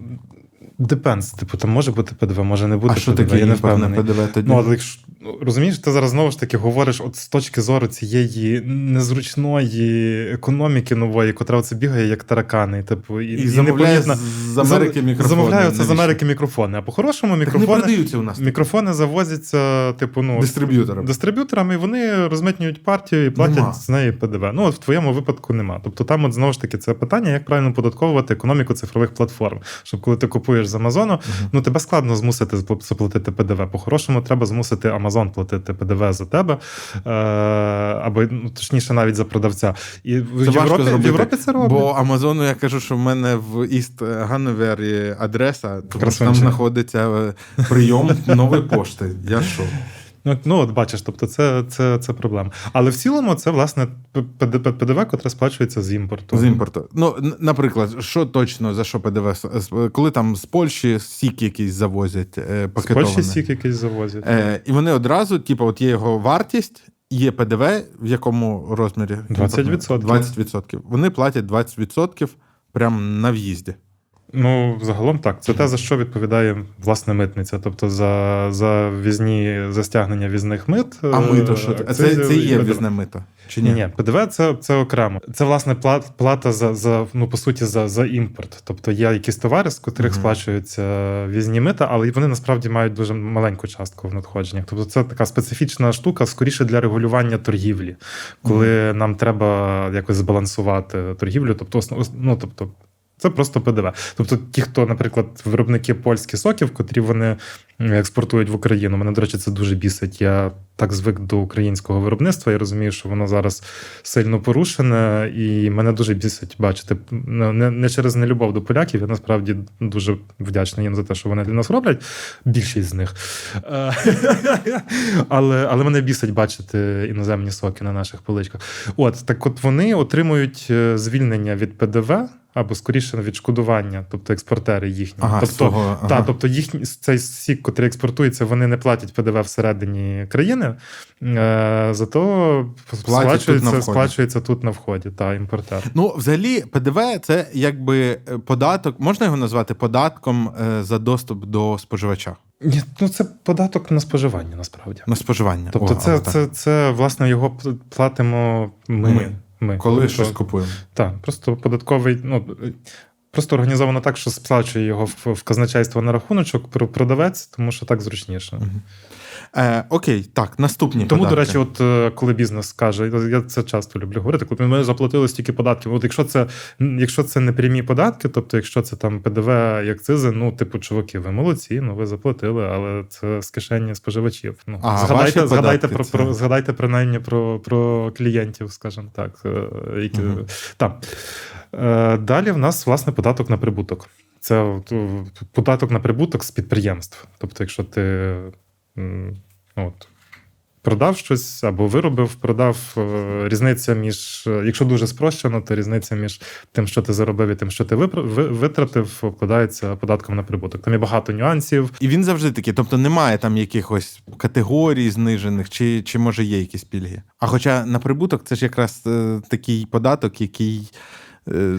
Депенс, типу, там може бути ПДВ, може не бути. А що таке, я не впевнений. ПДВ тоді? Ну, але якщо, розумієш, ти зараз знову ж таки говориш от з точки зору цієї незручної економіки нової, котра це бігає як таракани, типу, і, і, і замовляє з Америки мікрофони. Замовляються навіщо? З Америки мікрофони, а по-хорошому мікрофони, мікрофони завозяться, типу, ну, дистриб'юторами. Дистриб'юторами, і вони розмитнюють партію і платять нема. З неї ПДВ. Ну, от в твоєму випадку нема. Тобто там от знову ж таки це питання, як правильно податковувати економіку цифрових платформ, щоб коли ти купуєш з Амазону, uh-huh. ну тебе складно змусити заплатити ПДВ. По-хорошому треба змусити Амазон платити ПДВ за тебе, е- або ну, точніше навіть за продавця. І в Європі, в Європі це робить. Бо Амазону я кажу, що в мене в Іст Ганновері адреса, тому там знаходиться прийом нової пошти. Я що? Ну, от бачиш, тобто це, це, це проблема. Але в цілому це, власне, ПДВ, котре сплачується з імпорту. З імпорту. Ну, наприклад, що точно, за що ПДВ? Коли там з Польщі сік якийсь завозять пакетований. З Польщі сік якийсь завозять. Е, і вони одразу, типу, от є його вартість, є ПДВ, в якому розмірі? двадцять відсотків. двадцять відсотків. Вони платять двадцять відсотків прямо на в'їзді. Ну, загалом так. Це те, за що відповідає, власне, митниця. Тобто за, за візні, за стягнення візних мит. А мито що? Це, це є ПДВ. Візне мито? Чи ні? Ні, ні. ПДВ це, – це окремо. Це, власне, плата за, за ну, по суті, за, за імпорт. Тобто є якісь товари, з котрих угу. сплачуються візні мита, але вони, насправді, мають дуже маленьку частку в надходженнях. Тобто це така специфічна штука, скоріше для регулювання торгівлі. Коли угу. нам треба якось збалансувати торгівлю, тобто, ну, тобто, це просто ПДВ. Тобто ті, хто, наприклад, виробники польські соків, котрі вони експортують в Україну. Мене, до речі, це дуже бісить. Я так звик до українського виробництва. Я розумію, що воно зараз сильно порушене, і мене дуже бісить бачити. Не, не через нелюбов до поляків, я насправді дуже вдячний їм за те, що вони для нас роблять. Більшість з них. Але, але мене бісить бачити іноземні соки на наших поличках. От, так от вони отримують звільнення від ПДВ, або, скоріше, відшкодування, тобто експортери їхні. Ага, тобто, цього, ага. та, тобто їхні, цей сік, котрий експортується, вони не платять ПДВ всередині країни, е, зато сплачується тут, сплачується тут на вході, та, імпортер. Ну, взагалі, ПДВ – це, якби, податок, можна його назвати податком за доступ до споживача? Ні, ну це податок на споживання, насправді. На споживання. Тобто О, це, це, це, це, власне, його платимо ми. ми. Ми. Коли щось що купуємо. Так, просто податковий, ну, просто організовано так, що сплачує його в, в казначейство на рахуночок продавець, тому що так зручніше. Угу. Е, окей, так, наступні тому, податки. Тому, до речі, от коли бізнес каже, я це часто люблю говорити, коли ми заплатили стільки податків, от якщо це, якщо це не прямі податки, тобто якщо це там ПДВ і акцизи, ну, типу, чуваки, ви молодці, ну, ви заплатили, але це з кишені споживачів. Ну, а, згадайте, згадайте, про, про, згадайте принаймні про, про клієнтів, скажімо так. Які, угу. та. е, далі в нас, власне, податок на прибуток. Це податок на прибуток з підприємств. Тобто, якщо ти От. продав щось або виробив, продав, різниця між, якщо дуже спрощено, то різниця між тим, що ти заробив і тим, що ти витратив, обкладається податком на прибуток. Там є багато нюансів. І він завжди такий, тобто немає там якихось категорій знижених, чи, чи може є якісь пільги. А хоча на прибуток це ж якраз такий податок, який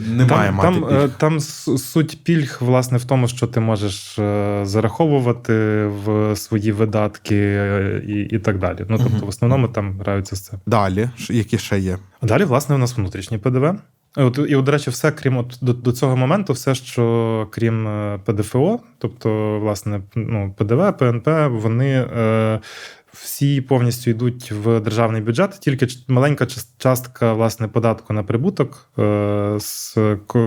немає мати пільг. Там, там суть пільг, власне, в тому, що ти можеш зараховувати в свої видатки і, і так далі. Ну, тобто, угу. в основному там граються з цим. Далі, які ще є? Далі, власне, у нас внутрішні ПДВ. От, і, до речі, все, крім от, до, до цього моменту, все, що крім ПДФО, тобто, власне, ну, ПДВ, ПНП, вони... Е, всі повністю йдуть в державний бюджет, тільки маленька частка, власне, податку на прибуток з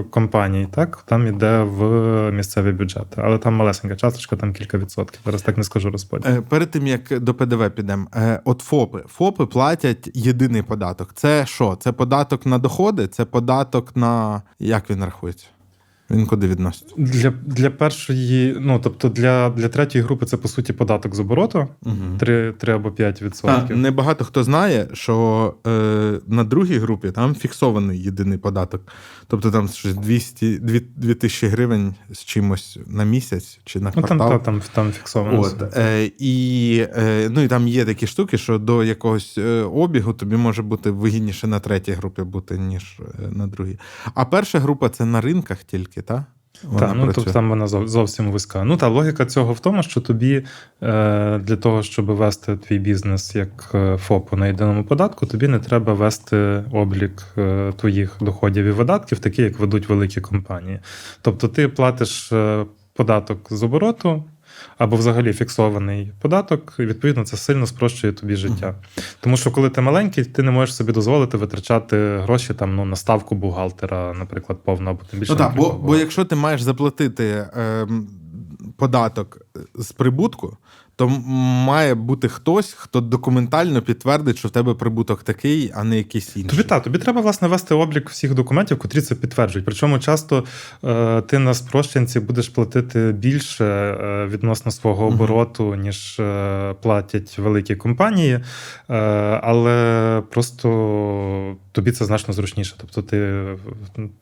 компаній, так, там йде в місцеві бюджети. Але там малесенька часточка, там кілька відсотків. Зараз так не скажу розподіл. Перед тим, як до ПДВ підемо, от ФОПи. ФОПи платять єдиний податок. Це що? Це податок на доходи? Це податок на... Як він рахується? Він куди відноситься? Для для першої, ну, тобто для для третьої групи це, по суті, податок з обороту, угу. три, три або п'ять відсотків. А, небагато хто знає, що е, на другій групі там фіксований єдиний податок. Тобто там щось двісті, дві тисячі гривень з чимось на місяць чи на квартал. Ну, там, та, там, там фіксовано. От, е, і, е, ну, і там є такі штуки, що до якогось обігу тобі може бути вигідніше на третій групі бути, ніж на другій. А перша група – це на ринках тільки. Та? Так, ну, тобто там вона зовсім вузька. Ну, та логіка цього в тому, що тобі для того, щоб вести твій бізнес як ФОПу на єдиному податку, тобі не треба вести облік твоїх доходів і видатків, такі, як ведуть великі компанії. Тобто ти платиш податок з обороту, або взагалі фіксований податок, і, відповідно, це сильно спрощує тобі життя. Тому що, коли ти маленький, ти не можеш собі дозволити витрачати гроші там, ну, на ставку бухгалтера, наприклад, повну, або ти більше. Ну, так, бо, бо якщо ти маєш заплатити е, податок з прибутку, то має бути хтось, хто документально підтвердить, що в тебе прибуток такий, а не якийсь інший. Тобі, та, тобі треба, власне, вести облік всіх документів, котрі це підтверджують. Причому часто е, ти на спрощенці будеш платити більше е, відносно свого обороту, uh-huh. ніж е, платять великі компанії, е, але просто тобі це значно зручніше. Тобто ти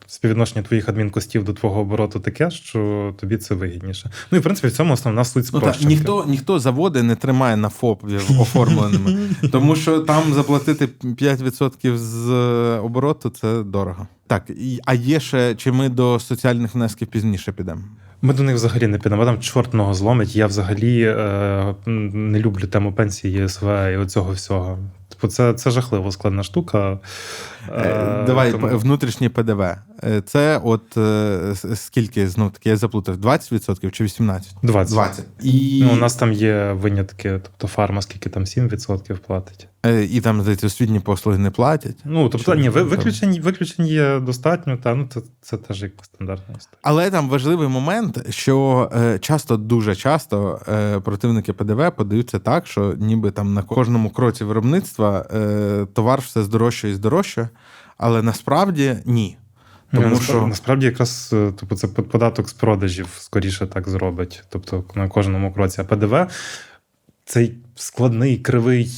співвідношення твоїх адмінкостів до твого обороту таке, що тобі це вигідніше. Ну і, в принципі, в цьому основна суть спрощенки. Ну, ніхто, ніхто заводи не тримає на ФОП оформленими, тому що там заплатити п'ять відсотків з обороту – це дорого. Так, а є ще, чи ми до соціальних внесків пізніше підемо? Ми до них взагалі не підемо, там чорт ногу зломить. Я взагалі е, не люблю тему пенсії, ЄСВ і оцього всього. Тобто це, це жахливо складна штука. Е, Давай, тому... внутрішнє ПДВ. Це от е, скільки, знов таки, я заплутав, двадцять відсотків чи вісімнадцять відсотків? двадцять. двадцять. І... Ну, у нас там є винятки, тобто фарма, скільки там сім відсотків платить. Е, і там, здається, освітні послуги не платять? Ну, тобто, чи... ні, виключень, виключень є достатньо, та, ну, це, це теж як стандартна історія. Але там важливий момент, що часто, дуже часто противники ПДВ подаються так, що ніби там на кожному кроці виробництва товар все здорожчає і здорожчає, але насправді ні. Тому насправді, що... насправді якраз тобто, це податок з продажів скоріше так зробить. Тобто на кожному кроці. А ПДВ цей складний, кривий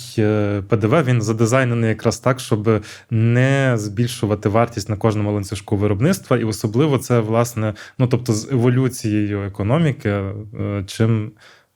ПДВ, він задизайнений якраз так, щоб не збільшувати вартість на кожному ланцюжку виробництва. І особливо це, власне, ну, тобто з еволюцією економіки, чим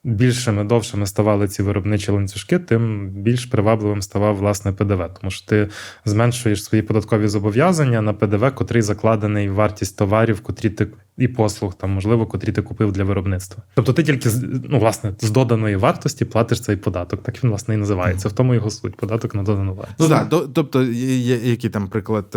більшими, довшими ставали ці виробничі ланцюжки, тим більш привабливим ставав, власне, ПДВ. Тому що ти зменшуєш свої податкові зобов'язання на ПДВ, котрий закладений в вартість товарів, котрі ти... і послуг, там, можливо, котрі ти купив для виробництва. Тобто ти тільки, ну, власне, з доданої вартості платиш цей податок. Так він, власне, і називається. В тому його суть. Податок на додану вартість. Ну, так. Тобто, який там приклад?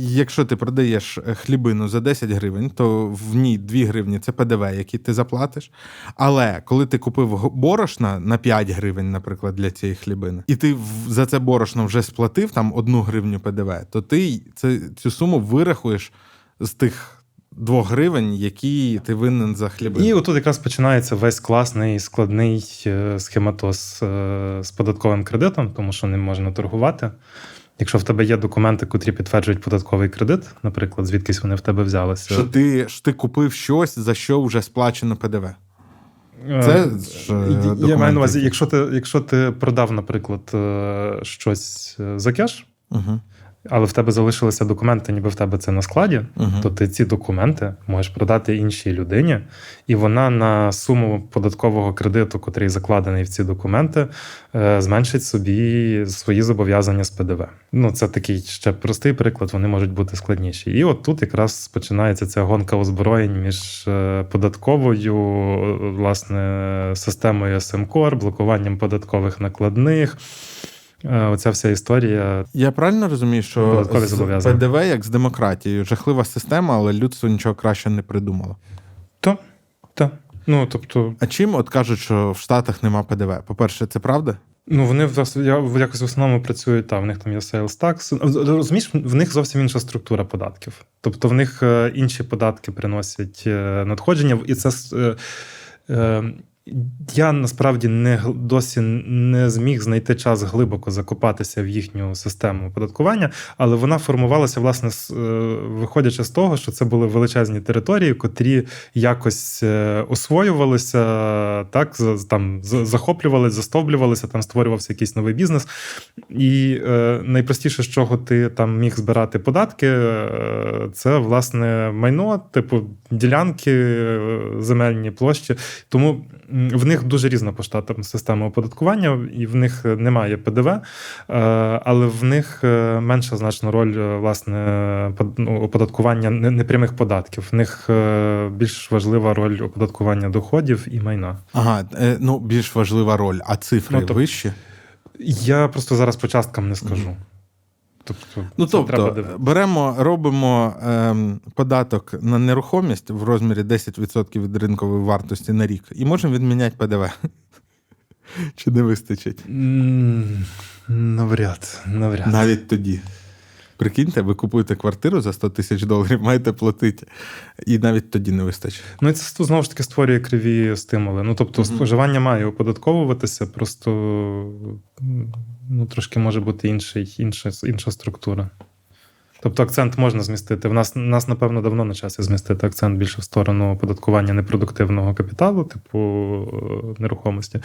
Якщо ти продаєш хлібину за десять гривень, то в ній дві гривні – це ПДВ, який ти заплатиш. Але коли ти купив борошна на п'ять гривень, наприклад, для цієї хлібини, і ти за це борошно вже сплатив там одну гривню ПДВ, то ти цю суму вирахуєш з тих двох гривень, які ти винен за хлібину. І отут якраз починається весь класний, складний схематоз з податковим кредитом, тому що ним можна торгувати. Якщо в тебе є документи, котрі підтверджують податковий кредит, наприклад, звідкись вони в тебе взялися. Що ти, що ти купив щось, за що вже сплачено ПДВ. Це документи. Я маю на увазі, якщо ти, якщо ти продав, наприклад, щось за кеш, угу. але в тебе залишилися документи, ніби в тебе це на складі, uh-huh. то ти ці документи можеш продати іншій людині, і вона на суму податкового кредиту, котрий закладений в ці документи, зменшить собі свої зобов'язання з ПДВ. Ну, це такий ще простий приклад, вони можуть бути складніші. І от тут якраз починається ця гонка озброєнь між податковою, власне, системою СМКОР, блокуванням податкових накладних. Оця вся історія. Я правильно розумію, що ПДВ як з демократією? Жахлива система, але людство нічого краще не придумало. Так, так. Ну, тобто... А чим от кажуть, що в Штатах нема ПДВ? По-перше, це правда? Ну, вони в якось в основному працюють, та, в них там є sales tax. Розумієш, в них зовсім інша структура податків. Тобто в них інші податки приносять надходження, і це... Я, насправді, не, досі не зміг знайти час глибоко закопатися в їхню систему оподаткування, але вона формувалася, власне, виходячи з того, що це були величезні території, котрі якось освоювалися, так, там, захоплювалися, застовблювалися, там створювався якийсь новий бізнес. І е, найпростіше, з чого ти там міг збирати податки, е, це, власне, майно, типу, ділянки, земельні площі. Тому в них дуже різна по штатам система оподаткування, і в них немає ПДВ, але в них менша значна роль, власне, оподаткування непрямих податків. В них більш важлива роль оподаткування доходів і майна. Ага, ну, більш важлива роль, а цифри ну, тобто, вищі? Я просто зараз по часткам не скажу. Mm-hmm. Тобто, ну, тобто беремо, робимо ем, податок на нерухомість в розмірі десять відсотків від ринкової вартості на рік і можемо відміняти ПДВ. Чи не вистачить? Mm, навряд, навряд. Навіть тоді. Прикиньте, ви купуєте квартиру за сто тисяч доларів, маєте платити, і навіть тоді не вистачить. Ну, і це, знову ж таки, створює криві стимули. Ну, тобто, mm-hmm. споживання має оподатковуватися, просто ну, трошки може бути інший, інша, інша структура. Тобто, акцент можна змістити. В нас, нас, напевно, давно на часі змістити акцент більше в сторону оподаткування непродуктивного капіталу, типу нерухомості.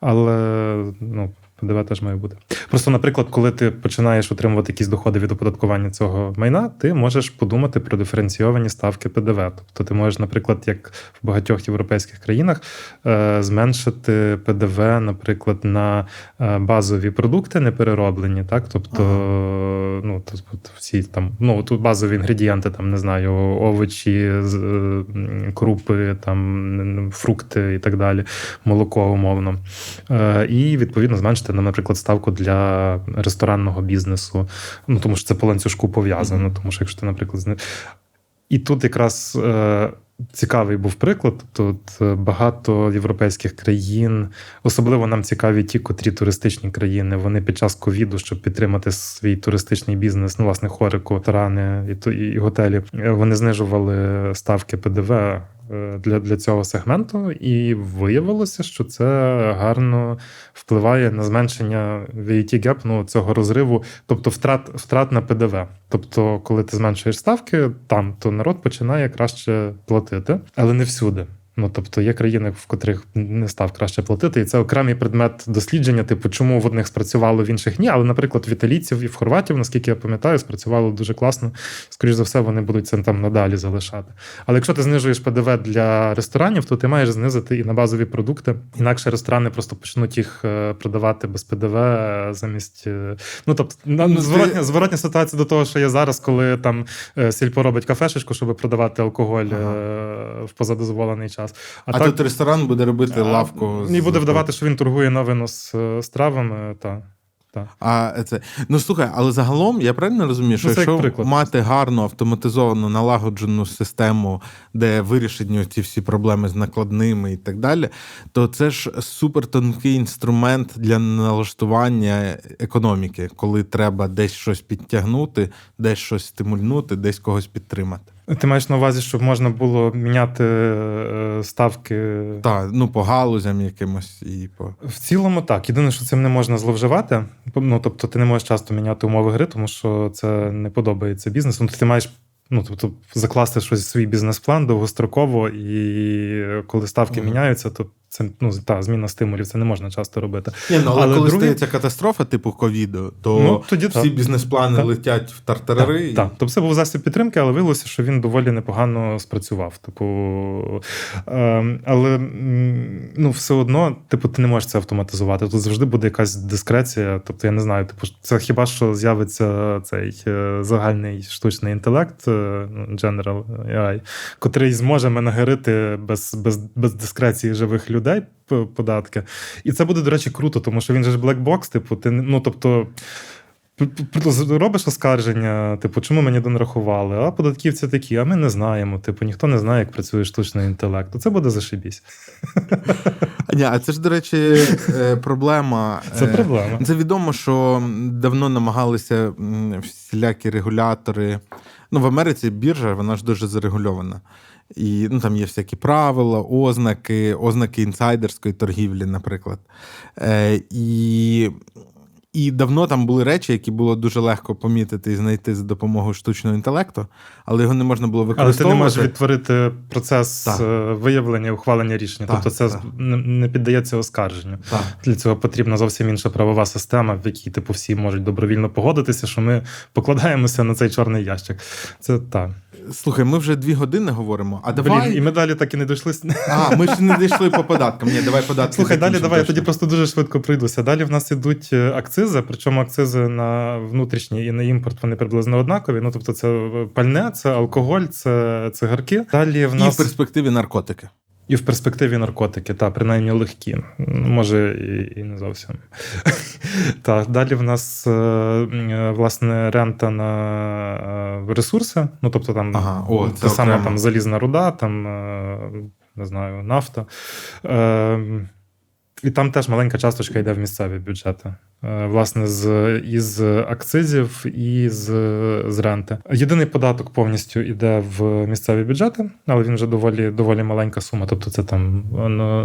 Але, ну, ПДВ теж має бути. Просто, наприклад, коли ти починаєш отримувати якісь доходи від оподаткування цього майна, ти можеш подумати про диференційовані ставки ПДВ. Тобто ти можеш, наприклад, як в багатьох європейських країнах, зменшити ПДВ, наприклад, на базові продукти неперероблені, так? Тобто, ага. ну, тобто всі там, ну, тут базові інгредієнти, там, не знаю, овочі, крупи, там, фрукти і так далі, молоко умовно. І, відповідно, зменшити, наприклад, ставку для ресторанного бізнесу, ну тому що це по ланцюжку пов'язано, тому що якщо ти, наприклад, зни... І тут якраз е- цікавий був приклад, тобто багато європейських країн, особливо нам цікаві ті, котрі туристичні країни, вони під час ковіду, щоб підтримати свій туристичний бізнес, ну, власне, хорику, ресторани і, і, і готелі, вони знижували ставки ПДВ Для, для цього сегменту, і виявилося, що це гарно впливає на зменшення ві ай ті геп, ну, цього розриву, тобто втрат, втрат на ПДВ. Тобто, коли ти зменшуєш ставки там, то народ починає краще платити, але не всюди. Ну, тобто, є країни, в котрих не став краще платити, і це окремий предмет дослідження, типу, чому в одних спрацювало, в інших ні, але, наприклад, в італійців і в хорватів, наскільки я пам'ятаю, спрацювало дуже класно, скоріш за все, вони будуть це там надалі залишати. Але якщо ти знижуєш ПДВ для ресторанів, то ти маєш знизити і на базові продукти, інакше ресторани просто почнуть їх продавати без ПДВ замість... Ну, тобто, зворотня, зворотня ситуація до того, що є зараз, коли там сільпо робить кафешечку, щоб продавати алкоголь ага. в позадозволений час. А, а так, тут ресторан буде робити лавку. І буде вдавати, що він торгує на вино з стравами. Та, та. А це, ну, слухай, але загалом, я правильно розумію, що ну, якщо приклад, мати гарну, автоматизовану, налагоджену систему, де вирішені ці всі проблеми з накладними і так далі, то це ж супертонкий інструмент для налаштування економіки, коли треба десь щось підтягнути, десь щось стимульнути, десь когось підтримати. Ти маєш на увазі, щоб можна було міняти ставки? Так, ну, по галузям якимось і по... В цілому так. Єдине, що цим не можна зловживати. Ну, тобто ти не можеш часто міняти умови гри, тому що це не подобається бізнесу. Ти маєш, ну, тобто, закласти щось в свій бізнес-план довгостроково, і коли ставки mm. міняються, то це, ну, та, зміна стимулів, це не можна часто робити. Ні, ну, але, але коли другі... стається катастрофа типу ковіду, то ну, тоді всі та, бізнес-плани та, летять в тартарари. Так, і... та. Тобто це був засіб підтримки, але виявилося, що він доволі непогано спрацював. Типу, е, але ну, все одно, типу, ти не можеш це автоматизувати. Тут завжди буде якась дискреція. Тобто, я не знаю, типу, це хіба що з'явиться цей загальний штучний інтелект, General ей ай, котрий зможе менеджерити без, без, без дискреції живих людей. Людей податки. І це буде, до речі, круто, тому що він же ж блекбокс, типу, ти, ну, тобто, робиш оскарження, типу, чому мені донарахували, а податківці такі, а ми не знаємо, типу, ніхто не знає, як працює штучний інтелект. Це буде зашибісь. Ні, а це ж, до речі, проблема. Це проблема. Це відомо, що давно намагалися всілякі регулятори. Ну, в Америці біржа, вона ж дуже зарегульована. І ну, там є всякі правила, ознаки, ознаки інсайдерської торгівлі, наприклад. Е, і, і давно там були речі, які було дуже легко помітити і знайти за допомогою штучного інтелекту, але його не можна було використовувати. Але ти не можеш відтворити процес так. виявлення і ухвалення рішення. Так, тобто це так. не піддається оскарженню. Так. Для цього потрібна зовсім інша правова система, в якій типу всі можуть добровільно погодитися, що ми покладаємося на цей чорний ящик. Це так. Слухай, ми вже дві години говоримо, а давай... Блін, і ми далі так і не дійшли. А, ми ж не дійшли по податкам. Ні, давай податки. Слухай, далі давай, я тоді просто дуже швидко пройдуся. Далі в нас ідуть акцизи, причому акцизи на внутрішній і на імпорт, вони приблизно однакові. Ну, тобто це пальне, це алкоголь, це цигарки. Далі в нас... І в перспективі наркотики. І в перспективі наркотики, та, принаймні легкі. Може, і, і не зовсім. Та, далі в нас, власне, рента на ресурси. Ну, тобто, там ага, о, те саме там, залізна руда, там, не знаю, нафта. Е, і там теж маленька часточка йде в місцеві бюджети. Власне, з, із акцизів і з, з ренти. Єдиний податок повністю йде в місцеві бюджети, але він вже доволі, доволі маленька сума. Тобто це там на,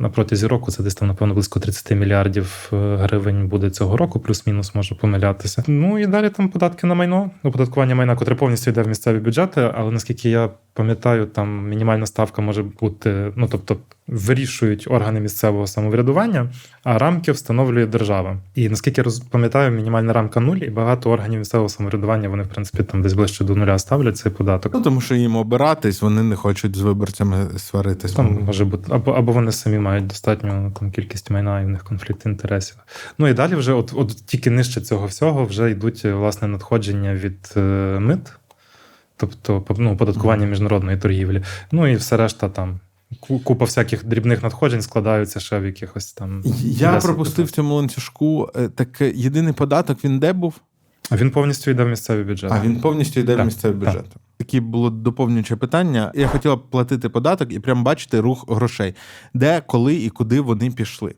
на протязі року це десь там, напевно, близько тридцять мільярдів гривень буде цього року, плюс-мінус, можу помилятися. Ну і далі там податки на майно, оподаткування майна, котре повністю йде в місцеві бюджети, але наскільки я пам'ятаю, там мінімальна ставка може бути, ну тобто вирішують органи місцевого самоврядування, а рамки встановлює держава. І, наскільки я пам'ятаю, мінімальна рамка нуль, і багато органів місцевого самоврядування, вони, в принципі, там десь ближче до нуля ставлять цей податок. Ну, тому що їм обиратись, вони не хочуть з виборцями сваритись. Там може бути. Або, або вони самі мають достатню там, кількість майна, і в них конфлікт інтересів. Ну, і далі вже, от, от тільки нижче цього всього, вже йдуть, власне, надходження від е, мит, тобто, ну, оподаткування міжнародної торгівлі. Ну, і все решта там. Купа всяких дрібних надходжень складаються ще в якихось там... Я пропустив в цьому ланцюжку, так єдиний податок, він де був? А він повністю йде в місцеві бюджети. А він повністю йде так, в місцеві бюджети. Так. Таке було доповнююче питання. Я хотіла б платити податок і прямо бачити рух грошей. Де, коли і куди вони пішли.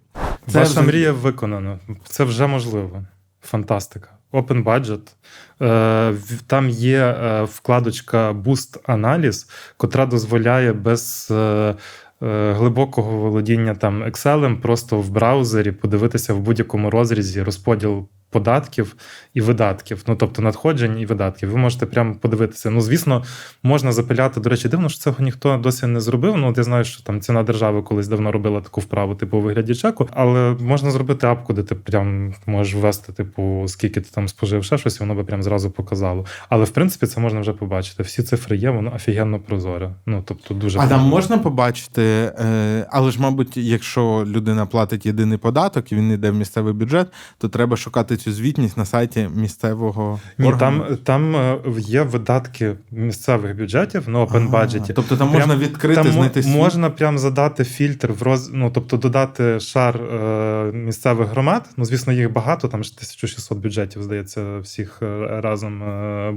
Це Ваша вже... мрія виконана. Це вже можливо. Фантастика. Open Budget. Там є вкладочка Boost-аналіз, котра дозволяє без глибокого володіння там Excel просто в браузері подивитися в будь-якому розрізі розподіл податків і видатків, ну, тобто надходжень і видатків. Ви можете прямо подивитися. Ну, звісно, можна запиляти. До речі, дивно, що цього ніхто досі не зробив. Ну, от я знаю, що там ціна держави колись давно робила таку вправу, типу, у вигляді чеку, але можна зробити апку, де ти прям можеш ввести, типу, скільки ти там спожив ще щось, і воно би прям зразу показало. Але, в принципі, це можна вже побачити. Всі цифри є, воно офігенно прозоре. Ну, тобто, дуже... А там можна побачити, але ж, мабуть, якщо людина платить єдиний податок, і він йде в місцевий бюджет, то треба шукати цю звітність на сайті місцевого органу. Ні, там, там є видатки місцевих бюджетів на Open Budget. Тобто там прям, можна відкрити, там знайти світ? Можна прям задати фільтр, в роз... ну, тобто додати шар е, місцевих громад. Ну, звісно, їх багато, там ж тисяча шістсот бюджетів, здається, всіх разом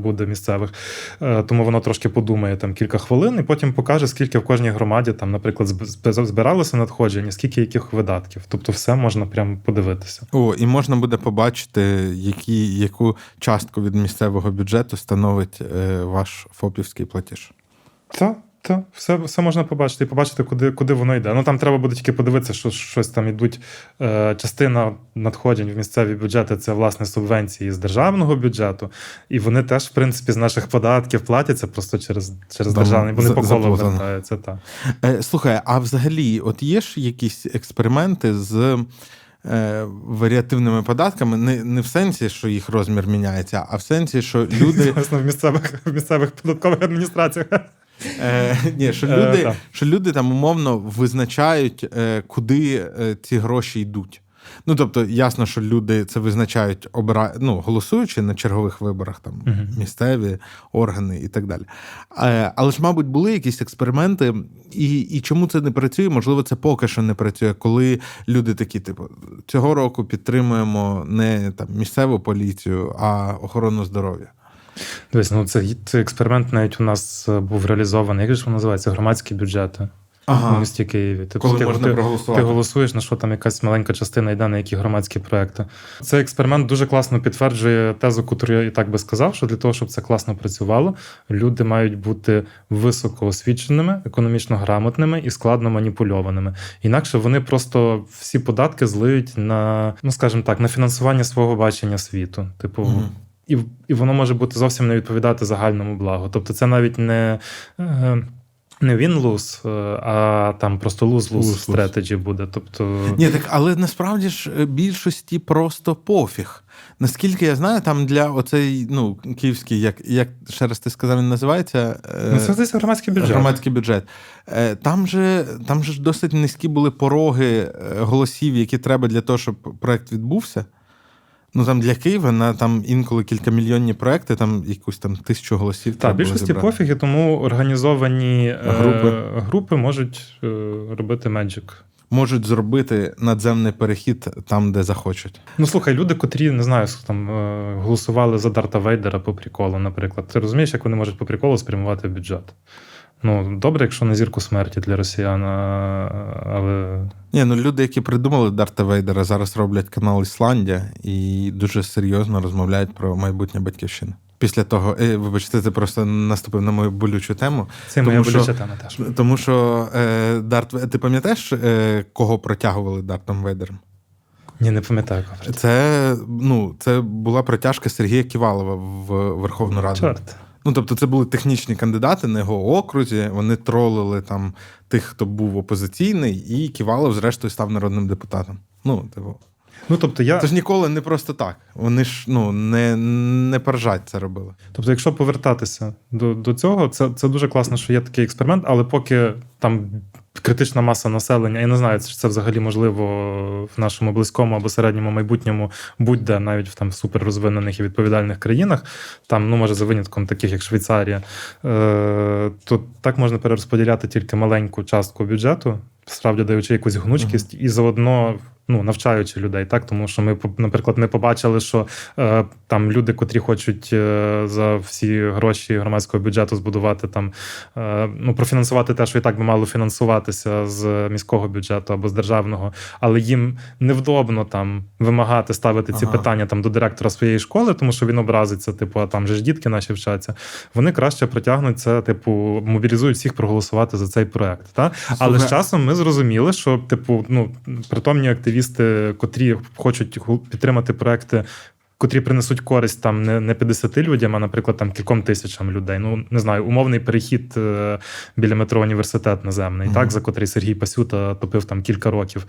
буде місцевих. Е, тому воно трошки подумає там кілька хвилин і потім покаже, скільки в кожній громаді, там, наприклад, збиралося надходження, скільки яких видатків. Тобто все можна прям подивитися. О, і можна буде побачити, Які, яку частку від місцевого бюджету становить е, ваш фопівський платіж. Так, так. Все, все можна побачити і побачити, куди, куди воно йде. Ну, там треба буде тільки подивитися, що щось там йдуть. Е, частина надходжень в місцеві бюджети – це, власне, субвенції з державного бюджету. І вони теж, в принципі, з наших податків платяться просто через, через державний. Вони за, по колу вертаються. Та. Е, слухай, а взагалі, от є ж якісь експерименти з... варіативними податками, не, не в сенсі, що їх розмір міняється, а в сенсі, що люди... Власне, в місцевих, в місцевих податкових адміністраціях. Е, ні, що люди, е, що люди там умовно визначають, куди ці гроші йдуть. Ну, тобто, ясно, що люди це визначають, обира... ну, голосуючи на чергових виборах, там, uh-huh. місцеві органи і так далі. Але ж, мабуть, були якісь експерименти, і, і чому це не працює? Можливо, це поки що не працює, коли люди такі, типу, цього року підтримуємо не там, місцеву поліцію, а охорону здоров'я. Дивись, ну, це, це експеримент навіть у нас був реалізований, як же воно називається, громадські бюджети. ага. в місті Києві. Тобто, коли ти, можна ти, проголосувати. Ти голосуєш, на що там якась маленька частина йде на які громадські проекти. Цей експеримент дуже класно підтверджує тезу, яку я і так би сказав, що для того, щоб це класно працювало, люди мають бути високоосвіченими, економічно грамотними і складно маніпульованими. Інакше вони просто всі податки злиють на, ну скажімо так, на фінансування свого бачення світу. Типу, mm-hmm. і, і воно може бути зовсім не відповідати загальному благу. Тобто це навіть не... Не win-lose, а там просто lose-lose strategy буде. Тобто... Ні, так, але насправді ж більшості просто пофіг. Наскільки я знаю, там для оцей, ну, київський, як, як ще раз ти сказав, він називається? Це громадський бюджет. Громадський бюджет. Там же, там же досить низькі були пороги голосів, які треба для того, щоб проект відбувся. Ну, там для Києва на там інколи кількамільйонні проекти, там якусь там тисячу голосів. Так, більшості пофіги, тому організовані групи, е- групи можуть е- робити меджик. Можуть зробити надземний перехід там, де захочуть. Ну, слухай, люди, котрі, не знаю, там голосували за Дарта Вейдера по приколу, наприклад. Ти розумієш, як вони можуть по приколу спрямувати бюджет? Ну, добре, якщо на зірку смерті для росіян, але... Ні, ну люди, які придумали Дарта Вейдера, зараз роблять канал «Ісландія» і дуже серйозно розмовляють про майбутнє батьківщини. Після того, е, вибачте, це просто наступив на мою болючу тему. Це моя болюча тема теж. Тому що е, Дарт, ти пам'ятаєш, е, кого протягували Дартом Вейдером? Ні, не пам'ятаю. Кого. Це, ну, це була протяжка Сергія Ківалова в Верховну Раду. Чорт. Ну, тобто це були технічні кандидати на його окрузі, вони тролили там тих, хто був опозиційний, і Ківалов, зрештою, став народним депутатом. Ну, типу. Ну, тобто я... Це ж ніколи не просто так. Вони ж, ну, не, не поржать це робили. Тобто, якщо повертатися до, до цього, це, це дуже класно, що є такий експеримент, але поки там критична маса населення, я не знаю, чи це взагалі можливо в нашому близькому або середньому майбутньому, будь-де, навіть в там суперрозвинених і відповідальних країнах, там, ну, може, за винятком таких, як Швейцарія, е- то так можна перерозподіляти тільки маленьку частку бюджету, справді даючи якусь гнучкість, mm-hmm. і заодно, ну, навчаючи людей, так, тому що ми, наприклад, не побачили, що е, там люди, котрі хочуть е, за всі гроші громадського бюджету збудувати там, е, ну, профінансувати те, що і так би мало фінансуватися з міського бюджету або з державного, але їм невдобно там вимагати ставити ці ага. питання там до директора своєї школи, тому що він образиться, типу, а там же ж дітки наші вчаться. Вони краще протягнуть це, типу, мобілізують всіх проголосувати за цей проект, так? Але з часом ми зрозуміли, що, типу, ну, притомні активісти, котрі хочуть підтримати проекти, котрі принесуть користь там не п'ятдесяти людям, а, наприклад, там кільком тисячам людей. Ну, не знаю, умовний перехід біля метро «Університет» наземний, mm-hmm. так, за котрий Сергій Пасюта топив там кілька років.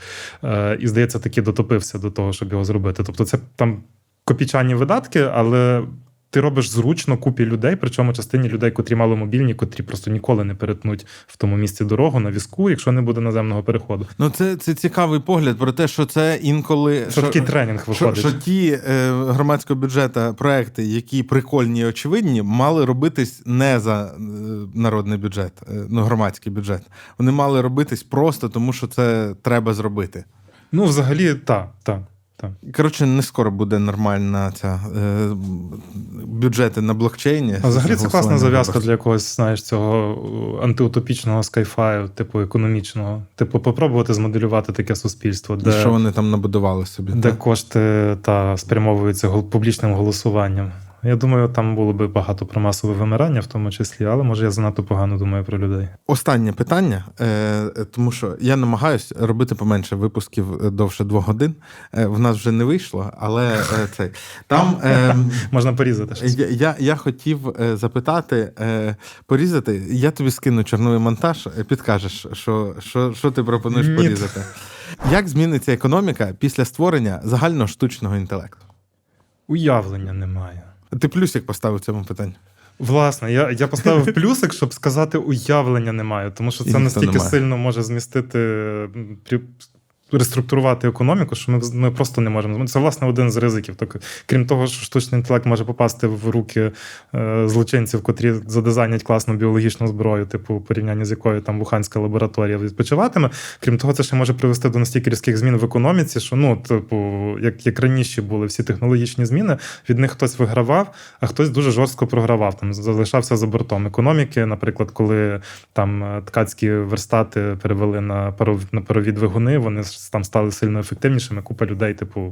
І, здається, таки дотопився до того, щоб його зробити. Тобто це там копійчані видатки, але ти робиш зручно купі людей, причому частині людей, котрі маломобільні, котрі просто ніколи не перетнуть в тому місці дорогу на візку, якщо не буде наземного переходу. Ну, це, це цікавий погляд про те, що це інколи... Що такий тренінг виходить. Що, що ті е, громадського бюджету проекти, які прикольні і очевидні, мали робитись не за народний бюджет, е, ну, громадський бюджет. Вони мали робитись просто тому, що це треба зробити. Ну, взагалі, так, так. Коротше, не скоро буде нормальна ця е, бюджети на блокчейні. А взагалі це класна зав'язка для якогось, знаєш, цього антиутопічного скайфаю, типу економічного. Типу, попробувати змоделювати таке суспільство, де... І що вони там набудували собі. Де так? Кошти та спрямовуються публічним голосуванням. Я думаю, там було би багато про масове вимирання, в тому числі, але, може, я занадто погано думаю про людей. Останнє питання, тому що я намагаюся робити поменше випусків довше двох годин. В нас вже не вийшло, але цей там... Можна порізати щось. Я, я хотів запитати, порізати, я тобі скину чорновий монтаж, підкажеш, що, що, що ти пропонуєш Ні. порізати. Як зміниться економіка після створення загального штучного інтелекту? Уявлення немає. Ти плюсик поставив цьому питанню? Власне, я, я поставив плюсик, щоб сказати, уявлення немає, тому що це настільки сильно може змістити реструктурувати економіку, що ми, ми просто не можемо. Це, власне, один з ризиків. Так, крім того, що штучний інтелект може попасти в руки е, злочинців, котрі задизайнять класну біологічну зброю, типу порівняння з якою там Вуханська лабораторія відпочиватиме. Крім того, це ще може привести до настільки різких змін в економіці, що, ну, типу, як, як раніше були всі технологічні зміни, від них хтось вигравав, а хтось дуже жорстко програвав, там, залишався за бортом економіки. Наприклад, коли там ткацькі верстати перевели на парові двигуни, вони там стали сильно ефективнішими, купа людей, типу,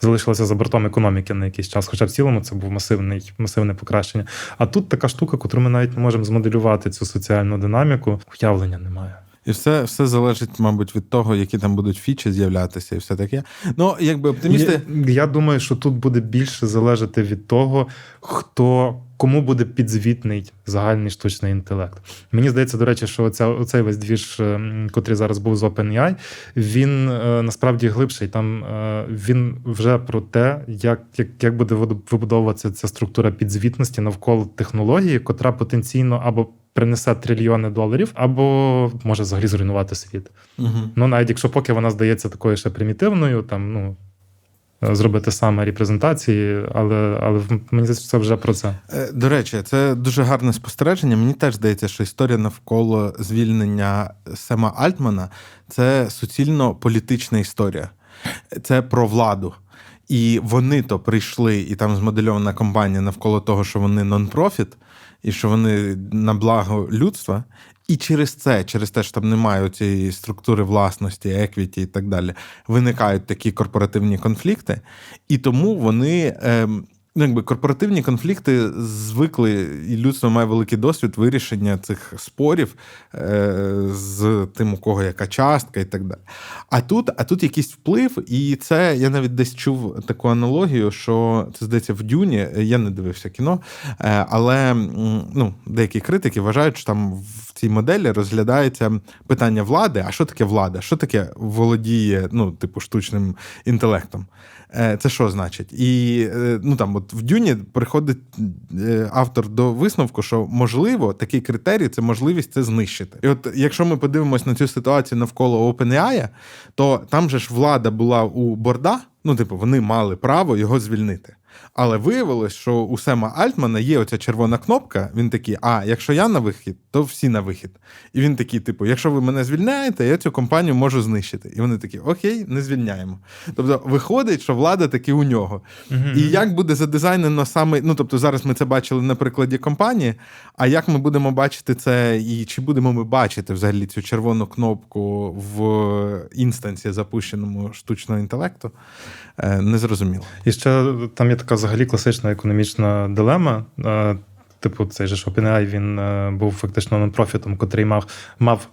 залишилася за бортом економіки на якийсь час, хоча в цілому це був масивний, масивне покращення. А тут така штука, котру ми навіть не можемо змоделювати цю соціальну динаміку, уявлення немає. І все, все залежить, мабуть, від того, які там будуть фічі з'являтися і все таке. Ну, якби оптимісти... Я, я думаю, що тут буде більше залежати від того, хто... Кому буде підзвітний загальний штучний інтелект? Мені здається, до речі, що оця, оцей весь двіж, котрий зараз був з OpenAI, він е, насправді глибший. Там е, він вже про те, як, як, як буде вибудовуватися ця структура підзвітності навколо технології, котра потенційно або принесе трильйони доларів, або може взагалі зруйнувати світ. Угу. Ну, навіть якщо поки вона здається такою ще примітивною, там, ну, зробити саме репрезентації, але, але мені здається, це вже про це. До речі, це дуже гарне спостереження. Мені теж здається, що історія навколо звільнення Сема Альтмана – це суцільно політична історія. Це про владу. І вони то прийшли, і там змодельована кампанія навколо того, що вони нон-профіт, і що вони на благо людства. І через це, через те, що там немає цієї структури власності, еквіті і так далі, виникають такі корпоративні конфлікти. І тому вони, ну, якби корпоративні конфлікти звикли, і людство має великий досвід вирішення цих спорів з тим, у кого яка частка і так далі. А тут, а тут якийсь вплив, і це, я навіть десь чув таку аналогію, що, це здається, в Дюні, я не дивився кіно, але, ну, деякі критики вважають, що там в цій моделі розглядається питання влади. А що таке влада? Що таке володіє, ну, типу, штучним інтелектом? Це що значить? І, ну, там, от в Дюні приходить автор до висновку, що, можливо, такий критерій – це можливість це знищити. І от, якщо ми подивимось на цю ситуацію навколо OpenAI, то там же ж влада була у борда, ну, типу, вони мали право його звільнити. Але виявилось, що у Сема Альтмана є оця червона кнопка, він такий, а якщо я на вихід, то всі на вихід. І він такий, типу, якщо ви мене звільняєте, я цю компанію можу знищити. І вони такі, окей, не звільняємо. Тобто виходить, що влада таки у нього. Mm-hmm. І як буде задизайнено саме, ну, тобто зараз ми це бачили на прикладі компанії, а як ми будемо бачити це, і чи будемо ми бачити взагалі цю червону кнопку в інстанції, запущеному штучного інтелекту, незрозуміло. І ще там є така взагалі класична економічна дилема. Типу, цей же OpenAI, він був фактично нон-профітом, котрий мав, мав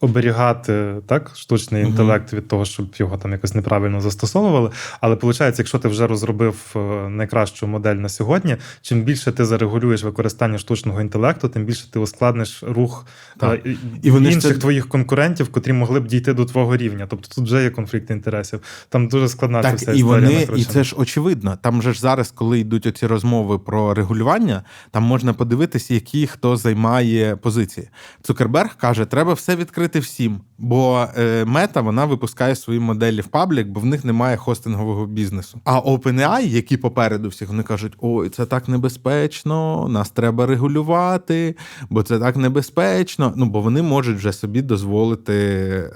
оберігати, так, штучний інтелект від того, щоб його там якось неправильно застосовували. Але, виходить, якщо ти вже розробив найкращу модель на сьогодні, чим більше ти зарегулюєш використання штучного інтелекту, тим більше ти ускладниш рух а, і вони інших це... твоїх конкурентів, котрі могли б дійти до твого рівня. Тобто тут вже є конфлікт інтересів. Там дуже складна так, ця вся історія. Так, і вони, і це ж очевидно. Там же ж зараз, коли йдуть оці розмови про регулювання, там можна подивитися, які хто займає позиції. Цукерберг каже, треба все відкрити всім, бо е, Мета, вона випускає свої моделі в паблік, бо в них немає хостингового бізнесу. А OpenAI, які попереду всіх, вони кажуть, ой, це так небезпечно, нас треба регулювати, бо це так небезпечно. Ну, бо вони можуть вже собі дозволити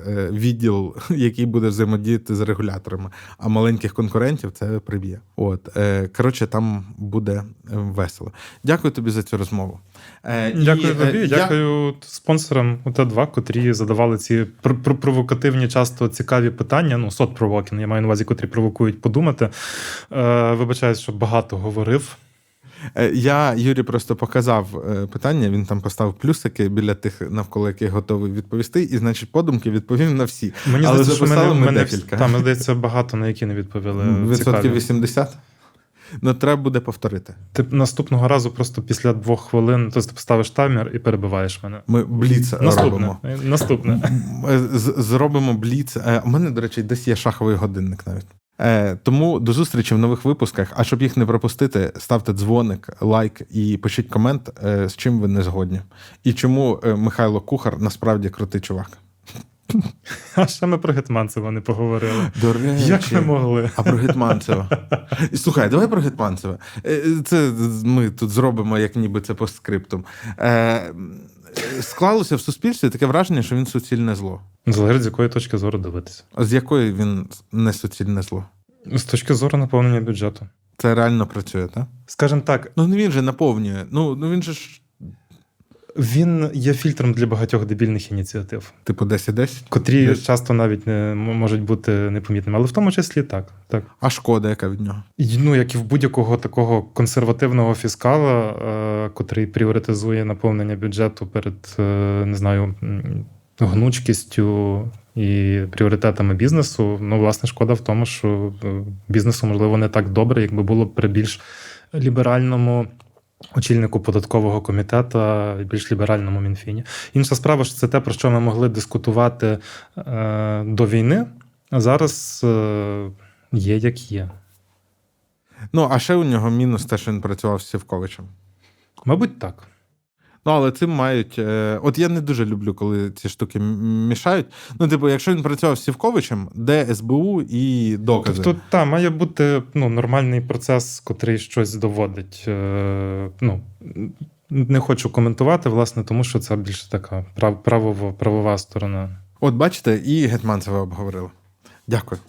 е, відділ, який буде взаємодіяти з регуляторами. А маленьких конкурентів це приб'є. От. Е, коротше, там буде весело. Дякую тобі за цю розмову. Е, дякую і, тобі, я... дякую спонсорам О Т два, котрі задавали ці провокативні, часто цікаві питання, ну, сот-провокін, я маю на увазі, котрі провокують подумати. Е, вибачаюсь, що багато говорив. Я Юрі просто показав питання, він там поставив плюсики біля тих, навколо яких готовий відповісти, і, значить, подумки відповів на всі. Мені Але здається, що мене, мене там, здається, багато на які не відповіли. Відсотків вісімдесят? Ну, треба буде повторити. Ти наступного разу просто після двох хвилин, тобто ти поставиш таймер і перебиваєш мене. Ми бліц наступне, робимо. Наступне. Зробимо бліц. У мене, до речі, десь є шаховий годинник навіть. Тому до зустрічі в нових випусках. А щоб їх не пропустити, ставте дзвоник, лайк і пишіть комент, з чим ви не згодні. І чому Михайло Кухар насправді крутий чувак. А ще ми про Гетманцева не поговорили. До речі. Як ми могли? А про Гетманцева. Слухай, давай про Гетманцева. Це ми тут зробимо, як ніби це постскриптум. Склалося в суспільстві таке враження, що він суцільне зло. Залежить, з якої точки зору дивитися. А з якої він не суцільне зло? З точки зору наповнення бюджету. Це реально працює, так? Скажімо так. Ну він же наповнює. Ну він же ж... Він є фільтром для багатьох дебільних ініціатив. Типу десять десять? Котрі десять часто навіть не можуть бути непомітними. Але в тому числі так. так. А шкода яка від нього? Ну, як і в будь-якого такого консервативного фіскала, е, котрий пріоритизує наповнення бюджету перед, е, не знаю, гнучкістю і пріоритетами бізнесу, ну, власне, шкода в тому, що бізнесу, можливо, не так добре, якби було при більш ліберальному очільнику податкового комітету і більш ліберальному Мінфіні. Інша справа, що це те, про що ми могли дискутувати е, до війни, а зараз е, є як є. Ну, а ще у нього мінус те, що він працював з Сівковичем. Мабуть, так. Ну, але цим мають... Е, от я не дуже люблю, коли ці штуки мішають. Ну, типу, якщо він працював з Сівковичем, де ес бе у і докази? Тобто, та, має бути ну, нормальний процес, котрий щось доводить. Е, ну, не хочу коментувати, власне, тому що це більше така прав, правова, правова сторона. От бачите, і Гетманцева обговорили. Дякую.